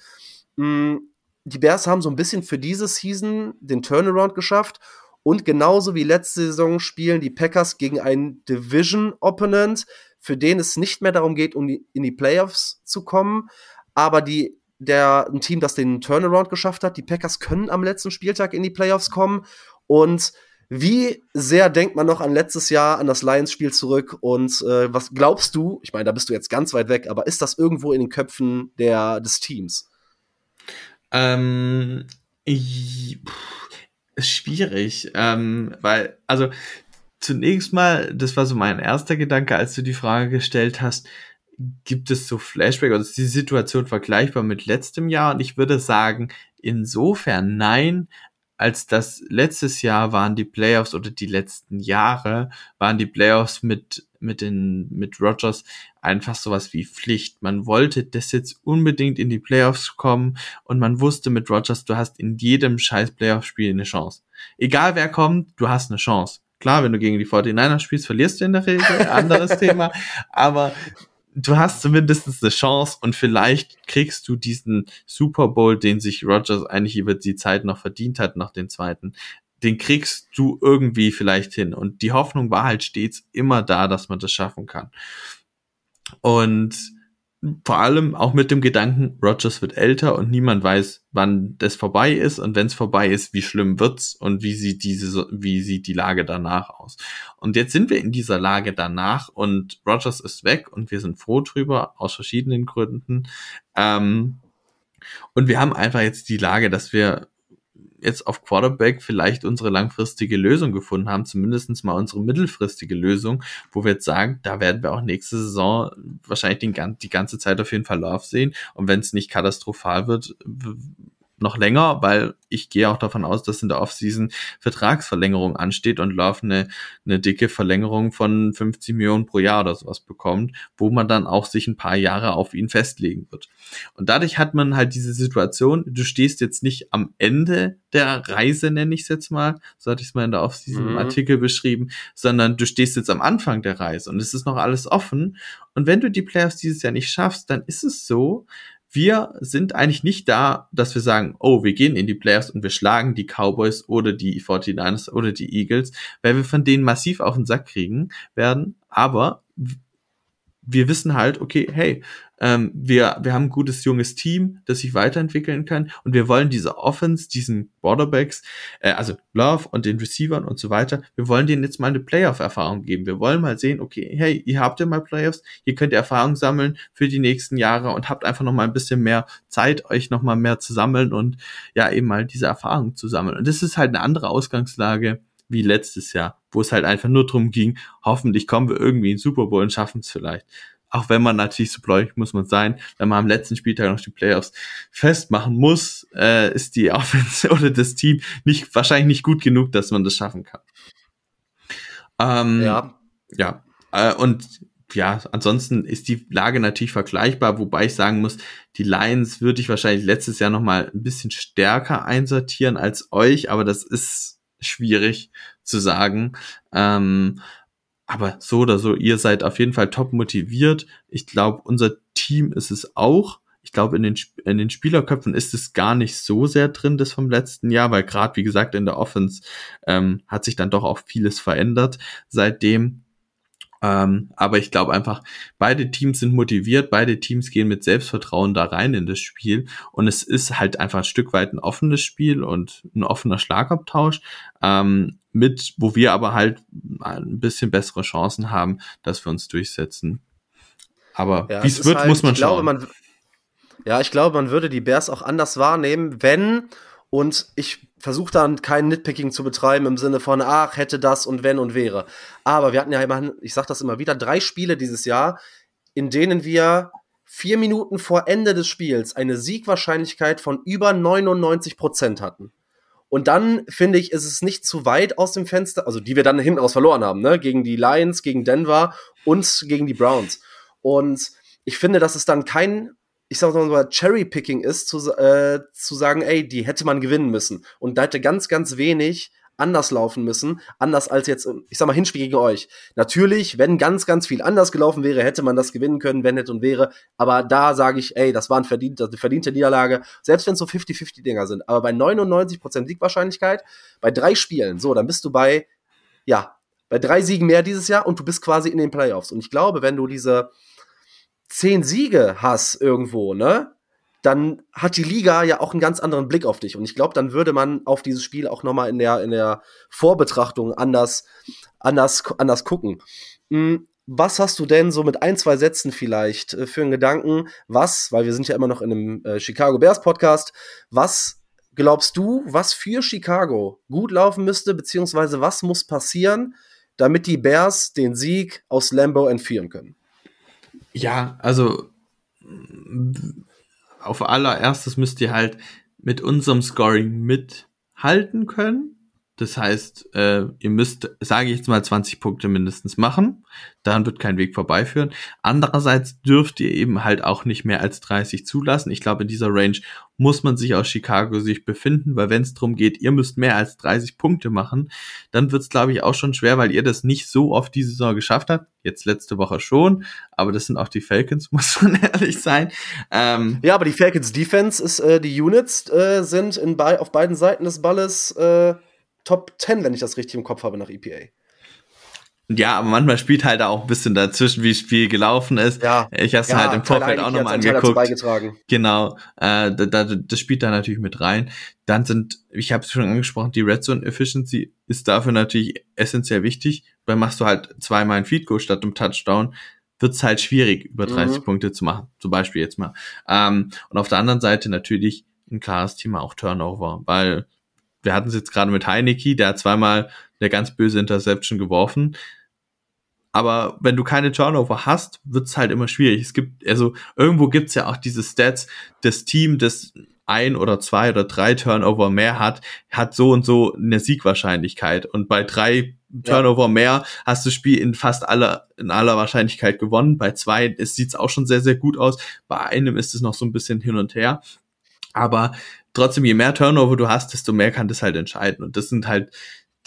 Die Bears haben so ein bisschen für diese Season den Turnaround geschafft. Und genauso wie letzte Saison spielen die Packers gegen einen Division-Opponent, für den es nicht mehr darum geht, um in die Playoffs zu kommen. Aber ein Team, das den Turnaround geschafft hat, die Packers können am letzten Spieltag in die Playoffs kommen. Und wie sehr denkt man noch an letztes Jahr, an das Lions-Spiel zurück? Und was glaubst du, ich meine, da bist du jetzt ganz weit weg, aber ist das irgendwo in den Köpfen des Teams? Ist schwierig, weil, also zunächst mal, das war so mein erster Gedanke, als du die Frage gestellt hast, gibt es so Flashbacks, also ist die Situation vergleichbar mit letztem Jahr? Und ich würde sagen, insofern nein, als das letztes Jahr waren die Playoffs oder die letzten Jahre waren die Playoffs mit Rodgers einfach sowas wie Pflicht. Man wollte das jetzt unbedingt in die Playoffs kommen und man wusste mit Rodgers, du hast in jedem scheiß Playoff-Spiel eine Chance. Egal wer kommt, du hast eine Chance. Klar, wenn du gegen die 49ers spielst, verlierst du in der Regel, anderes Thema, aber du hast zumindest eine Chance und vielleicht kriegst du diesen Super Bowl, den sich Rodgers eigentlich über die Zeit noch verdient hat, nach dem zweiten. Den kriegst du irgendwie vielleicht hin. Und die Hoffnung war halt stets immer da, dass man das schaffen kann. Und vor allem auch mit dem Gedanken, Rodgers wird älter und niemand weiß, wann das vorbei ist. Und wenn es vorbei ist, wie schlimm wird's und wie sieht die Lage danach aus? Und jetzt sind wir in dieser Lage danach und Rodgers ist weg und wir sind froh drüber, aus verschiedenen Gründen. Und wir haben einfach jetzt die Lage, dass wir jetzt auf Quarterback vielleicht unsere langfristige Lösung gefunden haben, zumindest mal unsere mittelfristige Lösung, wo wir jetzt sagen, da werden wir auch nächste Saison wahrscheinlich die ganze Zeit auf jeden Fall Love sehen und wenn es nicht katastrophal wird, noch länger, weil ich gehe auch davon aus, dass in der Offseason Vertragsverlängerung ansteht und Love eine dicke Verlängerung von 50 Millionen pro Jahr oder sowas bekommt, wo man dann auch sich ein paar Jahre auf ihn festlegen wird. Und dadurch hat man halt diese Situation, du stehst jetzt nicht am Ende der Reise, nenne ich es jetzt mal, so hatte ich es mal in der Offseason im Artikel beschrieben, sondern du stehst jetzt am Anfang der Reise und es ist noch alles offen und wenn du die Playoffs dieses Jahr nicht schaffst, dann ist es so, wir sind eigentlich nicht da, dass wir sagen, oh, wir gehen in die Playoffs und wir schlagen die Cowboys oder die 49ers oder die Eagles, weil wir von denen massiv auf den Sack kriegen werden. Aber wir wissen halt, okay, hey, wir haben ein gutes, junges Team, das sich weiterentwickeln kann und wir wollen diese Offense, diesen Quarterbacks, also Love und den Receivern und so weiter, wir wollen denen jetzt mal eine Playoff-Erfahrung geben. Wir wollen mal sehen, okay, hey, ihr habt ja mal Playoffs, ihr könnt Erfahrung sammeln für die nächsten Jahre und habt einfach nochmal ein bisschen mehr Zeit, euch nochmal mehr zu sammeln und ja, eben mal diese Erfahrung zu sammeln. Und das ist halt eine andere Ausgangslage wie letztes Jahr, wo es halt einfach nur drum ging, hoffentlich kommen wir irgendwie in den Super Bowl und schaffen es vielleicht. Auch wenn man natürlich, so bläulich muss man sein, wenn man am letzten Spieltag noch die Playoffs festmachen muss, ist die Offense oder das Team wahrscheinlich nicht gut genug, dass man das schaffen kann. Ja. Ansonsten ist die Lage natürlich vergleichbar, wobei ich sagen muss, die Lions würde ich wahrscheinlich letztes Jahr nochmal ein bisschen stärker einsortieren als euch, aber das ist schwierig zu sagen. Aber so oder so, ihr seid auf jeden Fall top motiviert. Ich glaube, unser Team ist es auch. Ich ich glaube, in den Spielerköpfen ist es gar nicht so sehr drin, das vom letzten Jahr, weil gerade, wie gesagt, in der Offense hat sich dann doch auch vieles verändert seitdem. Aber ich glaube einfach, beide Teams sind motiviert, beide Teams gehen mit Selbstvertrauen da rein in das Spiel und es ist halt einfach ein Stück weit ein offenes Spiel und ein offener Schlagabtausch, wo wir aber halt ein bisschen bessere Chancen haben, dass wir uns durchsetzen. Aber ja, wie es wird, halt, muss man schauen. Ich glaube, man würde die Bears auch anders wahrnehmen, wenn, und ich versuche dann kein Nitpicking zu betreiben im Sinne von, ach, hätte das und wenn und wäre. Aber wir hatten ja immerhin, ich sage das immer wieder, 3 Spiele dieses Jahr, in denen wir 4 Minuten vor Ende des Spiels eine Siegwahrscheinlichkeit von über 99% hatten. Und dann, finde ich, ist es nicht zu weit aus dem Fenster, also die wir dann hinten raus verloren haben, ne? Gegen die Lions, gegen Denver und gegen die Browns. Und ich finde, dass es dann kein, ich sag mal, Cherry-Picking ist, zu sagen, ey, die hätte man gewinnen müssen. Und da hätte ganz, ganz wenig anders laufen müssen, anders als jetzt, ich sag mal, Hinspiel gegen euch. Natürlich, wenn ganz, ganz viel anders gelaufen wäre, hätte man das gewinnen können, wenn, hätte und wäre. Aber da sage ich, ey, das war eine verdiente Niederlage, selbst wenn es so 50-50-Dinger sind. Aber bei 99% Siegwahrscheinlichkeit, bei 3 Spielen, so, dann bist du bei 3 Siegen mehr dieses Jahr und du bist quasi in den Playoffs. Und ich glaube, wenn du diese 10 Siege hast irgendwo, ne, dann hat die Liga ja auch einen ganz anderen Blick auf dich. Und ich glaube, dann würde man auf dieses Spiel auch nochmal in der Vorbetrachtung anders gucken. Was hast du denn so mit 1, 2 Sätzen vielleicht für einen Gedanken, weil wir sind ja immer noch in einem Chicago Bears Podcast, was glaubst du, was für Chicago gut laufen müsste, beziehungsweise was muss passieren, damit die Bears den Sieg aus Lambeau entführen können? Ja, also auf allererstes müsst ihr halt mit unserem Scoring mithalten können. Das heißt, ihr müsst, sage ich jetzt mal, 20 Punkte mindestens machen. Daran wird kein Weg vorbeiführen. Andererseits dürft ihr eben halt auch nicht mehr als 30 zulassen. Ich glaube, in dieser Range muss man sich aus Chicago-Sicht befinden, weil wenn es darum geht, ihr müsst mehr als 30 Punkte machen, dann wird es, glaube ich, auch schon schwer, weil ihr das nicht so oft diese Saison geschafft habt. Jetzt letzte Woche schon, aber das sind auch die Falcons, muss man ehrlich sein. Ja, aber die Falcons-Defense ist, die Units sind auf beiden Seiten des Balles Top 10, wenn ich das richtig im Kopf habe, nach EPA. Ja, aber manchmal spielt halt auch ein bisschen dazwischen, wie das Spiel gelaufen ist. Ja, ich habe es halt im Vorfeld auch nochmal angeguckt. Genau, das spielt da natürlich mit rein. Dann ich habe es schon angesprochen, die Red Zone Efficiency ist dafür natürlich essentiell wichtig, weil machst du halt zweimal ein Field Goal statt einem Touchdown, wird es halt schwierig, über 30 Punkte zu machen, zum Beispiel jetzt mal. Und auf der anderen Seite natürlich ein klares Thema auch Turnover, weil wir hatten es jetzt gerade mit Heineke, der hat zweimal eine ganz böse Interception geworfen. Aber wenn du keine Turnover hast, wird's halt immer schwierig. Irgendwo gibt's ja auch diese Stats, das Team, das 1 oder 2 oder 3 Turnover mehr hat so und so eine Siegwahrscheinlichkeit. Und bei 3 Turnover mehr hast du das Spiel in aller Wahrscheinlichkeit gewonnen. Bei 2 sieht's auch schon sehr, sehr gut aus. Bei 1 ist es noch so ein bisschen hin und her. Aber trotzdem, je mehr Turnover du hast, desto mehr kann das halt entscheiden. Und das sind halt,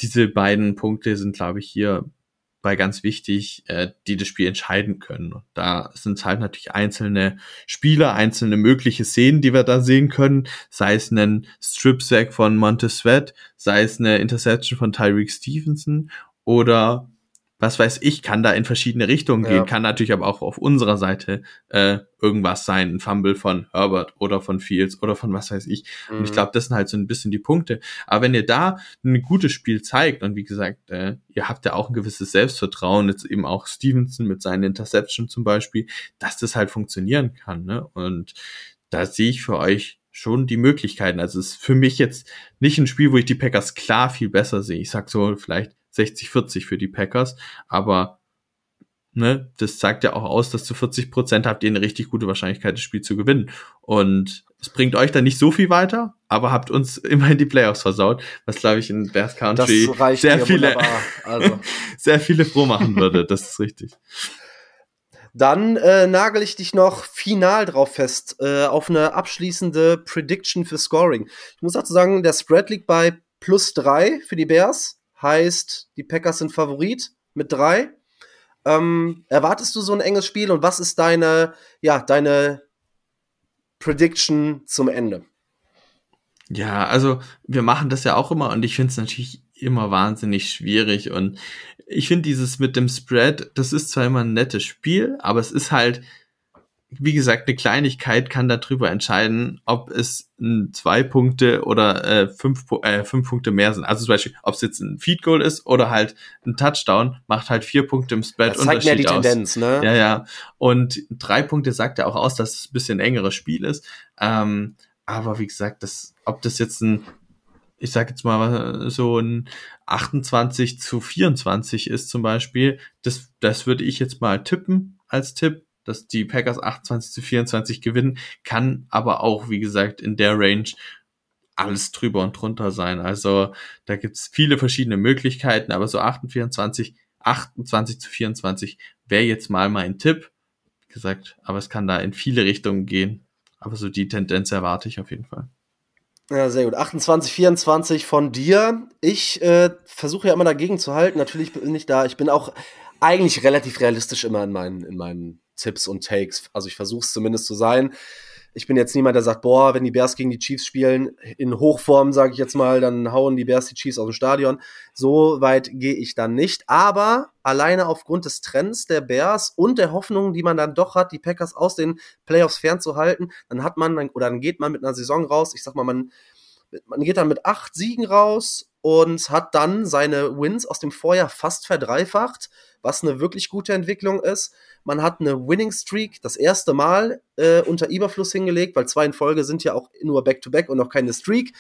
diese beiden Punkte sind, glaube ich, hierbei ganz wichtig, die das Spiel entscheiden können. Und da sind es halt natürlich einzelne Spieler, einzelne mögliche Szenen, die wir da sehen können. Sei es ein Strip-Sack von Montez Sweat, sei es eine Interception von Tyrique Stevenson oder was weiß ich, kann da in verschiedene Richtungen gehen, kann natürlich aber auch auf unserer Seite irgendwas sein, ein Fumble von Herbert oder von Fields oder von was weiß ich. Und ich glaube, das sind halt so ein bisschen die Punkte. Aber wenn ihr da ein gutes Spiel zeigt und wie gesagt, ihr habt ja auch ein gewisses Selbstvertrauen, jetzt eben auch Stevenson mit seinen Interception zum Beispiel, dass das halt funktionieren kann, ne? Und da sehe ich für euch schon die Möglichkeiten. Also es ist für mich jetzt nicht ein Spiel, wo ich die Packers klar viel besser sehe. Ich sag so vielleicht 60-40 für die Packers, aber ne, das sagt ja auch aus, dass zu 40% habt ihr eine richtig gute Wahrscheinlichkeit, das Spiel zu gewinnen. Und es bringt euch dann nicht so viel weiter, aber habt uns immerhin die Playoffs versaut, was, glaube ich, in Bears Country sehr viele froh machen würde. Das ist richtig. Dann nagel ich dich noch final drauf fest, auf eine abschließende Prediction für Scoring. Ich muss dazu sagen, der Spread liegt bei +3 für die Bears. Heißt, die Packers sind Favorit mit 3. Erwartest du so ein enges Spiel und was ist deine Prediction zum Ende. Ja, also wir machen das ja auch immer und ich finde es natürlich immer wahnsinnig schwierig und ich finde dieses mit dem Spread, das ist zwar immer ein nettes Spiel, aber es ist halt, wie gesagt, eine Kleinigkeit kann darüber entscheiden, ob es 2 Punkte oder 5 Punkte mehr sind. Also zum Beispiel, ob es jetzt ein Field Goal ist oder halt ein Touchdown, macht halt 4 Punkte im Spread Unterschied aus. Das zeigt ja die Tendenz, ne? Ja, ja. Und 3 Punkte sagt ja auch aus, dass es ein bisschen engeres Spiel ist. Aber wie gesagt, ob das jetzt ich sag jetzt mal so ein 28-24 ist zum Beispiel, das würde ich jetzt mal tippen als Tipp, dass die Packers 28-24 gewinnen, kann aber auch, wie gesagt, in der Range alles drüber und drunter sein. Also da gibt's viele verschiedene Möglichkeiten, aber so 28-24 wäre jetzt mal mein Tipp. Wie gesagt, aber es kann da in viele Richtungen gehen. Aber so die Tendenz erwarte ich auf jeden Fall. Ja, sehr gut. 28-24 von dir. Ich versuche ja immer dagegen zu halten. Natürlich bin ich da. Ich bin auch eigentlich relativ realistisch immer in meinen Tipps und Takes. Also ich versuche es zumindest zu sein. Ich bin jetzt niemand, der sagt, boah, wenn die Bears gegen die Chiefs spielen, in Hochform, sage ich jetzt mal, dann hauen die Bears die Chiefs aus dem Stadion. So weit gehe ich dann nicht. Aber alleine aufgrund des Trends der Bears und der Hoffnung, die man dann doch hat, die Packers aus den Playoffs fernzuhalten, dann geht man mit einer Saison raus. Ich sag mal, man geht dann mit 8 Siegen raus und hat dann seine Wins aus dem Vorjahr fast verdreifacht, was eine wirklich gute Entwicklung ist. Man hat eine Winning-Streak das erste Mal unter Eberfluss hingelegt, weil 2 in Folge sind ja auch nur Back-to-Back und noch keine Streak.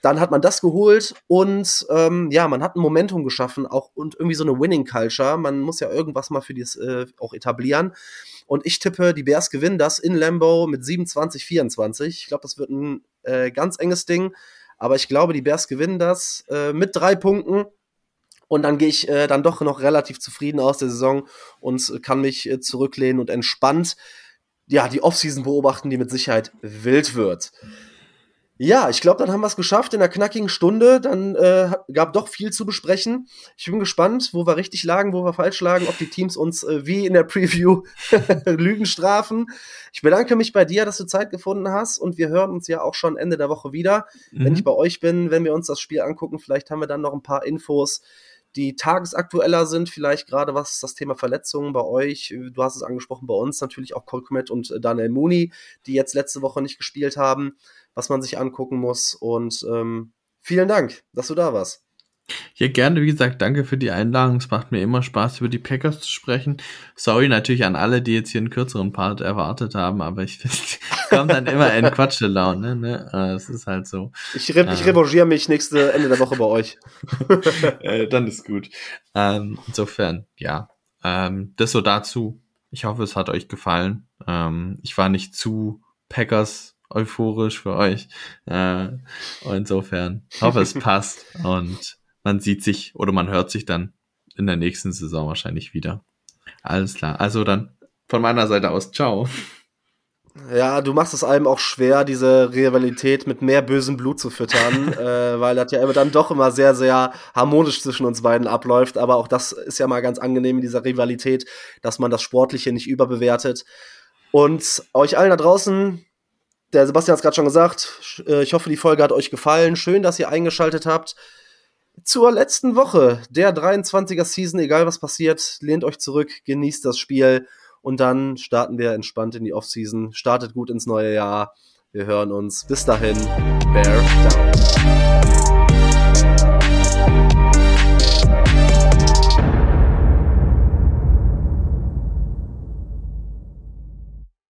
Dann hat man das geholt und man hat ein Momentum geschaffen auch und irgendwie so eine Winning-Culture. Man muss ja irgendwas mal für das auch etablieren. Und ich tippe, die Bears gewinnen das in Lambeau mit 27-24. Ich glaube, das wird ein ganz enges Ding. Aber ich glaube, die Bears gewinnen das mit 3 Punkten. Und dann gehe ich dann doch noch relativ zufrieden aus der Saison und kann mich zurücklehnen und entspannt die Offseason beobachten, die mit Sicherheit wild wird. Ja, ich glaube, dann haben wir es geschafft in der knackigen Stunde. Dann gab doch viel zu besprechen. Ich bin gespannt, wo wir richtig lagen, wo wir falsch lagen, ob die Teams uns wie in der Preview Lügen strafen. Ich bedanke mich bei dir, dass du Zeit gefunden hast und wir hören uns ja auch schon Ende der Woche wieder. Mhm. Wenn ich bei euch bin, wenn wir uns das Spiel angucken, vielleicht haben wir dann noch ein paar Infos, die tagesaktueller sind, vielleicht gerade was das Thema Verletzungen bei euch, du hast es angesprochen, bei uns natürlich auch Cole Kmet und Daniel Mooney, die jetzt letzte Woche nicht gespielt haben, was man sich angucken muss und vielen Dank, dass du da warst. Ja, gerne, wie gesagt, danke für die Einladung, es macht mir immer Spaß, über die Packers zu sprechen. Sorry natürlich an alle, die jetzt hier einen kürzeren Part erwartet haben, aber ich komme dann immer in Quatschelaune, ne? Das ist halt so. Ich revanchiere mich nächste Ende der Woche bei euch. Dann ist gut. Insofern, ja. Das so dazu. Ich hoffe, es hat euch gefallen. Ich war nicht zu Packers euphorisch für euch. Insofern, hoffe, es passt und man sieht sich oder man hört sich dann in der nächsten Saison wahrscheinlich wieder. Alles klar. Also dann von meiner Seite aus, ciao. Ja, du machst es einem auch schwer, diese Rivalität mit mehr bösem Blut zu füttern, weil das ja dann doch immer sehr, sehr harmonisch zwischen uns beiden abläuft. Aber auch das ist ja mal ganz angenehm in dieser Rivalität, dass man das Sportliche nicht überbewertet. Und euch allen da draußen, der Sebastian hat es gerade schon gesagt, ich hoffe, die Folge hat euch gefallen. Schön, dass ihr eingeschaltet habt. Zur letzten Woche der 23er-Season, egal was passiert, lehnt euch zurück, genießt das Spiel und dann starten wir entspannt in die Offseason. Startet gut ins neue Jahr. Wir hören uns. Bis dahin, Bear down.